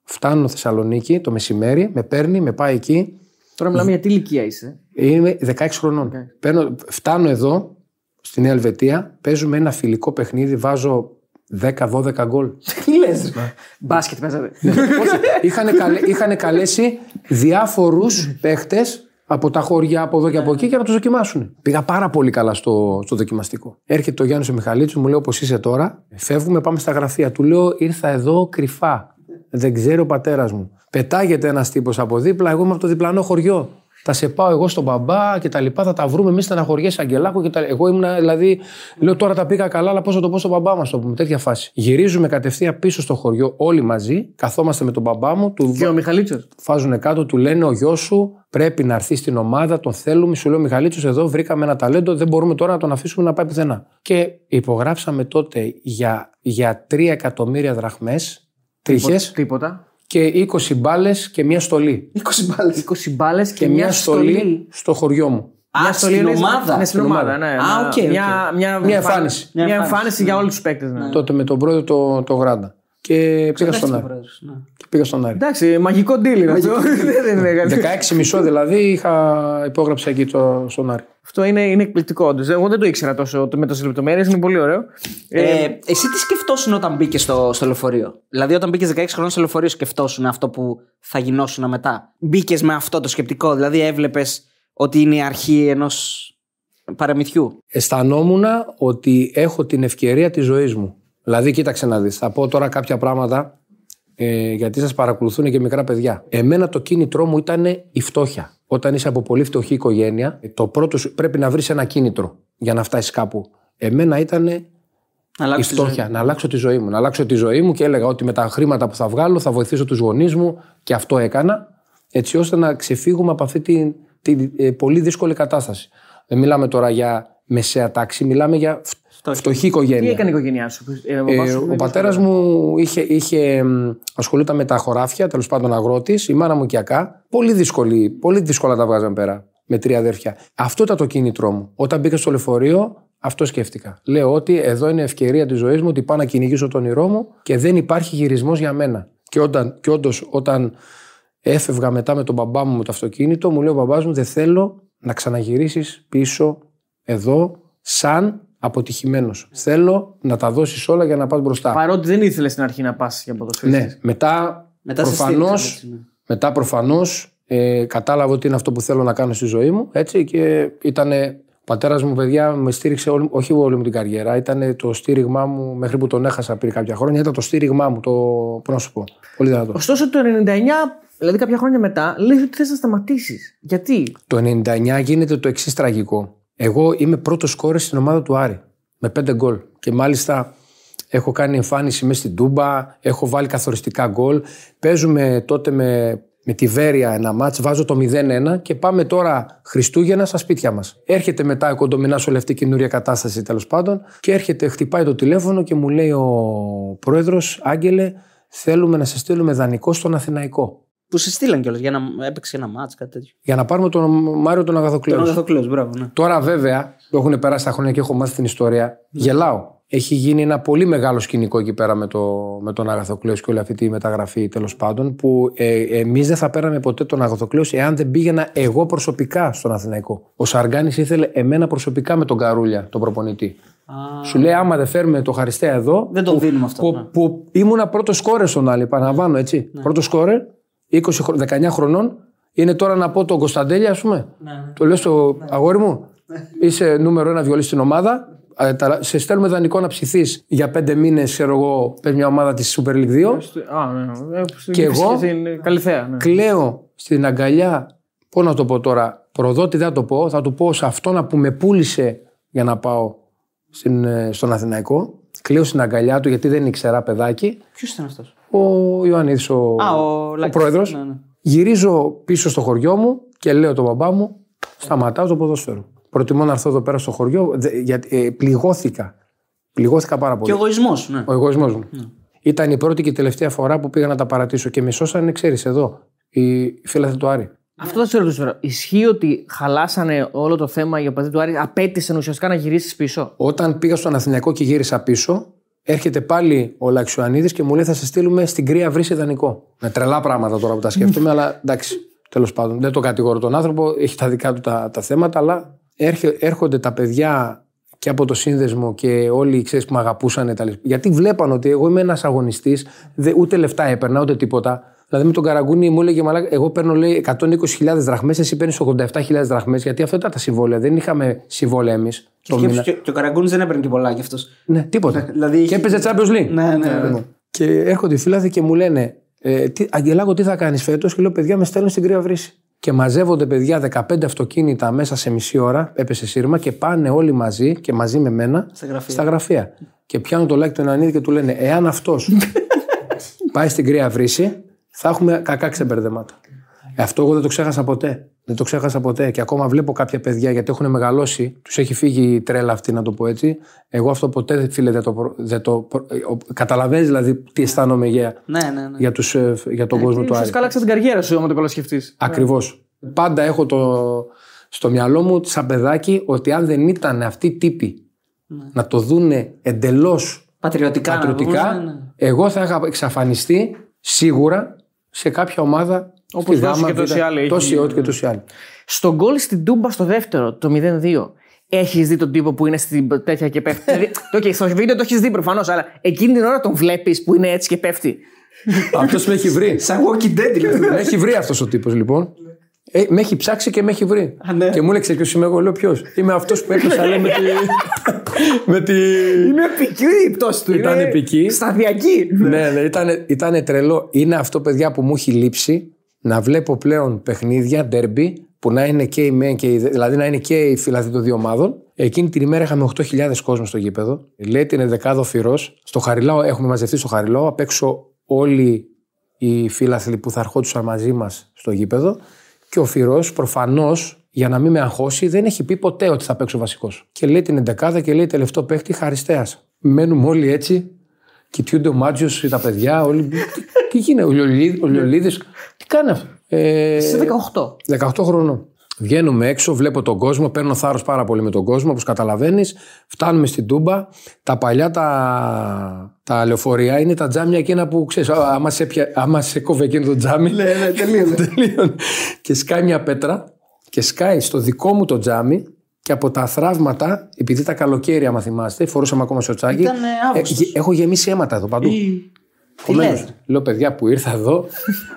Φτάνω Θεσσαλονίκη το μεσημέρι, με παίρνει, με πάει εκεί. Τώρα μιλάμε για τι ηλικία είσαι. Είμαι δεκαέξι χρονών. Okay. Παίρνω, φτάνω εδώ, στην Ελβετία, παίζουμε ένα φιλικό παιχνίδι, βάζω δέκα δώδεκα γκολ. Τι λες, μπάσκετ παίζατε. Είχανε καλέσει διάφορους παίχτες από τα χωριά, από εδώ και από εκεί, για να τους δοκιμάσουν. Πήγα πάρα πολύ καλά στο, στο δοκιμαστικό. Έρχεται ο Γιάννης ο Μιχαλίτσιος, μου λέει: όπως είσαι τώρα, φεύγουμε, πάμε στα γραφεία. Του λέω: ήρθα εδώ κρυφά. Δεν ξέρει ο πατέρας μου. Πετάγεται ένας τύπος από δίπλα. Εγώ είμαι από το διπλανό χωριό. Θα σε πάω εγώ στον μπαμπά και τα λοιπά. Θα τα βρούμε. Εμείς στεναχωριές, Αγγελάκο και τα λοιπά. Εγώ ήμουν δηλαδή. Λέω: τώρα τα πήγα καλά, αλλά πώς θα το πω στον μπαμπά μας, το πούμε. Τέτοια φάση. Γυρίζουμε κατευθείαν πίσω στο χωριό όλοι μαζί. Καθόμαστε με τον μπαμπά μου. Του... Και ο Μιχαλίτσιος. Φάζουν κάτω, του λένε: ο γιος σου πρέπει να έρθει στην ομάδα. Τον θέλουμε. Σου λέω: Μιχαλίτσιος, εδώ βρήκαμε ένα ταλέντο. Δεν μπορούμε τώρα να τον αφήσουμε να πάει πουθενά. Και υπογράψαμε τότε για, για τρία εκατομμύρια δραχμές. Τρίχες, τίποτα. Και είκοσι μπάλες και μια στολή. είκοσι μπάλες, είκοσι μπάλες και, και μια στολή, στολή στο χωριό μου. Α, στην ομάδα. Ναι, στην ομάδα, ναι. Α, οκ. Okay, okay. Μια, μια, μια εμφάνιση. Μια εμφάνιση, μια εμφάνιση ναι. για όλους τους παίκτες. Ναι. Τότε με τον πρόεδρο το, το Γράντα. Και πήγα στον Άρη. Ναι. Και πήγα στον Άρη. Εντάξει, μαγικό deal είναι αυτό. δεκαέξι και μισό δηλαδή είχα, υπόγραψα εκεί το, στον Άρη. Αυτό είναι, είναι εκπληκτικό. Εγώ δεν το ήξερα τόσο με τόσες λεπτομέρειες, είναι πολύ ωραίο. Ε, ε, ε, εσύ τι σκεφτόσουν όταν μπήκες στο, στο λεωφορείο? Δηλαδή, όταν μπήκες δεκαέξι χρόνια στο λεωφορείο, σκεφτόσουν αυτό που θα γινόσουν μετά? Μπήκες με αυτό το σκεπτικό, δηλαδή έβλεπες ότι είναι η αρχή ενός παραμυθιού? Αισθανόμουν ότι έχω την ευκαιρία της ζωής μου. Δηλαδή, κοίταξε να δεις. Θα πω τώρα κάποια πράγματα, ε, γιατί σας παρακολουθούν και μικρά παιδιά. Εμένα το κίνητρό μου ήταν η φτώχεια. Όταν είσαι από πολύ φτωχή οικογένεια, το πρώτο σου πρέπει να βρεις ένα κίνητρο για να φτάσεις κάπου. Εμένα ήταν η φτώχεια. Να αλλάξω τη ζωή μου. Να αλλάξω τη ζωή μου και έλεγα ότι με τα χρήματα που θα βγάλω θα βοηθήσω τους γονείς μου, και αυτό έκανα, έτσι ώστε να ξεφύγουμε από αυτή την, την ε, πολύ δύσκολη κατάσταση. Δεν μιλάμε τώρα για μεσαία τάξη, μιλάμε για φτωχή, φτωχή οικογένεια. Τι έκανε η οικογένειά σου? Ε, ο ε, ο πατέρας μου είχε, είχε, ασχολούταν με τα χωράφια, τέλος πάντων αγρότης, η μάνα μου οικιακά. Πολύ δύσκολη, πολύ δύσκολα τα βγάζαμε πέρα με τρία αδέρφια. Αυτό ήταν το κίνητρό μου. Όταν μπήκα στο λεωφορείο, αυτό σκέφτηκα. Λέω ότι εδώ είναι ευκαιρία της ζωής μου, ότι πάω να κυνηγήσω το όνειρό μου και δεν υπάρχει γυρισμός για μένα. Και, όταν, και όντως, όταν έφευγα μετά με τον μπαμπά μου με το αυτοκίνητο, μου λέει ο μπαμπάς μου, δεν θέλω να ξαναγυρίσεις πίσω εδώ σαν αποτυχημένος. Θέλω να τα δώσεις όλα για να πας μπροστά. Παρότι δεν ήθελες στην αρχή να πας για ποδοσφαιριστής. Ναι, μετά, μετά προφανώς, μετά προφανώς ε, κατάλαβα ότι είναι αυτό που θέλω να κάνω στη ζωή μου. Έτσι, και ήτανε, ο πατέρας μου, παιδιά, με στήριξε όλη, όχι όλη μου την καριέρα. Ήταν το στήριγμά μου μέχρι που τον έχασα πριν κάποια χρόνια. Ήταν το στήριγμά μου, το πρόσωπο. Πολύ δυνατό. Ωστόσο το ενενήντα εννιά... Δηλαδή, κάποια χρόνια μετά, λες ότι θες να σταματήσεις. Γιατί? Το ενενήντα εννιά γίνεται το εξής τραγικό. Εγώ είμαι πρώτος σκόρερ στην ομάδα του Άρη. Με πέντε γκολ. Και μάλιστα έχω κάνει εμφάνιση μέσα στην Τούμπα, έχω βάλει καθοριστικά γκολ. Παίζουμε τότε με, με τη Βέρεια ένα μάτς, βάζω το μηδέν ένα και πάμε τώρα Χριστούγεννα στα σπίτια μας. Έρχεται μετά η Κοντομινά σε όλη αυτή η καινούρια κατάσταση, τέλος πάντων, και έρχεται, χτυπάει το τηλέφωνο και μου λέει ο πρόεδρος, Άγγελε, θέλουμε να σε στείλουμε δανεικό στον Αθηναϊκό. Που σε στείλαν κιόλας για να έπαιξε ένα μάτς, κάτι τέτοιο. Για να πάρουμε τον Μάριο τον Αγαθοκλέος. Τον Αγαθοκλέος, μπράβο. Ναι. Τώρα, βέβαια, που έχουν περάσει τα χρόνια και έχω μάθει την ιστορία, mm. γελάω. Έχει γίνει ένα πολύ μεγάλο σκηνικό εκεί πέρα με, το, με τον Αγαθοκλέος και όλη αυτή τη μεταγραφή, τέλος πάντων, που ε, εμείς δεν θα πέραμε ποτέ τον Αγαθοκλέος εάν δεν πήγαινα εγώ προσωπικά στον Αθηναϊκό. Ο Σαργκάνης ήθελε εμένα προσωπικά με τον Καρούλια, τον προπονητή. Ah. Σου λέει, άμα δεν φέρουμε το Χαριστέα εδώ. Δεν τον που, δίνουμε αυτό. Που, ναι. που, που ήμουνα πρώτο σκόρερ στον Άλλη, επαναλαμβάνω, έτσι. Ναι. Πρώτο σκόρερ. δεκαεννιά χρονών, είναι τώρα να πω τον Κωνσταντέλια, ας πούμε. Ναι, ναι. Το λέω στο ναι. αγόρι μου, ναι. είσαι νούμερο ένα βιολί στην ομάδα, σε στέλνουμε δανεικό να ψηθείς για πέντε μήνες, ξέρω εγώ, πες μια ομάδα της Super League δύο. Ναι, ναι. Και εγώ ναι. κλαίω στην αγκαλιά, πώς να το πω τώρα, προδότη δεν θα το πω, θα του πω σε αυτόν που με πούλησε για να πάω στην, στον Αθηναϊκό. Κλαίω στην αγκαλιά του γιατί δεν ήξερα, παιδάκι. Ποιος ήταν αυτός? Ο Ιωαννίδης, ο, Α, ο... ο πρόεδρος. Ναι, ναι. Γυρίζω πίσω στο χωριό μου και λέω τον μπαμπά μου, σταματάω το ποδόσφαιρο. Προτιμώ να έρθω εδώ πέρα στο χωριό, γιατί πληγώθηκα. Πληγώθηκα πάρα πολύ. Και ο εγωισμός. Ναι. Ο εγωισμός μου. Ναι. Ήταν η πρώτη και η τελευταία φορά που πήγα να τα παρατήσω και με σώσανε, ξέρεις, εδώ, οι φίλαθλοι του Άρη. Αυτό θα σου ρωτήσω τώρα. Ισχύει ότι χαλάσανε όλο το θέμα για παδί του Άρη, απέτησαν ουσιαστικά να γυρίσεις πίσω? Όταν πήγα στον Αθηναϊκό και γύρισα πίσω, έρχεται πάλι ο Λαξιωαννίδης και μου λέει, θα σε στείλουμε στην Κρία Βρύση δανεικό. Με τρελά πράγματα τώρα που τα σκέφτομαι, αλλά εντάξει, τέλος πάντων. Δεν το κατηγορώ τον άνθρωπο, έχει τα δικά του τα, τα θέματα, αλλά έρχονται τα παιδιά και από το σύνδεσμο και όλοι, ξέρεις, που με αγαπούσαν. Γιατί βλέπαν ότι εγώ είμαι ένας αγωνιστής, ούτε λεφτά έπαιρνα, ούτε τίποτα. Δηλαδή με τον Καραγκούνι μου έλεγε, μαλάκα, εγώ παίρνω, λέει, εκατόν είκοσι χιλιάδες δραχμές, εσύ παίρνεις ογδόντα επτά χιλιάδες δραχμές, γιατί αυτά ήταν τα συμβόλαια. Δεν είχαμε συμβόλαια εμείς. Και, και, και ο Καραγκούνι δεν έπαιρνε και πολλά κι αυτός. Ναι, τίποτα. Δηλαδή, και έπαιζε Champions League. Ναι, ναι, ναι, ναι. Και έρχονται οι φίλαθλοι και μου λένε, ε, τι, Αγγελάκο, τι θα κάνεις φέτος? Και λέω, παιδιά, με στέλνουν στην Κρύα Βρύση. Και μαζεύονται, παιδιά, δεκαπέντε αυτοκίνητα μέσα σε μισή ώρα, έπεσε σύρμα, και πάνε όλοι μαζί και μαζί με μένα στα γραφεία. Στα γραφεία. Και πιάνουν το λάκι του Ιωαννίδη και του λένε, εάν αυτός πάει στην Κρύα Βρύση, θα έχουμε κακά ξεμπερδεμάτα. Okay. Αυτό εγώ δεν το ξέχασα ποτέ. Δεν το ξέχασα ποτέ. Και ακόμα βλέπω κάποια παιδιά, γιατί έχουν μεγαλώσει, τους έχει φύγει η τρέλα αυτή, να το πω έτσι. Εγώ αυτό ποτέ, φίλε, δεν το. Προ... Δεν το προ... Καταλαβαίνεις δηλαδή τι αισθάνομαι για, ναι, ναι, ναι. για, τους, για τον ναι, κόσμο του Άρη. Σου κάλαξα την καριέρα σου, όμως το καλοσκεφτείς. Ακριβώς. Yeah. Πάντα έχω το... στο μυαλό μου, σαν παιδάκι, ότι αν δεν ήταν αυτοί οι τύποι yeah. να το δούνε εντελώς Πατριωτικά. Πατριωτικά να μπορούσε, εγώ θα είχα εξαφανιστεί σίγουρα σε κάποια ομάδα. Όπως τόση και τόση άλλη. Τόση ό,τι και τόση άλλη. Στον γκολ στην Τούμπα στο δεύτερο, το μηδέν δύο. Έχεις δει τον τύπο που είναι στην τέτοια και πέφτει? Δηλαδή, το okay, στο βίντεο το έχεις δει προφανώς, αλλά εκείνη την ώρα τον βλέπεις που είναι έτσι και πέφτει. Αυτός με έχει βρει. Σαν walking dead. Με έχει βρει αυτός ο τύπος λοιπόν. Ε, με έχει ψάξει και με έχει βρει. Α, ναι. Και μου έλεγε ποιος είμαι εγώ. Λέω ποιος. Είμαι αυτός που έκλεισα αλλά με τη... με τη... Είναι επική η πτώση του. Ήταν επική. Σταδιακή. Ναι, ναι, ήταν, ήταν τρελό. Είναι αυτό παιδιά που μου έχει λείψει. Να βλέπω πλέον παιχνίδια, ντέρμπι, που να είναι και οι μεν και οι δε, δηλαδή να είναι και οι φιλαθλοί των δύο ομάδων. Εκείνη την ημέρα είχαμε οκτώ χιλιάδες κόσμο στο γήπεδο. Λέει την ενδεκάδα ο Φυρός. Στο Χαριλάο, έχουμε μαζευτεί στο Χαριλάο. Απ' έξω όλοι οι φιλαθλοί που θα ερχόντουσαν μαζί μας στο γήπεδο. Και ο Φυρός προφανώς, για να μην με αγχώσει, δεν έχει πει ποτέ ότι θα παίξω βασικός. Και λέει την ενδεκάδα και λέει τελευταίο παίχτη Χαριστέας. Μένουμε όλοι έτσι. Κοιτούνται ο Μάτζιος, τα παιδιά, όλοι. Τι γίνεται, ο Λιολίδης. Τι κάνει αυτό. Ε, σε δεκαοκτώ. δεκαοκτώ χρονών. Βγαίνουμε έξω, βλέπω τον κόσμο, παίρνω θάρρος πάρα πολύ με τον κόσμο, όπως καταλαβαίνεις. Φτάνουμε στην Τούμπα. Τα παλιά τα, τα λεωφορεία είναι τα τζάμια εκείνα που ξέρεις, άμα σε, πια... άμα σε κόβε εκείνο το τζάμι. Ναι, ναι, τελείωνε. τελείωνε. Και σκάει μια πέτρα και σκάει στο δικό μου το τζάμι. Και από τα θραύματα, επειδή τα καλοκαίρια, άμα θυμάστε, φορούσαμε ακόμα σοτσάκι. Ε, έχω γεμίσει αίματα εδώ παντού. Ή... Επομένως, λέω παιδιά που ήρθα εδώ.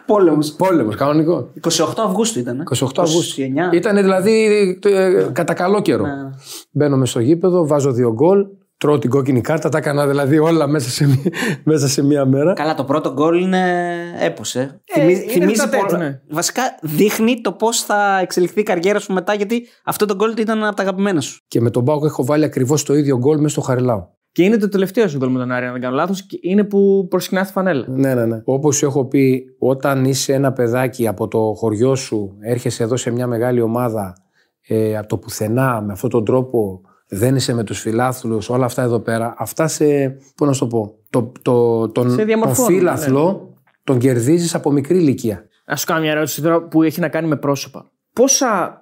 Πόλεμος. Πόλεμος, κανονικό. είκοσι οκτώ Αυγούστου ήταν. είκοσι οκτώ Αυγούστου. Ήταν δηλαδή ε, κατά καλό καιρό. Να. Μπαίνω μες στο γήπεδο, βάζω δύο γκολ, τρώω την κόκκινη κάρτα, τα έκανα δηλαδή όλα μέσα σε, μέσα σε μία μέρα. Καλά, το πρώτο γκολ είναι έπος. Ε. Ε, Θυμι... Θυμίζει πολύ. Ναι. Βασικά δείχνει το πώς θα εξελιχθεί η καριέρα σου μετά, γιατί αυτό το γκολ ήταν από τα αγαπημένα σου. Και με τον Πάοκ έχω βάλει ακριβώς το ίδιο γκολ μέσα στο Χαριλάο. Και είναι το τελευταίο σου γκολ με τον Άρη, αν δεν κάνω λάθος, και είναι που προσκυνά τη φανέλα. Ναι, ναι, ναι. Όπως έχω πει, όταν είσαι ένα παιδάκι από το χωριό σου, έρχεσαι εδώ σε μια μεγάλη ομάδα, ε, από το πουθενά, με αυτόν τον τρόπο, δένεσαι με τους φιλάθλους, όλα αυτά εδώ πέρα. Αυτά σε. Πού να σου το πω. Το, το, τον, τον φιλάθλο ναι. τον κερδίζεις από μικρή ηλικία. Ας σου κάνω μια ερώτηση τώρα που έχει να κάνει με πρόσωπα. Πόσα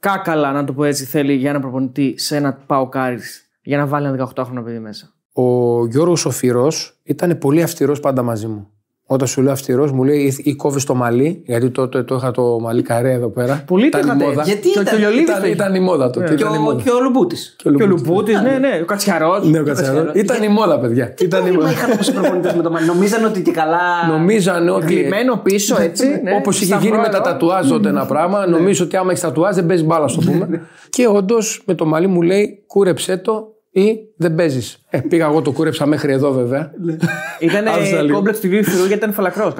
κάκαλα, να το πω έτσι, θέλει για να προπονητή σε ένα Παοκάρι? Για να βάλει ένα δεκαοκτώ χρονών παιδί μέσα. Ο Γιώργος ο Φυρός ήταν πολύ αυστηρός πάντα μαζί μου. Όταν σου λέω αυστηρός, μου λέει ή κόβεις το μαλλί, γιατί τότε το είχα το μαλλί καρέ εδώ πέρα. Πολύ το είχατε. Γιατί ήταν, ήταν, ήταν, ήταν η μόδα τότε. Και ο Λουμπούτης. Και ο Λουμπούτης, ναι, ναι. Ο Κατσιαρός. Ναι, ο Κατσιαρός. Ήταν η μόδα, παιδιά. Τι πρόβλημα είχατε όπως οι προπονητές με το μαλλί? Νομίζαν ότι και καλά. Νομίζαν ότι. Γλυμμένο πίσω, έτσι. Όπως είχε γίνει με τα τατουάζ τότε ένα πράγμα. Νομίζω ότι άμα έχει τατουάζ δεν παίζει μπάλα, το πούμε. Και όντως με το μαλλί μου λέει κούρεψέ το. Ή δεν παίζεις. Ε, πήγα εγώ, το κούρεψα μέχρι εδώ βέβαια. Ήτανε κόμπλεξ του Φυρού γιατί ήταν φαλακρός.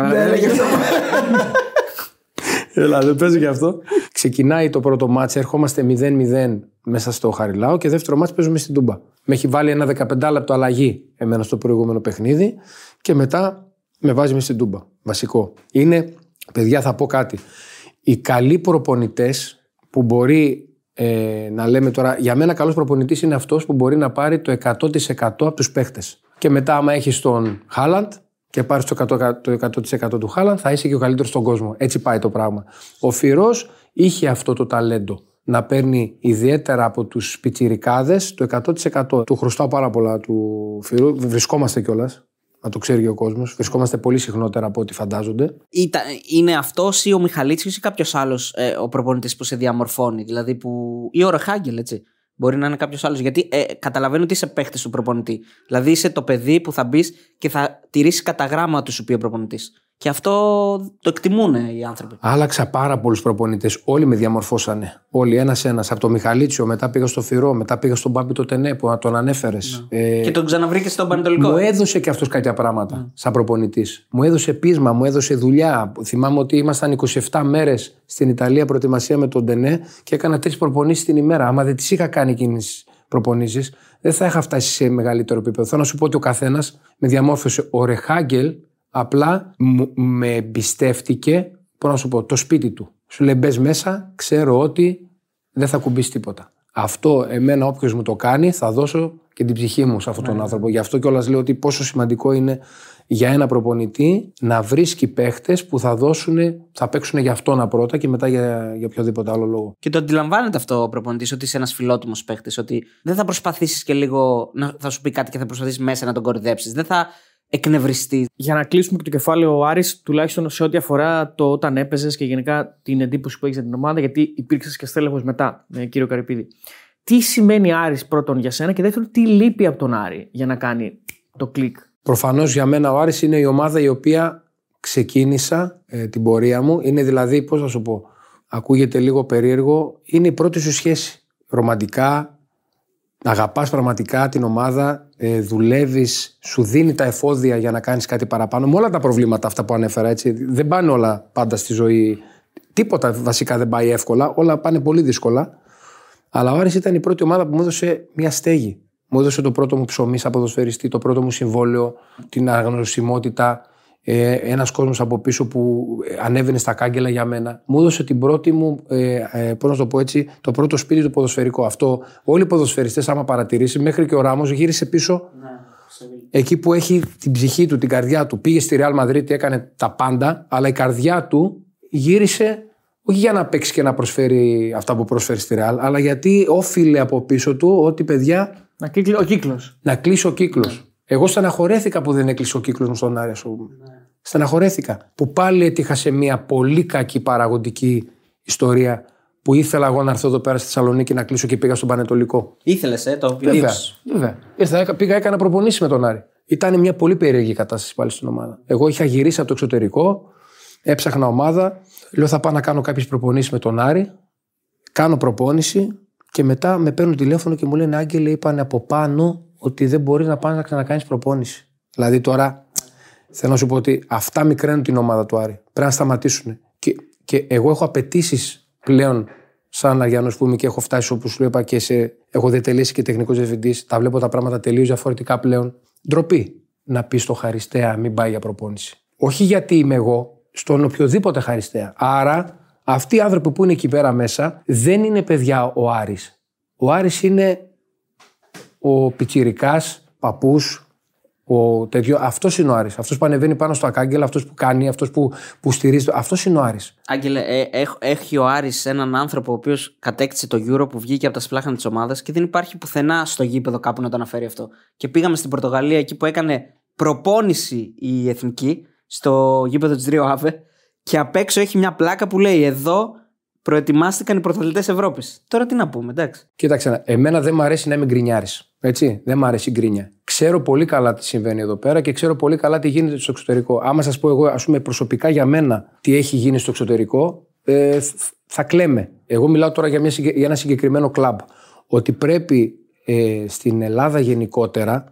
Έλα, δεν παίζει γι' αυτό. Ξεκινάει το πρώτο μάτς, ερχόμαστε μηδέν μηδέν μέσα στο Χαριλάο και δεύτερο μάτς παίζουμε στην Τούμπα. Με έχει βάλει ένα δεκαπεντάλεπτο αλλαγή εμένα στο προηγούμενο παιχνίδι και μετά με βάζει μέσα στην Τούμπα. Βασικό. Είναι, παιδιά θα πω κάτι, οι καλοί προπονητές που μπορεί... Ε, να λέμε τώρα, για μένα καλός προπονητής είναι αυτός που μπορεί να πάρει το εκατό τοις εκατό από τους παίχτες. Και μετά, άμα έχεις τον Χάλαντ και πάρεις το εκατό τοις εκατό του Χάλαντ, θα είσαι και ο καλύτερος στον κόσμο. Έτσι πάει το πράγμα. Ο Φυρός είχε αυτό το ταλέντο να παίρνει ιδιαίτερα από τους πιτσιρικάδες το εκατό τοις εκατό. Του χρωστάω πάρα πολλά του Φυρού. Βρισκόμαστε κιόλας. Να το ξέρει και ο κόσμος. Βρισκόμαστε πολύ συχνότερα από ό,τι φαντάζονται. Ήταν, είναι αυτός ή ο Μιχαλίτσιος ή κάποιος άλλος ε, ο προπονητής που σε διαμορφώνει, δηλαδή που... ή ο Ρεχάγκελ, έτσι. Μπορεί να είναι κάποιος άλλος. Γιατί ε, καταλαβαίνω ότι είσαι παίχτης του προπονητή. Δηλαδή είσαι το παιδί που θα μπει και θα τηρήσει κατά γράμμα του σου πει ο προπονητής. Και αυτό το εκτιμούν οι άνθρωποι. Άλλαξα πάρα πολλούς προπονητές. Όλοι με διαμορφώσανε. Όλοι ένα-ένα. Από τον Μιχαλίτσιο, μετά πήγα στο Φυρό, μετά πήγα στον Μπάμπη το Τενέ που τον ανέφερες. Ναι. Ε... Και τον ξαναβρήκες στον Πανετολικό. Μου έδωσε και αυτός κάποια πράγματα ναι. σαν προπονητής. Μου έδωσε πείσμα, μου έδωσε δουλειά. Θυμάμαι ότι ήμασταν είκοσι επτά μέρες στην Ιταλία προετοιμασία με τον Τενέ και έκανα τρεις προπονήσεις την ημέρα. Άμα δεν τις είχα κάνει εκείνες προπονήσεις, δεν θα είχα φτάσει σε μεγαλύτερο επίπεδο. Θέλω να σου πω ότι ο καθένας με διαμόρφωσε. Ο Ρεχάγκελ απλά με εμπιστεύτηκε, πώς να σου πω, το σπίτι του. Σου λέει μπες μέσα, ξέρω ότι δεν θα κουμπίσει τίποτα. Αυτό εμένα όποιος μου το κάνει θα δώσω και την ψυχή μου σε αυτόν τον ναι. άνθρωπο. Γι' αυτό κιόλας λέω ότι πόσο σημαντικό είναι για ένα προπονητή να βρίσκει παίχτες που θα, δώσουν, θα παίξουν για αυτόν πρώτα και μετά για, για οποιοδήποτε άλλο λόγο. Και το αντιλαμβάνεται αυτό ο προπονητής, ότι είσαι ένας φιλότιμος παίχτης, ότι δεν θα προσπαθήσεις και λίγο να θα σου πει κάτι και θα προσπαθήσεις μέσα να τον κορυδέψεις. Δεν θα εκνευριστεί. Για να κλείσουμε και το κεφάλαιο, ο Άρης, τουλάχιστον σε ό,τι αφορά το όταν έπαιζες και γενικά την εντύπωση που έχεις για την ομάδα, γιατί υπήρξες και στέλεχος μετά, κύριο Καρυπίδη. Τι σημαίνει Άρης πρώτον για σένα, και δεύτερον, τι λείπει από τον Άρη για να κάνει το κλικ? Προφανώς για μένα ο Άρης είναι η ομάδα η οποία ξεκίνησα ε, την πορεία μου. Είναι δηλαδή, πώς να σου πω, ακούγεται λίγο περίεργο, είναι η πρώτη σου σχέση. Ρομαντικά, αγαπάς πραγματικά την ομάδα, ε, δουλεύεις, σου δίνει τα εφόδια για να κάνεις κάτι παραπάνω. Με όλα τα προβλήματα αυτά που ανέφερα, έτσι, δεν πάνε όλα πάντα στη ζωή. Τίποτα βασικά δεν πάει εύκολα, όλα πάνε πολύ δύσκολα. Αλλά ο Άρης ήταν η πρώτη ομάδα που μου έδωσε μια στέγη. Μου έδωσε το πρώτο μου ψωμί σαν ποδοσφαιριστή, το πρώτο μου συμβόλαιο, την αναγνωρισιμότητα, ε, ένας κόσμος από πίσω που ανέβαινε στα κάγκελα για μένα. Μου έδωσε την πρώτη μου, ε, ε, πώς να το πω έτσι, το πρώτο σπίτι του ποδοσφαιρικού. Αυτό όλοι οι ποδοσφαιριστές, άμα παρατηρήσει, μέχρι και ο Ράμος γύρισε πίσω ναι, εκεί που έχει την ψυχή του, την καρδιά του. Πήγε στη Real Madrid, έκανε τα πάντα, αλλά η καρδιά του γύρισε. Όχι για να παίξει και να προσφέρει αυτά που προσφέρει στη Ρεάλ, αλλά γιατί όφιλε από πίσω του ότι παιδιά. Να κλείσει ο κύκλος. Να κλείσει ο κύκλος. Mm. Εγώ στεναχωρέθηκα που δεν έκλεισε ο κύκλος μου στον Άρη, ας πούμε. Mm. Στεναχωρέθηκα. Που πάλι έτυχα σε μια πολύ κακή παραγωγική ιστορία που ήθελα εγώ να έρθω εδώ πέρα στη Θεσσαλονίκη να κλείσω και πήγα στον Πανετολικό. Ήθελες, ε, το πήγα. Βέβαια. Βέβαια. Ήρθα, πήγα, έκανα προπονήσεις με τον Άρη. Ήταν μια πολύ περίεργη κατάσταση πάλι στην ομάδα. Εγώ είχα γυρίσει από το εξωτερικό, έψαχνα ομάδα. Λέω θα πάω να κάνω κάποιες προπονήσεις με τον Άρη. Κάνω προπόνηση και μετά με παίρνουν τηλέφωνο και μου λένε Άγγελε, είπανε από πάνω ότι δεν μπορείς να πάνε να ξανακάνεις προπόνηση. Δηλαδή τώρα θέλω να σου πω ότι αυτά μικραίνουν την ομάδα του Άρη. Πρέπει να σταματήσουν. Και, και εγώ έχω απαιτήσεις πλέον σαν Αριανός που είμαι και έχω φτάσει όπως σου είπα και σε, έχω διατελέσει και τεχνικός διευθυντής. Τα βλέπω τα πράγματα τελείως διαφορετικά πλέον. Ντροπή να πει στο Χαριστέα μην πάει για προπόνηση. Όχι γιατί είμαι εγώ. Στον οποιοδήποτε Χαριστέα. Άρα, αυτοί οι άνθρωποι που είναι εκεί πέρα μέσα δεν είναι παιδιά ο Άρης. Ο Άρης είναι ο πιτσιρικάς, παππούς, ο τέτοιο. Αυτός είναι ο Άρης. Αυτός που ανεβαίνει πάνω στο ακάγγελα, αυτός που κάνει, αυτός που, που στηρίζει. Αυτός είναι ο Άρης. Άγγελε, ε, έχ, έχει ο Άρης έναν άνθρωπο ο οποίος κατέκτησε το Euro που βγήκε από τα σπλάχνα της ομάδας και δεν υπάρχει πουθενά στο γήπεδο κάπου να το αναφέρει αυτό. Και πήγαμε στην Πορτογαλία εκεί που έκανε προπόνηση η εθνική. Στο γήπεδο της Ρίο Αβε και απ' έξω έχει μια πλάκα που λέει εδώ προετοιμάστηκαν οι πρωταθλητές Ευρώπης. Τώρα τι να πούμε, εντάξει. Κοίταξε, εμένα δεν μ' αρέσει να είμαι γκρινιάρης. Έτσι, δεν μ' αρέσει η γκρίνια. Ξέρω πολύ καλά τι συμβαίνει εδώ πέρα και ξέρω πολύ καλά τι γίνεται στο εξωτερικό. Άμα σας πω εγώ, ας πούμε, προσωπικά για μένα τι έχει γίνει στο εξωτερικό, ε, θα κλαίμε. Εγώ μιλάω τώρα για, μια, για ένα συγκεκριμένο κλαμπ. Ότι πρέπει ε, στην Ελλάδα γενικότερα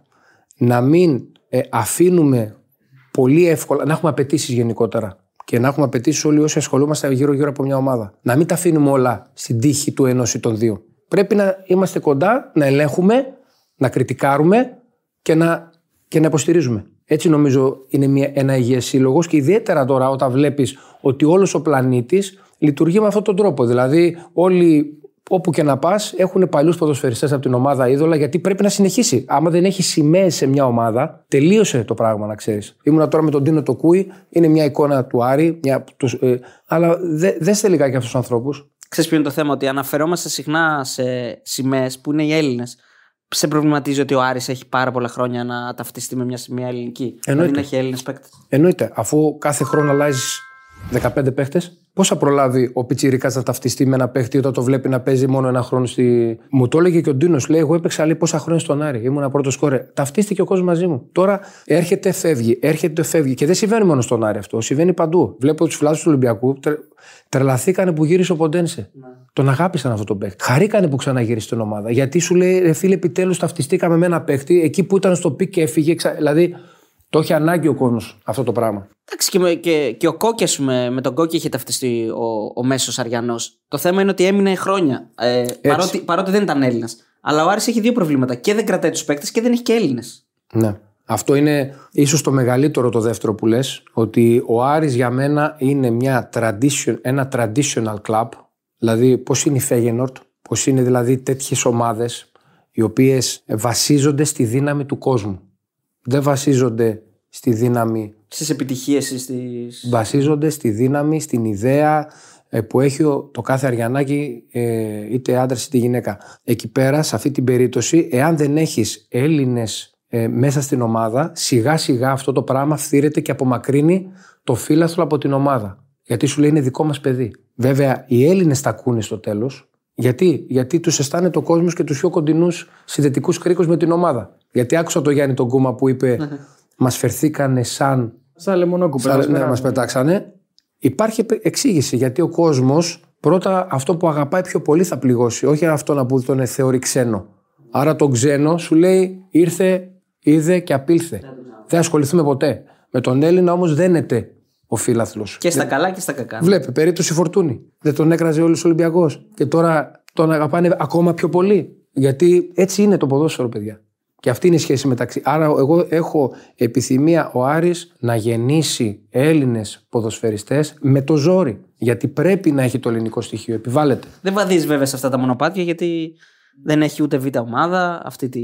να μην ε, αφήνουμε. Πολύ εύκολα να έχουμε απαιτήσεις γενικότερα και να έχουμε απαιτήσεις όλοι όσοι ασχολούμαστε γύρω-γύρω από μια ομάδα. Να μην τα αφήνουμε όλα στην τύχη του ενός ή των δύο. Πρέπει να είμαστε κοντά, να ελέγχουμε, να κριτικάρουμε και να, και να υποστηρίζουμε. Έτσι νομίζω είναι μια, ένα υγιές σύλλογος και ιδιαίτερα τώρα όταν βλέπεις ότι όλος ο πλανήτης λειτουργεί με αυτόν τον τρόπο. Δηλαδή όλοι όπου και να πας έχουν παλιούς ποδοσφαιριστές από την ομάδα είδωλα γιατί πρέπει να συνεχίσει. Άμα δεν έχει σημαίες σε μια ομάδα, τελείωσε το πράγμα να ξέρεις. Ήμουνα τώρα με τον Ντίνο Τοκούι, είναι μια εικόνα του Άρη, μια, τους, ε, αλλά δε, δέστε λιγάκι αυτούς τους ανθρώπους. Ξέρεις ποιο είναι το θέμα, ότι αναφερόμαστε συχνά σε σημαίες που είναι οι Έλληνες. Σε προβληματίζει ότι ο Άρης έχει πάρα πολλά χρόνια να ταυτιστεί με μια σημαία ελληνική? Εννοείται. Δεν έχει Έλληνες παίκτες. Εννοείται. Αφού κάθε χρόνο αλλάζει δεκαπέντε παίκτες. Πώς θα προλάβει ο πιτσιρικάς να ταυτιστεί με ένα παίχτη όταν το βλέπει να παίζει μόνο ένα χρόνο στη. Μου το έλεγε και ο Ντίνος, λέει: εγώ έπαιξα λέει, πόσα χρόνια στον Άρη. Ήμουν πρώτο σκόρερ. Ταυτίστηκε ο κόσμος μαζί μου. Τώρα έρχεται, φεύγει, έρχεται, φεύγει. Και δεν συμβαίνει μόνο στον Άρη αυτό. Συμβαίνει παντού. Βλέπω τους φιλάθλους του Ολυμπιακού, τρε... τρελαθήκανε που γύρισε ο Ποντένσε. Ναι. Τον αγάπησαν αυτόν τον παίχτη. Χαρήκανε που ξαναγύρισε την ομάδα. Γιατί σου λέει: ρε φίλε, επιτέλους ταυτιστήκαμε με ένα παίχτη εκεί που ήταν στο πικ και έφυγε. Ξα... Δηλαδή, το έχει ανάγκη ο κόσμος αυτό το πράγμα. Εντάξει, και, και, και ο Κόκκες με, με τον Κόκκι είχε ταυτιστεί ο, ο μέσος Αριανός. Το θέμα είναι ότι έμεινε χρόνια. Ε, παρότι, παρότι δεν ήταν Έλληνας. Αλλά ο Άρης έχει δύο προβλήματα. Και δεν κρατάει τους παίκτες και δεν έχει και Έλληνες. Ναι. Αυτό είναι ίσως το μεγαλύτερο, το δεύτερο που λες. Ότι ο Άρης για μένα είναι μια tradition, ένα traditional club. Δηλαδή, πώς είναι η Feyenoord, πώς είναι δηλαδή τέτοιες ομάδες οι οποίες βασίζονται στη δύναμη του κόσμου. Δεν βασίζονται στη δύναμη. Στις επιτυχίες στις... Βασίζονται στη δύναμη, στην ιδέα που έχει το κάθε αριανάκι, είτε άντρας είτε γυναίκα. Εκεί πέρα, σε αυτή την περίπτωση, εάν δεν έχεις Έλληνες Ε, μέσα στην ομάδα, σιγά σιγά αυτό το πράγμα φθήρεται και απομακρύνει το φύλαθλο από την ομάδα. Γιατί σου λέει είναι δικό μας παιδί. Βέβαια, οι Έλληνες τα ακούνε στο τέλος. Γιατί, Γιατί τους αισθάνεται ο κόσμος και τους πιο κοντινούς συνδετικούς κρίκους με την ομάδα. Γιατί άκουσα το Γιάννη τον Κούμα που είπε μας φερθήκανε σαν. Σαν λεμονόκουπα. Σαν... Σαν... Ναι, μας πετάξανε. Υπάρχει εξήγηση. Γιατί ο κόσμος πρώτα αυτό που αγαπάει πιο πολύ θα πληγώσει. Όχι αυτόν που τον θεωρεί ξένο. Άρα τον ξένο σου λέει ήρθε. Είδε και απήλθε. Δεν ασχοληθούμε ποτέ. Με τον Έλληνα όμως δένεται ο φύλαθλος. Και στα δεν... καλά και στα κακά. Βλέπει, περίπτωση Φορτούνη. Δεν τον έκραζε όλος ο Ολυμπιακός. Και τώρα τον αγαπάνε ακόμα πιο πολύ. Γιατί έτσι είναι το ποδόσφαιρο, παιδιά. Και αυτή είναι η σχέση μεταξύ. Άρα, εγώ έχω επιθυμία ο Άρης να γεννήσει Έλληνες ποδοσφαιριστές με το ζόρι. Γιατί πρέπει να έχει το ελληνικό στοιχείο. Επιβάλλεται. Δεν βαδίζει βέβαια σε αυτά τα μονοπάτια γιατί. Δεν έχει ούτε β' ομάδα, αυτή τη,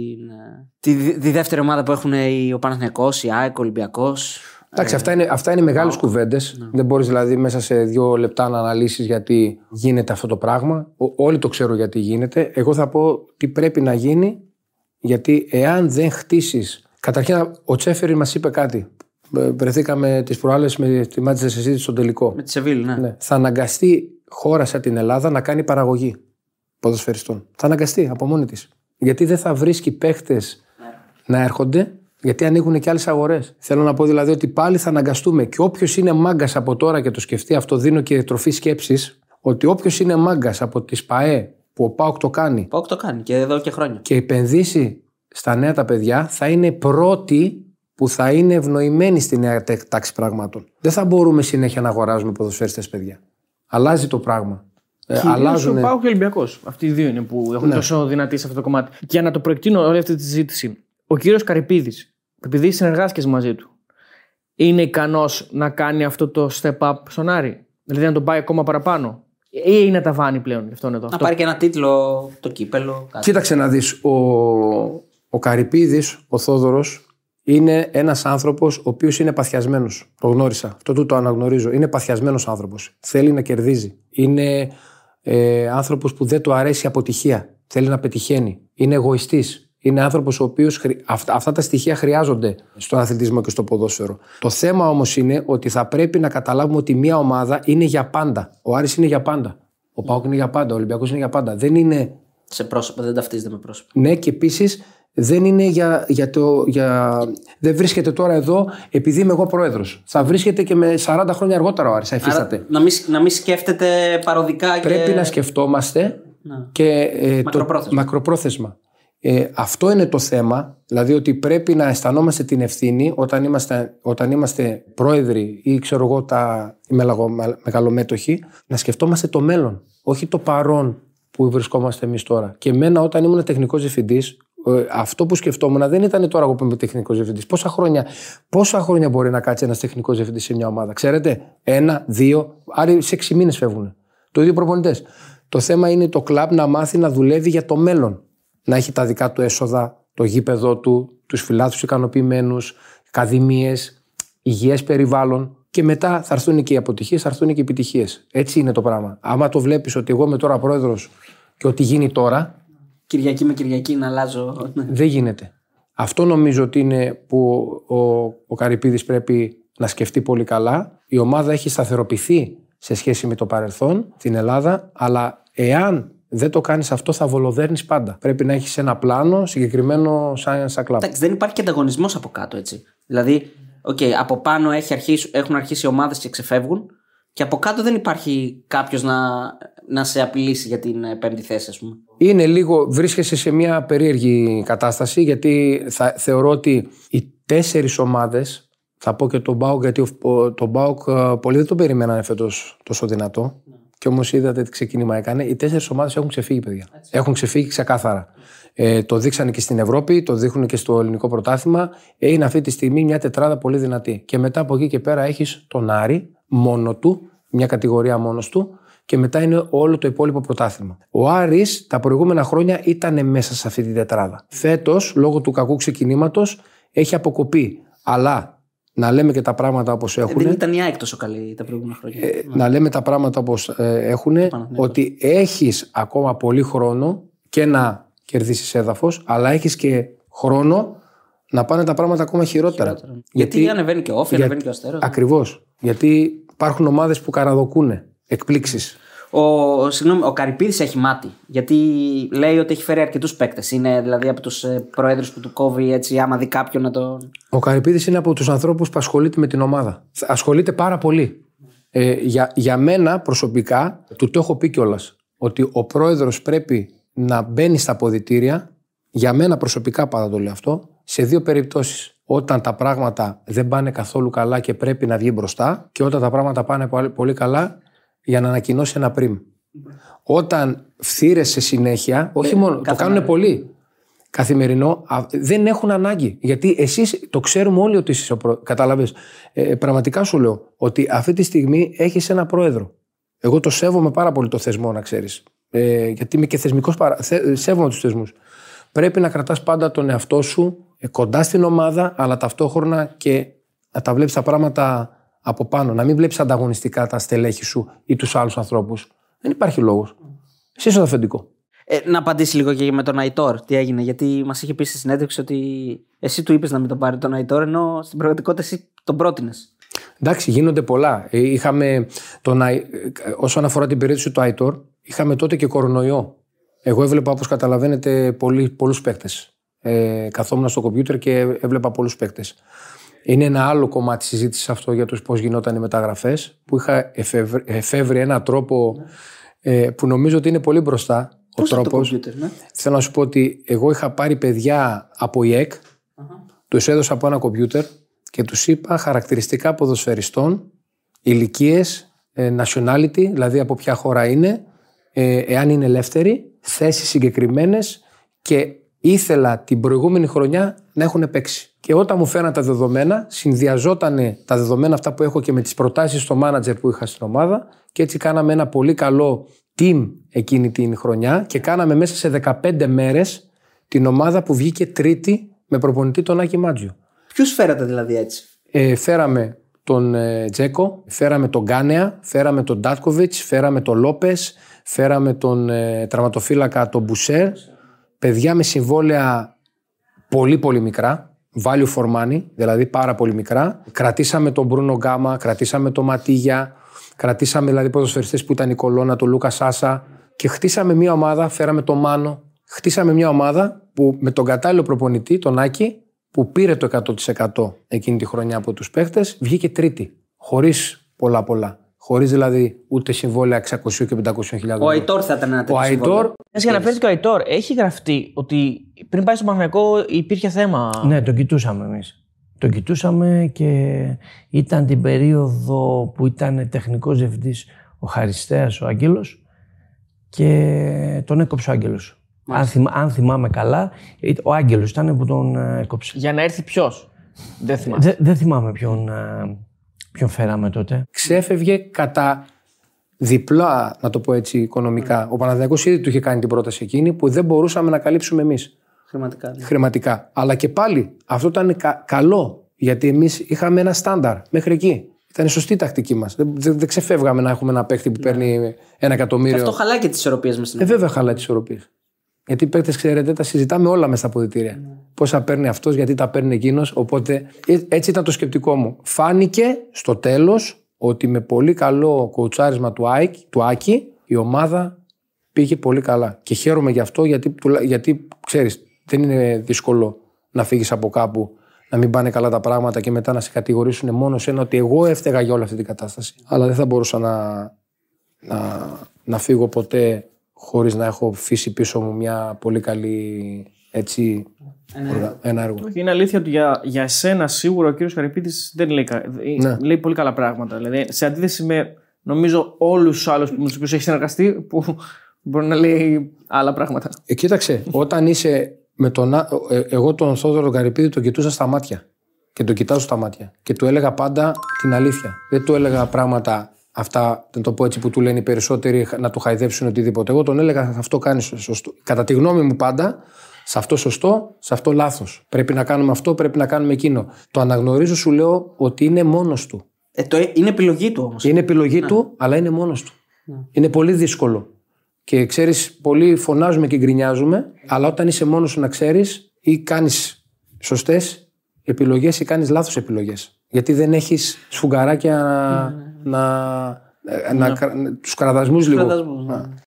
τη, τη δεύτερη ομάδα που έχουν ο Παναθηναϊκός, η ΑΕΚ, ο Ολυμπιακός. Εντάξει, αυτά είναι, αυτά είναι μεγάλες κουβέντες. Ναι. Δεν μπορείς δηλαδή μέσα σε δύο λεπτά να αναλύσεις γιατί γίνεται αυτό το πράγμα. Ό, όλοι το ξέρουν γιατί γίνεται. Εγώ θα πω τι πρέπει να γίνει, γιατί εάν δεν χτίσεις. Καταρχήν, ο Τσέφερη μας είπε κάτι. Βρεθήκαμε τις προάλλες με τη Manchester City στον τελικό. Με τη Σεβίλη, ναι. ναι. Θα αναγκαστεί χώρα σαν την Ελλάδα να κάνει παραγωγή. Ποδοσφαιριστών. Θα αναγκαστεί από μόνη της. Γιατί δεν θα βρίσκει παίχτες ναι. να έρχονται, γιατί ανοίγουν και άλλες αγορές. Θέλω να πω δηλαδή ότι πάλι θα αναγκαστούμε και όποιος είναι μάγκας από τώρα και το σκεφτεί, αυτό δίνω και τροφή σκέψης, ότι όποιος είναι μάγκας από τις ΠΑΕ που ο ΠΑΟΚ το κάνει. ΠΑΟΚ το κάνει και εδώ και χρόνια. Και επενδύσει στα νέα τα παιδιά, θα είναι πρώτοι που θα είναι ευνοημένοι στη νέα τάξη πραγμάτων. Δεν θα μπορούμε συνέχεια να αγοράζουμε ποδοσφαιριστές παιδιά. Αλλάζει το πράγμα. Ε, αλλάζουν. Ο ΠΑΟΚ και ο Ολυμπιακός. Αυτοί οι δύο είναι που έχουν ναι. τόσο δυνατοί σε αυτό το κομμάτι. Για να το προεκτείνω όλη αυτή τη συζήτηση, ο κύριος Καρυπίδης, επειδή συνεργάστηκες μαζί του, είναι ικανός να κάνει αυτό το step up στον Άρη, δηλαδή να τον πάει ακόμα παραπάνω, ή είναι ταβάνι πλέον γι' αυτό εδώ. Να πάρει και ένα τίτλο, το κύπελο. Κάτι. Κοίταξε να δεις. Ο, ο Καρυπίδης, ο Θόδωρος, είναι ένας άνθρωπος ο οποίος είναι παθιασμένος. Το γνώρισα. Αυτό του το αναγνωρίζω. Είναι παθιασμένος άνθρωπος. Θέλει να κερδίζει. Είναι. Ε, άνθρωπος που δεν του αρέσει η αποτυχία. Θέλει να πετυχαίνει. Είναι εγωιστής. Είναι άνθρωπος ο οποίος χρει... αυτά, αυτά τα στοιχεία χρειάζονται στον αθλητισμό και στο ποδόσφαιρο. Το θέμα όμως είναι ότι θα πρέπει να καταλάβουμε ότι μια ομάδα είναι για πάντα. Ο Άρης είναι για πάντα. Ο ΠΑΟΚ είναι για πάντα. Ο Ολυμπιακός είναι για πάντα. Δεν είναι. Σε πρόσωπα, δεν ταυτίζεται με πρόσωπα. Ναι, και επίσης δεν είναι για, για το. Για... Δεν βρίσκεται τώρα εδώ επειδή είμαι εγώ πρόεδρος. Θα βρίσκεται και με σαράντα χρόνια αργότερα ο Άρης. Θα υφίσταται. Να μην μη σκέφτεται παροδικά και. Πρέπει να σκεφτόμαστε να. και ε, μακροπρόθεσμα. Το, μακροπρόθεσμα. Ε, αυτό είναι το θέμα. Δηλαδή ότι πρέπει να αισθανόμαστε την ευθύνη όταν είμαστε, όταν είμαστε πρόεδροι ή ξέρω εγώ τα μεγαλομέτωχοι, να σκεφτόμαστε το μέλλον. Όχι το παρόν που βρισκόμαστε εμείς τώρα. Και εμένα όταν ήμουν τεχνικός διευθυντής. Αυτό που σκεφτόμουν δεν ήταν τώρα εγώ που είμαι τεχνικός διευθυντής. Πόσα χρόνια, πόσα χρόνια μπορεί να κάτσει ένας τεχνικός διευθυντής σε μια ομάδα, ξέρετε? Ένα, δύο, άρα σε έξι μήνες φεύγουν. Το ίδιο προπονητές. Το θέμα είναι το κλαμπ να μάθει να δουλεύει για το μέλλον. Να έχει τα δικά του έσοδα, το γήπεδό του, τους φιλάθλους ικανοποιημένους, ακαδημίες, υγιές περιβάλλον. Και μετά θα έρθουν και οι αποτυχίες, θα έρθουν και οι επιτυχίες. Έτσι είναι το πράγμα. Άμα το βλέπεις ότι εγώ είμαι τώρα πρόεδρος και ότι γίνει τώρα. Κυριακή με Κυριακή να αλλάζω. Δεν γίνεται. Αυτό νομίζω ότι είναι που ο, ο Καρυπίδης πρέπει να σκεφτεί πολύ καλά. Η ομάδα έχει σταθεροποιηθεί σε σχέση με το παρελθόν, την Ελλάδα, αλλά εάν δεν το κάνεις αυτό, θα βολοδέρνεις πάντα. Πρέπει να έχεις ένα πλάνο συγκεκριμένο σαν, σαν κλαμπ. Εντάξει, δεν υπάρχει και ανταγωνισμός από κάτω, έτσι. Δηλαδή, okay, από πάνω έχει αρχίσει, έχουν αρχίσει οι ομάδες και ξεφεύγουν. Και από κάτω δεν υπάρχει κάποιος να, να σε απειλήσει για την πέμπτη θέση, ας πούμε. Είναι λίγο, βρίσκεσαι σε μια περίεργη κατάσταση, γιατί θα, θεωρώ ότι οι τέσσερις ομάδες, θα πω και τον ΠΑΟΚ, γιατί τον ΠΑΟΚ πολλοί δεν τον περιμένανε φέτος τόσο δυνατό, ναι. και όμως είδατε τι ξεκίνημα έκανε. Οι τέσσερις ομάδες έχουν ξεφύγει, παιδιά. Έτσι. Έχουν ξεφύγει ξεκάθαρα. Ε, το δείξανε και στην Ευρώπη, το δείχνουν και στο ελληνικό πρωτάθλημα. Είναι αυτή τη στιγμή μια τετράδα πολύ δυνατή. Και μετά από εκεί και πέρα έχεις τον Άρη. Μόνο του, μια κατηγορία μόνος του, και μετά είναι όλο το υπόλοιπο πρωτάθλημα. Ο Άρης τα προηγούμενα χρόνια ήταν μέσα σε αυτή την τετράδα. Φέτος, λόγω του κακού ξεκινήματος, έχει αποκοπεί. Αλλά να λέμε και τα πράγματα όπως έχουν. Δεν ήταν η ΑΕΚ τόσο καλή τα προηγούμενα χρόνια. Ε, να λέμε τα πράγματα όπως ε, έχουν, ότι έχεις ακόμα πολύ χρόνο και να κερδίσεις έδαφος, αλλά έχεις και χρόνο να πάνε τα πράγματα ακόμα χειρότερα. χειρότερα. Γιατί, γιατί ανεβαίνει και ο Όφη, ανεβαίνει και ο Αστέρας. Ακριβώς. Γιατί υπάρχουν ομάδες που καραδοκούνε εκπλήξεις. Ο, συγγνώμη, ο Καρυπίδης έχει μάτι. Γιατί λέει ότι έχει φέρει αρκετούς παίκτες. Είναι δηλαδή από τους προέδρους που του κόβει, έτσι, άμα δει κάποιον να τον. Ο Καρυπίδης είναι από τους ανθρώπους που ασχολείται με την ομάδα. Ασχολείται πάρα πολύ. Ε, για, για μένα προσωπικά, του το έχω πει κιόλας, ότι ο πρόεδρος πρέπει να μπαίνει στα ποδητήρια. Για μένα προσωπικά, πάντα το λέω αυτό, σε δύο περιπτώσεις. Όταν τα πράγματα δεν πάνε καθόλου καλά και πρέπει να βγει μπροστά, και όταν τα πράγματα πάνε πολύ καλά, για να ανακοινώσει ένα πριμ. Όταν φθήρεσαι συνέχεια, όχι μόνο, το κάνουν πολλοί καθημερινό, δεν έχουν ανάγκη. Γιατί εσείς το ξέρουμε όλοι ότι είσαι ο πρόεδρος. Καταλαβες. Ε, πραγματικά σου λέω ότι αυτή τη στιγμή έχεις ένα πρόεδρο. Εγώ το σέβομαι πάρα πολύ το θεσμό, να ξέρεις. Ε, γιατί είμαι και θεσμικός, παρα... Θε... σέβομαι τους θεσμούς. Πρέπει να κρατάς πάντα τον εαυτό σου κοντά στην ομάδα, αλλά ταυτόχρονα και να τα βλέπεις τα πράγματα από πάνω, να μην βλέπεις ανταγωνιστικά τα στελέχη σου ή τους άλλους ανθρώπους. Δεν υπάρχει λόγος. Εσύ είσαι το αφεντικό. Ε, να απαντήσει λίγο και με τον Αϊτόρ, τι έγινε. Γιατί μας είχε πει στη συνέντευξη ότι εσύ του είπες να μην τον πάρει τον Αϊτόρ, ενώ στην πραγματικότητα εσύ τον πρότεινες. Εντάξει, γίνονται πολλά. Είχαμε τον... Όσον αφορά την περίπτωση του Αϊτόρ, είχαμε τότε και κορονοϊό. Εγώ έβλεπα, όπως καταλαβαίνετε, πολλούς παίκτες. Ε, καθόμουν στο κομπιούτερ και έβλεπα πολλούς παίκτες. Είναι ένα άλλο κομμάτι συζήτηση αυτό για το πώς γινόταν οι μεταγραφές, που είχα εφεύρει, εφεύρει έναν τρόπο ε, που νομίζω ότι είναι πολύ μπροστά. Πώς ο τρόπος. Το computer, ναι. Θέλω να σου πω ότι εγώ είχα πάρει παιδιά από η ΕΚ, uh-huh. τους έδωσα από ένα κομπιούτερ και τους είπα χαρακτηριστικά ποδοσφαιριστών, ηλικίες, ε, nationality, δηλαδή από ποια χώρα είναι, ε, εάν είναι ελεύθεροι, θέσεις συγκεκριμένες, και ήθελα την προηγούμενη χρονιά να έχουν παίξει. Και όταν μου φέραν τα δεδομένα, συνδυαζόταν τα δεδομένα αυτά που έχω και με τις προτάσεις στο μάνατζερ που είχα στην ομάδα, και έτσι κάναμε ένα πολύ καλό team εκείνη την χρονιά και κάναμε μέσα σε δεκαπέντε μέρες την ομάδα που βγήκε τρίτη με προπονητή τον Άκη Μάτζιο. Ποιους φέρατε δηλαδή έτσι? Ε, φέραμε τον ε, Τζέκο, φέραμε τον Γκάνεα, φέραμε τον Ντάτκοβιτς, φέραμε τον Λόπες, φέραμε τον ε, τραυματοφύλακα τον Μπουσέρ, παιδιά με συμβόλαια πολύ πολύ μικρά. Value for money, δηλαδή πάρα πολύ μικρά. Κρατήσαμε τον Μπρούνο Γκάμα, κρατήσαμε τον Ματίγια, κρατήσαμε δηλαδή ποδοσφαιριστές που ήταν η κολόνα, τον Λούκα Σάσα, και χτίσαμε μια ομάδα, φέραμε τον Μάνο. Χτίσαμε μια ομάδα που με τον κατάλληλο προπονητή, τον Άκη, που πήρε το εκατό τοις εκατό εκείνη τη χρονιά από τους παίχτες, βγήκε τρίτη. Χωρίς πολλά πολλά. Χωρίς δηλαδή ούτε συμβόλαια εξακόσια και πεντακόσια χιλιάδες. Ο Αϊτόρ θα ήταν ένα τέτοιο. Ο Αϊτόρ. Για να φέρεις και ο Αϊτόρ, έχει γραφτεί ότι πριν πάει στο Παναθηναϊκό υπήρχε θέμα. Ναι, τον κοιτούσαμε εμείς. Τον κοιτούσαμε και ήταν την περίοδο που ήταν τεχνικός διευθυντής ο Χαριστέας, ο Άγγελος, και τον έκοψε ο Άγγελος. Αν, θυμ, αν θυμάμαι καλά, ο Άγγελος ήταν που τον έκοψε. Για να έρθει ποιος? Δεν θυμάμαι. Δε, δεν θυμάμαι ποιον. Ποιον φέραμε τότε. Ξέφευγε κατά διπλά, να το πω έτσι, οικονομικά. Mm. Ο Παναθηναϊκός ήδη του είχε κάνει την πρόταση εκείνη που δεν μπορούσαμε να καλύψουμε εμείς. Χρηματικά. Ναι. Χρηματικά. Αλλά και πάλι αυτό ήταν κα- καλό, γιατί εμείς είχαμε ένα στάνταρ μέχρι εκεί. Ήταν η σωστή τακτική μας. Δεν, δεν ξεφεύγαμε να έχουμε ένα παίκτη που yeah. παίρνει ένα εκατομμύριο. Και αυτό χαλάει και τις ισορροπίες μας. Ε, βέβαια χαλάει τις ισορροπίες. Γιατί οι παίκτες, ξέρετε, τα συζητάμε όλα μέσα στα αποδυτήρια. Mm. Πόσα παίρνει αυτός, γιατί τα παίρνει εκείνος. Οπότε έτσι ήταν το σκεπτικό μου. Φάνηκε στο τέλος ότι με πολύ καλό κοουτσάρισμα του, Άκ, του Άκη η ομάδα πήγε πολύ καλά. Και χαίρομαι γι' αυτό, γιατί, γιατί ξέρεις, δεν είναι δύσκολο να φύγεις από κάπου, να μην πάνε καλά τα πράγματα και μετά να σε κατηγορήσουν μόνο σένα ότι εγώ έφταιγα για όλη αυτή την κατάσταση. Αλλά δεν θα μπορούσα να, να, να φύγω ποτέ χωρίς να έχω αφήσει πίσω μου μια πολύ καλή, έτσι, ένα, ένα έργο. Είναι αλήθεια ότι για, για εσένα σίγουρα ο κύριος Καρυπίδης δεν λέει, ναι. λέει πολύ καλά πράγματα. Δηλαδή, σε αντίθεση με, νομίζω, όλους τους άλλους με τους οποίους έχει συνεργαστεί, που μπορεί να λέει άλλα πράγματα. Ε, κοίταξε, όταν είσαι με τον. Ε, εγώ τον Θόδωρο Καρυπίδη τον κοιτούσα στα μάτια. Και τον κοιτάζω στα μάτια. Και του έλεγα πάντα την αλήθεια. Δεν του έλεγα πράγματα. Αυτά, να το πω έτσι, που του λένε οι περισσότεροι να του χαϊδέψουν οτιδήποτε. Εγώ τον έλεγα αυτό κάνει σωστό. Κατά τη γνώμη μου πάντα, Σε αυτό σωστό, σε αυτό λάθος. Πρέπει να κάνουμε αυτό, πρέπει να κάνουμε εκείνο. Το αναγνωρίζω, σου λέω ότι είναι μόνος του. Ε, το, είναι επιλογή του όμως. Είναι επιλογή ναι. του, αλλά είναι μόνος του. Ναι. Είναι πολύ δύσκολο. Και ξέρεις, πολλοί φωνάζουμε και γκρινιάζουμε, αλλά όταν είσαι μόνος σου να ξέρεις ή κάνεις σωστές επιλογές ή κάνεις λάθος επιλογές. Γιατί δεν έχεις σφουγγαράκια ναι. να. Ναι. να ναι. τους κραδασμούς λίγο. Ναι.